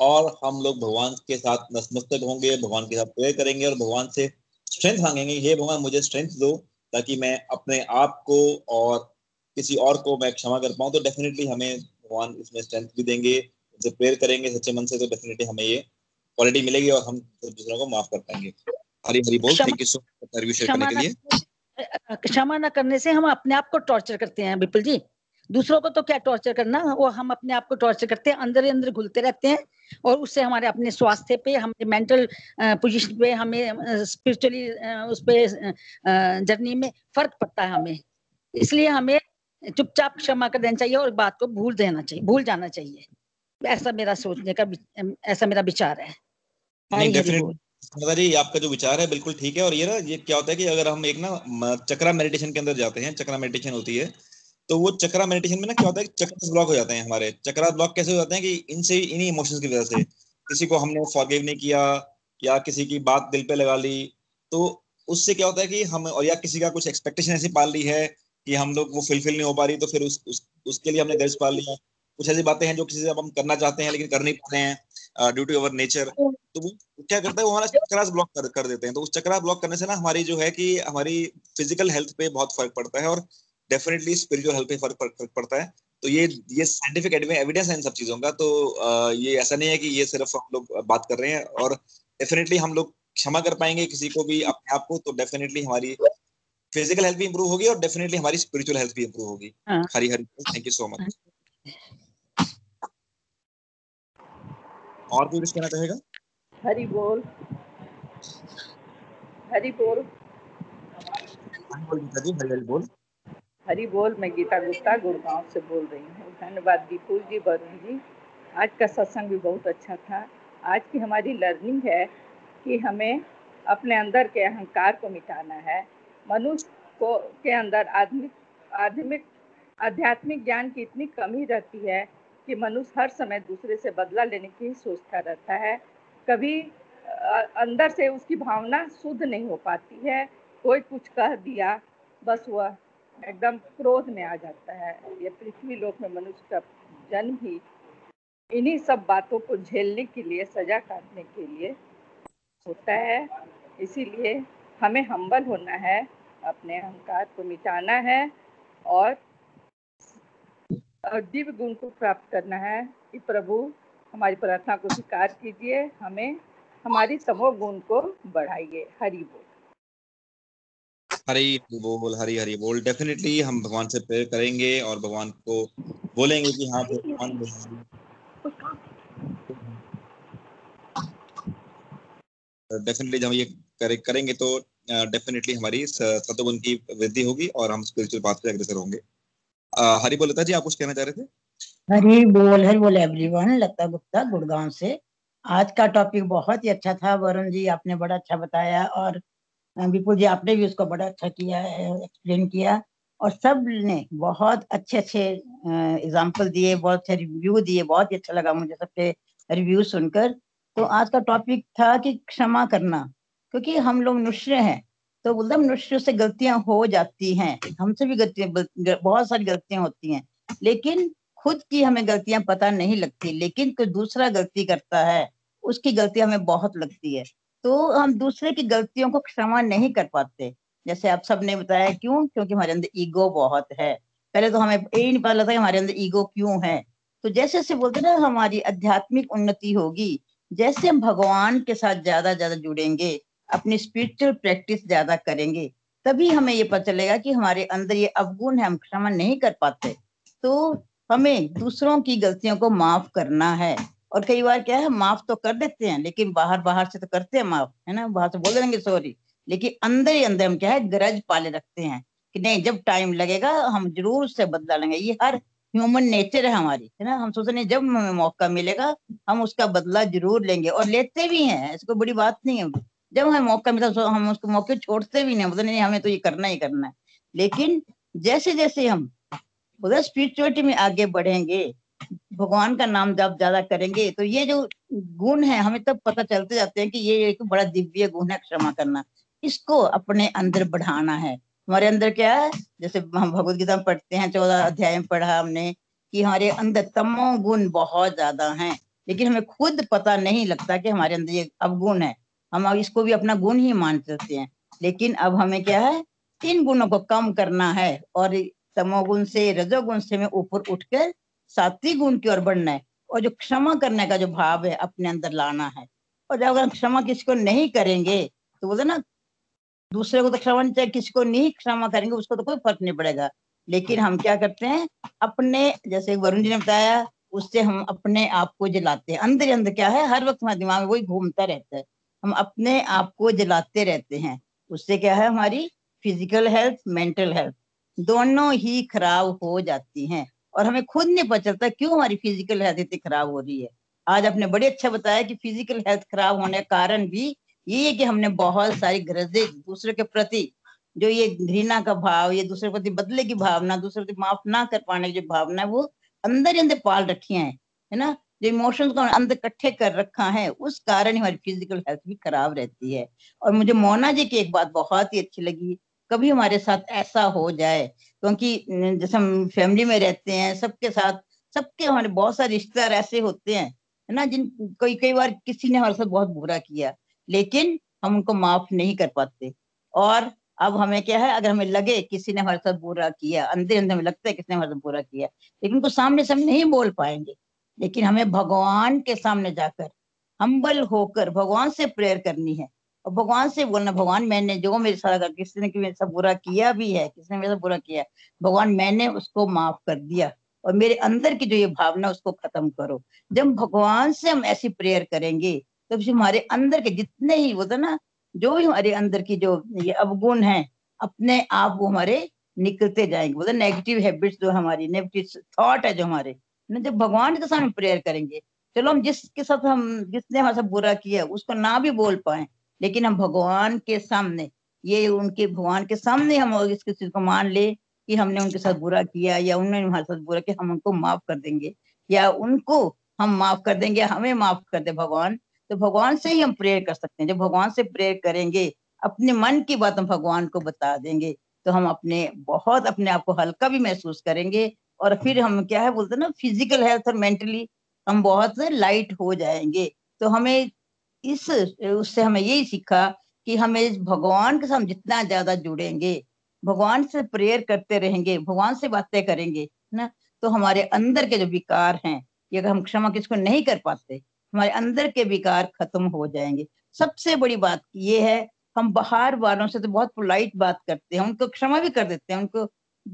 और हम लोग भगवान के साथ नतमस्तक होंगे, भगवान के साथ प्रेयर करेंगे और भगवान से स्ट्रेंथ मांगेंगे, हे भगवान मुझे स्ट्रेंथ दो ताकि मैं अपने आप को और किसी और को मैं क्षमा कर पाऊँ। तो डेफिनेटली हमें भगवान इसमें स्ट्रेंथ भी देंगे, जब प्रेयर करेंगे सच्चे मन से तो डेफिनेटली हमें ये क्वालिटी मिलेगी और हम दूसरों को माफ कर पाएंगे। हरी हरी बोल। Thank you so much interview share करने के लिए। क्षमा न करने से हम अपने आप को टॉर्चर करते हैं विपुल जी, दूसरों को तो क्या टॉर्चर करना, वो हम अपने आप को टॉर्चर करते हैं, अंदर ही अंदर घुलते रहते हैं, और उससे हमारे अपने स्वास्थ्य पे, हमारे मेंटल पोजीशन पे, हमें स्पिरिचुअली उस पे जर्नी में फर्क पड़ता है हमें। इसलिए हमें चुपचाप क्षमा कर देना चाहिए और बात को भूल देना चाहिए, भूल जाना चाहिए, ऐसा मेरा सोचने का, ऐसा मेरा विचार है। नहीं, डेफिनेटली आपका जो विचार है बिल्कुल ठीक है। और ये ना, ये क्या होता है कि अगर हम एक ना चक्रा मेडिटेशन के अंदर जाते हैं, चक्रा मेडिटेशन होती है, तो वो चक्रा मेडिटेशन में ना क्या होता है कि चक्रास ब्लॉक हो जाते हैं हमारे। चक्रास ब्लॉक कैसे हो जाते हैं कि इन्हीं इमोशंस की वजह से, किसी को हमने फॉरगिव नहीं किया या किसी की बात दिल पे लगा ली, तो उससे क्या होता है कि हम, और या किसी का कुछ एक्सपेक्टेशन ऐसी पाल ली है कि हम लोग वो फुलफिल नहीं हो पा रही, तो फिर उसके लिए हमने गर्ज पाल लिया। कुछ ऐसी बातें हैं जो किसी से हम करना चाहते हैं लेकिन कर नहीं पाते हैं ड्यू टू अवर नेचर, तो वो क्या करता है, वो हमारा चक्रास ब्लॉक कर देते हैं। तो उस चक्रास ब्लॉक करने से ना हमारी जो है कि हमारी फिजिकल हेल्थ पे बहुत फर्क पड़ता है और डेफिनेटली स्पिरिचुअल हेल्थ पे फर्क पड़ता है। तो ये साइंटिफिक एविडेंस है इन सब चीजों का। तो ये ऐसा नहीं है कि ये सिर्फ हम लोग बात कर रहे हैं, और डेफिनेटली हम लोग क्षमा कर पाएंगे किसी को भी, अपने आप को, तो डेफिनेटली हमारी फिजिकल हेल्थ भी इंप्रूव होगी और डेफिनेटली हमारी स्पिरिचुअल हेल्थ भी इंप्रूव होगी। Hari Hari, thank you so much. और भी कुछ कहना चाहेगा? हरी बोल, हरी बोल, हरी बोल, हरी बोल। मैं गीता गुप्ता गुड़गांव से बोल रही हूँ। धन्यवाद दीपू जी, वरुण जी, आज का सत्संग भी बहुत अच्छा था। आज की हमारी लर्निंग है कि हमें अपने अंदर के अहंकार को मिटाना है। मनुष्य को के अंदर आध्यात्मिक ज्ञान की इतनी कमी रहती है कि मनुष्य हर समय दूसरे से बदला लेने की ही सोचता रहता है, कभी अंदर से उसकी भावना शुद्ध नहीं हो पाती है। कोई कुछ कह दिया, बस वह एकदम क्रोध में आ जाता है। ये पृथ्वी लोक में मनुष्य का जन्म ही इन्हीं सब बातों को झेलने के लिए, सजा काटने के लिए होता है। इसीलिए हमें हम्बल होना है, अपने अहंकार को मिटाना है और दिव्य गुण को प्राप्त करना है। कि प्रभु हमारी प्रार्थना को स्वीकार कीजिए, हमें हमारी समो गुण को बढ़ाइए। हरि बोल, हरी बोल, हरी हरी बोल। डेफिनेटली हम भगवान से प्रेयर करेंगे और भगवान को बोलेंगे कि हाँ भगवान, डेफिनेटली हम ये करेंगे तो डेफिनेटली हमारी सत्वगुण की वृद्धि होगी और हम स्पिरिचुअल पाथ पे अग्रसर होंगे। हरी बोल। लता जी, आप कुछ कहना चाह रहे थे? हरी बोल, हरी बोल एवरीवन। लता गुप्ता गुड़गांव से। आज का टॉपिक बहुत ही अच्छा था वरुण जी, आपने बड़ा अच्छा बताया और विपुल जी आपने भी उसको बड़ा अच्छा किया, एक्सप्लेन किया और सब ने बहुत अच्छे अच्छे एग्जाम्पल दिए, बहुत अच्छे रिव्यू दिए, बहुत ही अच्छा लगा मुझे सबके रिव्यू सुनकर। तो आज का टॉपिक था कि क्षमा करना, क्योंकि हम लोग मनुष्य हैं तो बोलते मनुष्य से गलतियां हो जाती हैं, हमसे भी गलतियां, बहुत सारी गलतियां होती हैं, लेकिन खुद की हमें गलतियां पता नहीं लगती, लेकिन कोई दूसरा गलती करता है उसकी गलती हमें बहुत लगती है, तो हम दूसरे की गलतियों को क्षमा नहीं कर पाते। जैसे आप सब ने बताया, क्यों? क्योंकि हमारे अंदर ईगो बहुत है। पहले तो हमें यही नहीं पता लगता कि हमारे अंदर ईगो क्यों है। तो जैसे जैसे बोलते ना हमारी आध्यात्मिक उन्नति होगी, जैसे हम भगवान के साथ ज्यादा ज्यादा जुड़ेंगे, अपनी स्पिरिचुअल प्रैक्टिस ज्यादा करेंगे, तभी हमें ये पता चलेगा कि हमारे अंदर ये अवगुण है, हम क्षमा नहीं कर पाते। तो हमें दूसरों की गलतियों को माफ करना है। और कई बार क्या है, माफ तो कर देते हैं लेकिन बाहर बाहर से तो करते हैं माफ, है ना, बाहर से बोल देंगे सॉरी, लेकिन अंदर ही अंदर हम क्या है ग्रज पाले रखते हैं कि नहीं जब टाइम लगेगा हम जरूर उससे बदला लेंगे। ये हर ह्यूमन नेचर है हमारी, है ना, हम सोचते हैं जब हमें मौका मिलेगा हम उसका बदला जरूर लेंगे और लेते भी हैं, इसको बड़ी बात नहीं है। जब हमें मौका मिलता हम उसको मौके छोड़ते भी नहीं, बोलते नहीं हमें तो ये करना ही करना है। लेकिन जैसे जैसे हम उधर स्पिरिचुअलिटी में आगे बढ़ेंगे, भगवान का नाम जप ज्यादा करेंगे, तो ये जो गुण है हमें तब पता चलते जाते हैं कि ये एक बड़ा दिव्य गुण है क्षमा करना, इसको अपने अंदर बढ़ाना है। हमारे अंदर क्या है, जैसे हम भगवद गीता में पढ़ते हैं 14 अध्याय में पढ़ा हमने कि हमारे अंदर तमो गुण बहुत ज्यादा हैं, लेकिन हमें खुद पता नहीं लगता कि हमारे अंदर ये अवगुण है, हम इसको भी अपना गुण ही मान सकते हैं। लेकिन अब हमें क्या है इन गुणों को कम करना है और तमोगुण से रजोगुण से हमें ऊपर उठकर सात्विक गुण की ओर बढ़ना है और जो क्षमा करने का जो भाव है अपने अंदर लाना है। और जब अगर क्षमा किसी को नहीं करेंगे तो बोलते ना दूसरे को तो क्षमा नहीं चाहिए, किसी को नहीं क्षमा करेंगे उसको तो कोई फर्क नहीं पड़ेगा, लेकिन हम क्या करते हैं अपने, जैसे वरुण जी ने बताया, उससे हम अपने आप को जलाते हैं। अंदर ही अंदर क्या है हर वक्त हमारे दिमाग में वही घूमता रहता है, हम अपने आप को जलाते रहते हैं। उससे क्या है हमारी फिजिकल हेल्थ, मेंटल हेल्थ दोनों ही खराब हो जाती हैं और हमें खुद नहीं पता चलता क्यों हमारी फिजिकल हेल्थ इतनी खराब हो रही है। आज आपने बड़े अच्छा बताया कि फिजिकल हेल्थ खराब होने का कारण भी ये है कि हमने बहुत सारी गरजें दूसरे के प्रति, जो ये घृणा का भाव, ये दूसरे के प्रति बदले की भावना, दूसरे के प्रति माफ ना कर पाने की जो भावना है वो अंदर ही अंदर पाल रखी है ना, जो इमोशंस को अंदर इकट्ठे कर रखा है, उस कारण हमारी फिजिकल हेल्थ भी खराब रहती है। और मुझे मोना जी की एक बात बहुत ही अच्छी लगी, कभी हमारे साथ ऐसा हो जाए, क्योंकि जैसे हम फैमिली में रहते हैं सबके साथ, सबके हमारे बहुत सारे रिश्तेदार ऐसे होते हैं है ना, जिन कई बार किसी ने हमारे साथ बहुत बुरा किया लेकिन हम उनको माफ नहीं कर पाते। और अब हमें क्या है अगर हमें लगे किसी ने हमारे साथ बुरा किया, अंदर अंदर हमें लगता है किसी ने हमारे साथ बुरा किया, लेकिन उनको सामने से हम नहीं बोल पाएंगे, लेकिन हमें भगवान के सामने जाकर हम्बल होकर भगवान से प्रेयर करनी है और भगवान से बोलना, भगवान मैंने जो मेरे साथ किसी ने मेरे साथ बुरा किया भी है, किसी ने मेरे साथ बुरा किया, भगवान मैंने उसको माफ कर दिया और मेरे अंदर की जो ये भावना उसको खत्म करो। जब भगवान से हम ऐसी प्रेयर करेंगे तो हमारे अंदर के जितने ही होता ना जो भी हमारे अंदर की जो ये अवगुण है अपने आप वो हमारे निकलते जाएंगे, बोलते नेगेटिव हैबिट्स जो हमारी नेगेटिव थॉट है जो हमारे ना, जब भगवान के सामने प्रेयर करेंगे, चलो हम जिसके साथ हम जिसने हमारे साथ बुरा किया उसको ना भी बोल पाए, लेकिन हम भगवान के सामने ये उनके भगवान के सामने हम इस किसी को मान ले कि हमने उनके साथ बुरा किया या उन्होंने हमारे साथ बुरा किया, हम उनको माफ कर देंगे या उनको हम माफ कर देंगे, हमें माफ कर दे भगवान। तो भगवान से ही हम प्रेयर कर सकते हैं, जब भगवान से प्रेयर करेंगे अपने मन की बात हम भगवान को बता देंगे तो हम अपने बहुत अपने आप को हल्का भी महसूस करेंगे और फिर हम क्या है बोलते हैं ना फिजिकल हेल्थ और मेंटली हम बहुत लाइट हो जाएंगे। तो हमें इस उससे हमें यही सीखा कि हमें भगवान के साथ जितना ज्यादा जुड़ेंगे, भगवान से प्रेयर करते रहेंगे, भगवान से बातें करेंगे ना, तो हमारे अंदर के जो विकार हैं ये अगर हम क्षमा किसको नहीं कर पाते हमारे अंदर के विकार खत्म हो जाएंगे। सबसे बड़ी बात ये है हम बाहर वालों से तो बहुत पोलाइट बात करते हैं, उनको क्षमा भी कर देते हैं, उनको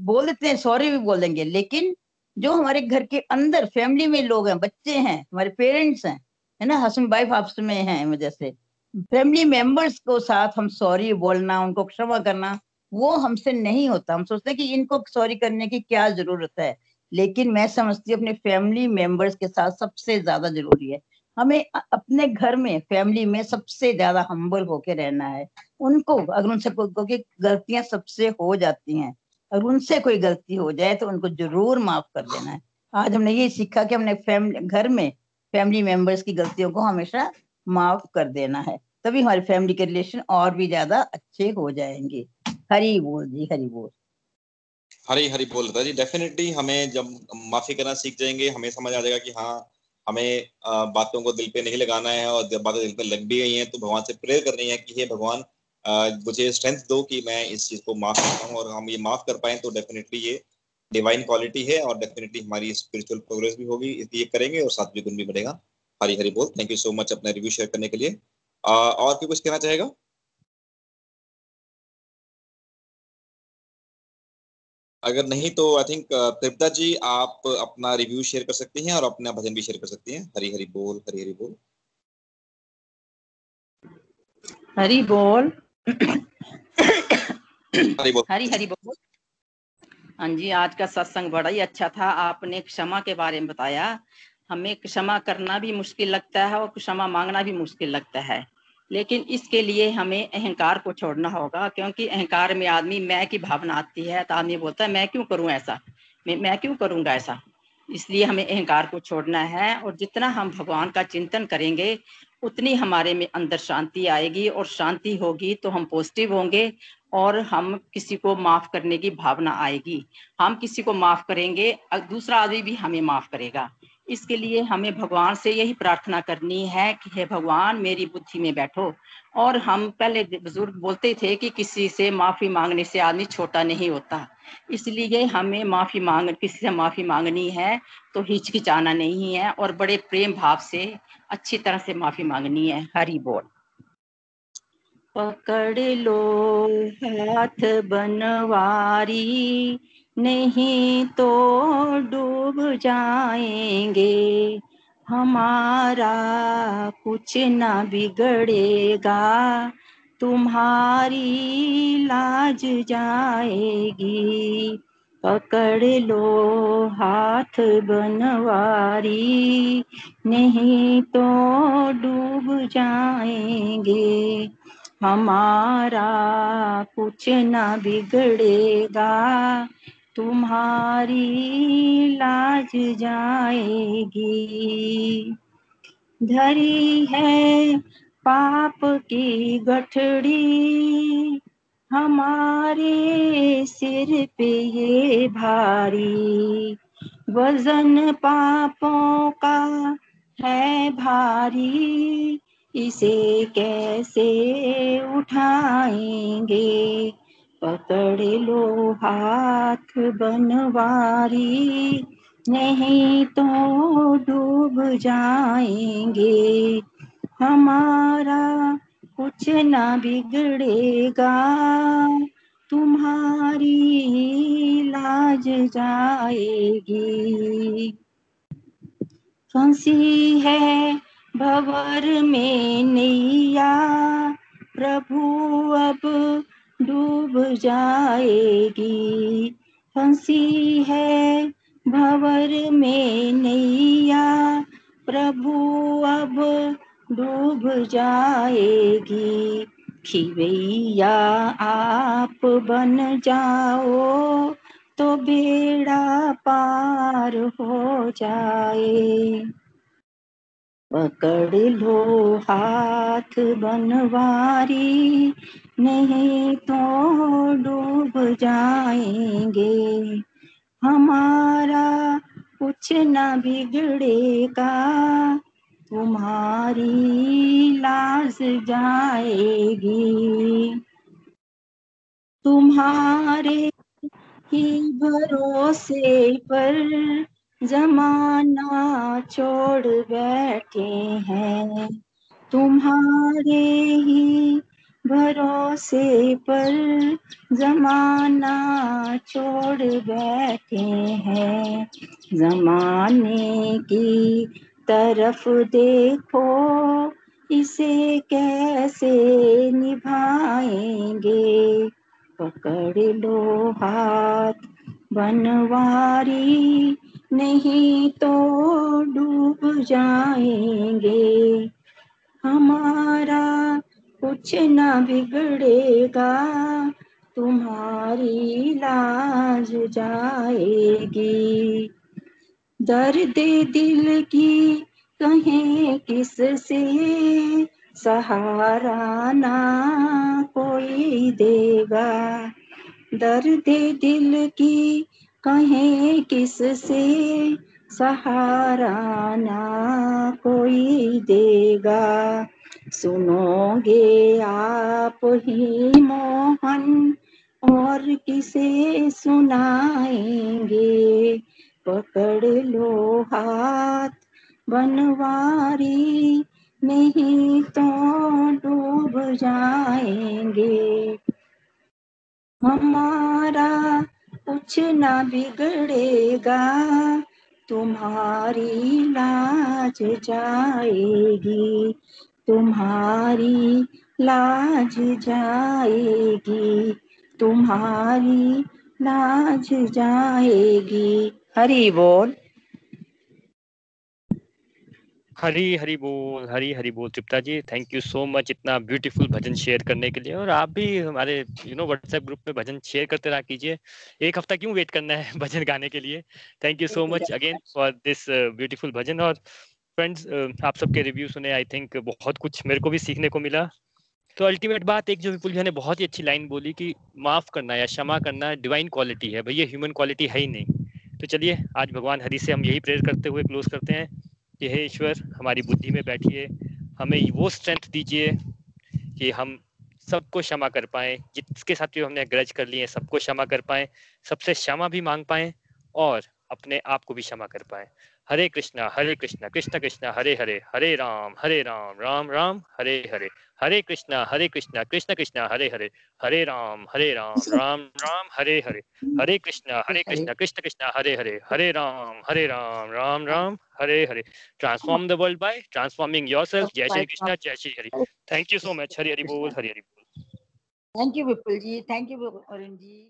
बोल देते हैं सॉरी भी बोल देंगे, लेकिन जो हमारे घर के अंदर फैमिली में लोग हैं, बच्चे हैं, हमारे पेरेंट्स हैं है ना, हस्बैंड वाइफ आपस में हैं, जैसे फैमिली मेंबर्स को साथ हम सॉरी बोलना, उनको क्षमा करना वो हमसे नहीं होता। हम सोचते हैं कि इनको सॉरी करने की क्या जरूरत है, लेकिन मैं समझती हूँ अपने फैमिली मेंबर्स के साथ सबसे ज्यादा जरूरी है। हमें अपने घर में फैमिली में सबसे ज्यादा हम्बल होके रहना है। उनको अगर उनसे क्योंकि गलतियां सबसे हो जाती हैं, अगर उनसे कोई गलती हो जाए तो उनको जरूर माफ कर देना है। आज हमने ये सीखा कि हमने घर में फैमिली मेंबर्स की गलतियों को हमेशा माफ कर देना है, तभी हमारी फैमिली के रिलेशन और भी ज्यादा अच्छे हो जाएंगे। हरी बोल जी, हरी बोल, हरी हरी बोल। दादा जी डेफिनेटली हमें जब माफी करना सीख जाएंगे हमें समझ आ जाएगा कि हाँ हमें बातों को दिल पे नहीं लगाना है, और जब बातें दिल पे लग भी गई हैं तो भगवान से प्रेयर करनी है कि हे भगवान मुझे स्ट्रेंथ दो कि मैं इस चीज को माफ करता हूँ, और हम ये माफ कर पाए तो डेफिनेटली ये डिवाइन क्वालिटी है और डेफिनेटली हमारी स्पिरिचुअल प्रोग्रेस भी होगी, इसलिए करेंगे और सात्विक गुण भी बढ़ेगा। हरी हरी बोल, थैंक यू सो मच अपना रिव्यू शेयर करने के लिए। और भी कुछ कहना चाहेगा? अगर नहीं तो आई थिंक तृप्ता जी आप अपना रिव्यू शेयर कर सकती हैं और अपना भजन भी शेयर कर सकती हैं। हरी हरी बोल, हरी हरी बोल, हरी बोल, हरी बोल, हरी हरी बोल। हाँ जी, आज का सत्संग बड़ा ही अच्छा था। आपने क्षमा के बारे में बताया, हमें क्षमा करना भी मुश्किल लगता है और क्षमा मांगना भी मुश्किल लगता है, लेकिन इसके लिए हमें अहंकार को छोड़ना होगा, क्योंकि अहंकार में आदमी मैं की भावना आती है तो आदमी बोलता है मैं क्यों करूं ऐसा, मैं क्यों करूंगा ऐसा। इसलिए हमें अहंकार को छोड़ना है, और जितना हम भगवान का चिंतन करेंगे उतनी हमारे में अंदर शांति आएगी, और शांति होगी तो हम पॉजिटिव होंगे और हम किसी को माफ करने की भावना आएगी। हम किसी को माफ करेंगे दूसरा आदमी भी हमें माफ करेगा। इसके लिए हमें भगवान से यही प्रार्थना करनी है कि हे भगवान मेरी बुद्धि में बैठो। और हम पहले बुजुर्ग बोलते थे कि किसी से माफी मांगने से आदमी छोटा नहीं होता, इसलिए हमें किसी से माफी मांगनी है तो हिचकिचाना नहीं है और बड़े प्रेम भाव से अच्छी तरह से माफी मांगनी है। हरि बोल। पकड़ लो हाथ बनवारी, नहीं तो डूब जाएंगे, हमारा कुछ ना बिगड़ेगा, तुम्हारी लाज जाएगी। पकड़ लो हाथ बनवारी, नहीं तो डूब जाएंगे, हमारा कुछ ना बिगड़ेगा, तुम्हारी लाज जाएगी। धरी है पाप की गठड़ी, हमारे सिर पे ये भारी, वजन पापों का है भारी, इसे कैसे उठाएंगे। पकड़ लो हाथ बनवारी, नहीं तो डूब जाएंगे, हमारा कुछ ना बिगड़ेगा, तुम्हारी लाज जाएगी। फंसी है भंवर में नैया, प्रभु अब डूब जाएगी। फंसी है भंवर में नैया, प्रभु अब डूब जाएगी। खिवैया आप बन जाओ तो बेड़ा पार हो जाए। पकड़ लो हाथ बनवारी, नहीं तो डूब जाएंगे, हमारा कुछ ना बिगड़ेगा, तुम्हारी लाज जाएगी। तुम्हारे ही भरोसे पर जमाना छोड़ बैठे हैं, तुम्हारे ही भरोसे पर जमाना छोड़ बैठे हैं। जमाने की तरफ देखो, इसे कैसे निभाएंगे। पकड़ लो हाथ बनवारी, नहीं तो डूब जाएंगे, हमारा कुछ ना बिगड़ेगा, तुम्हारी लाज जाएगी। दर्द दिल की कहें किस से, सहारा ना कोई देगा। दर्द दिल की कहें किस से, सहारा ना कोई देगा। सुनोगे आप ही मोहन, और किसे सुनाएंगे। पकड़ लो हाथ बनवारी, नहीं तो डूब जाएंगे। हमारा कुछ ना बिगड़ेगा, तुम्हारी लाज जाएगी, तुम्हारी लाज जाएगी, तुम्हारी लाज जाएगी। हरि बोल, हरी हरी बोल, हरी हरी बोल। Tripta ji, thank you so much इतना ब्यूटीफुल भजन शेयर करने के लिए। और आप भी हमारे व्हाट्सएप ग्रुप में भजन शेयर करते रहा कीजिए। एक हफ्ता क्यों वेट करना है भजन गाने के लिए। Thank you so much again for this beautiful भजन। और फ्रेंड्स, आप सबके रिव्यू सुने, आई थिंक बहुत कुछ मेरे को भी सीखने को मिला। तो अल्टीमेट बात एक जो विपुल जी ने बहुत ही अच्छी लाइन बोली कि माफ़ करना या क्षमा करना डिवाइन क्वालिटी है, भैया ह्यूमन क्वालिटी है ही नहीं। तो चलिए आज भगवान हरि से हम यही प्रेयर करते हुए क्लोज करते हैं कि हे ईश्वर, हमारी बुद्धि में बैठिए, हमें वो स्ट्रेंथ दीजिए कि हम सबको क्षमा कर पाएँ, जिसके साथ भी हमने ग्रज कर लिए सबको क्षमा कर पाएँ, सबसे क्षमा भी मांग पाएँ और अपने आप को भी क्षमा कर पाएँ। Hare Krishna Hare Krishna Krishna Krishna Hare Hare, Hare Ram Ram Ram Hare Hare, Hare Krishna Krishna Krishna Hare Hare, Hare Ram Ram Ram Hare Hare, Hare Krishna Krishna Krishna Hare Hare, Hare Ram Ram Ram Hare Hare. Transform the world by transforming yourself. जय श्री कृष्णा, जय Shri Hari. Thank you so much. Hari Hari बोल, हरि हरि बोल। Thank you Vipul ji, thank you Arun ji.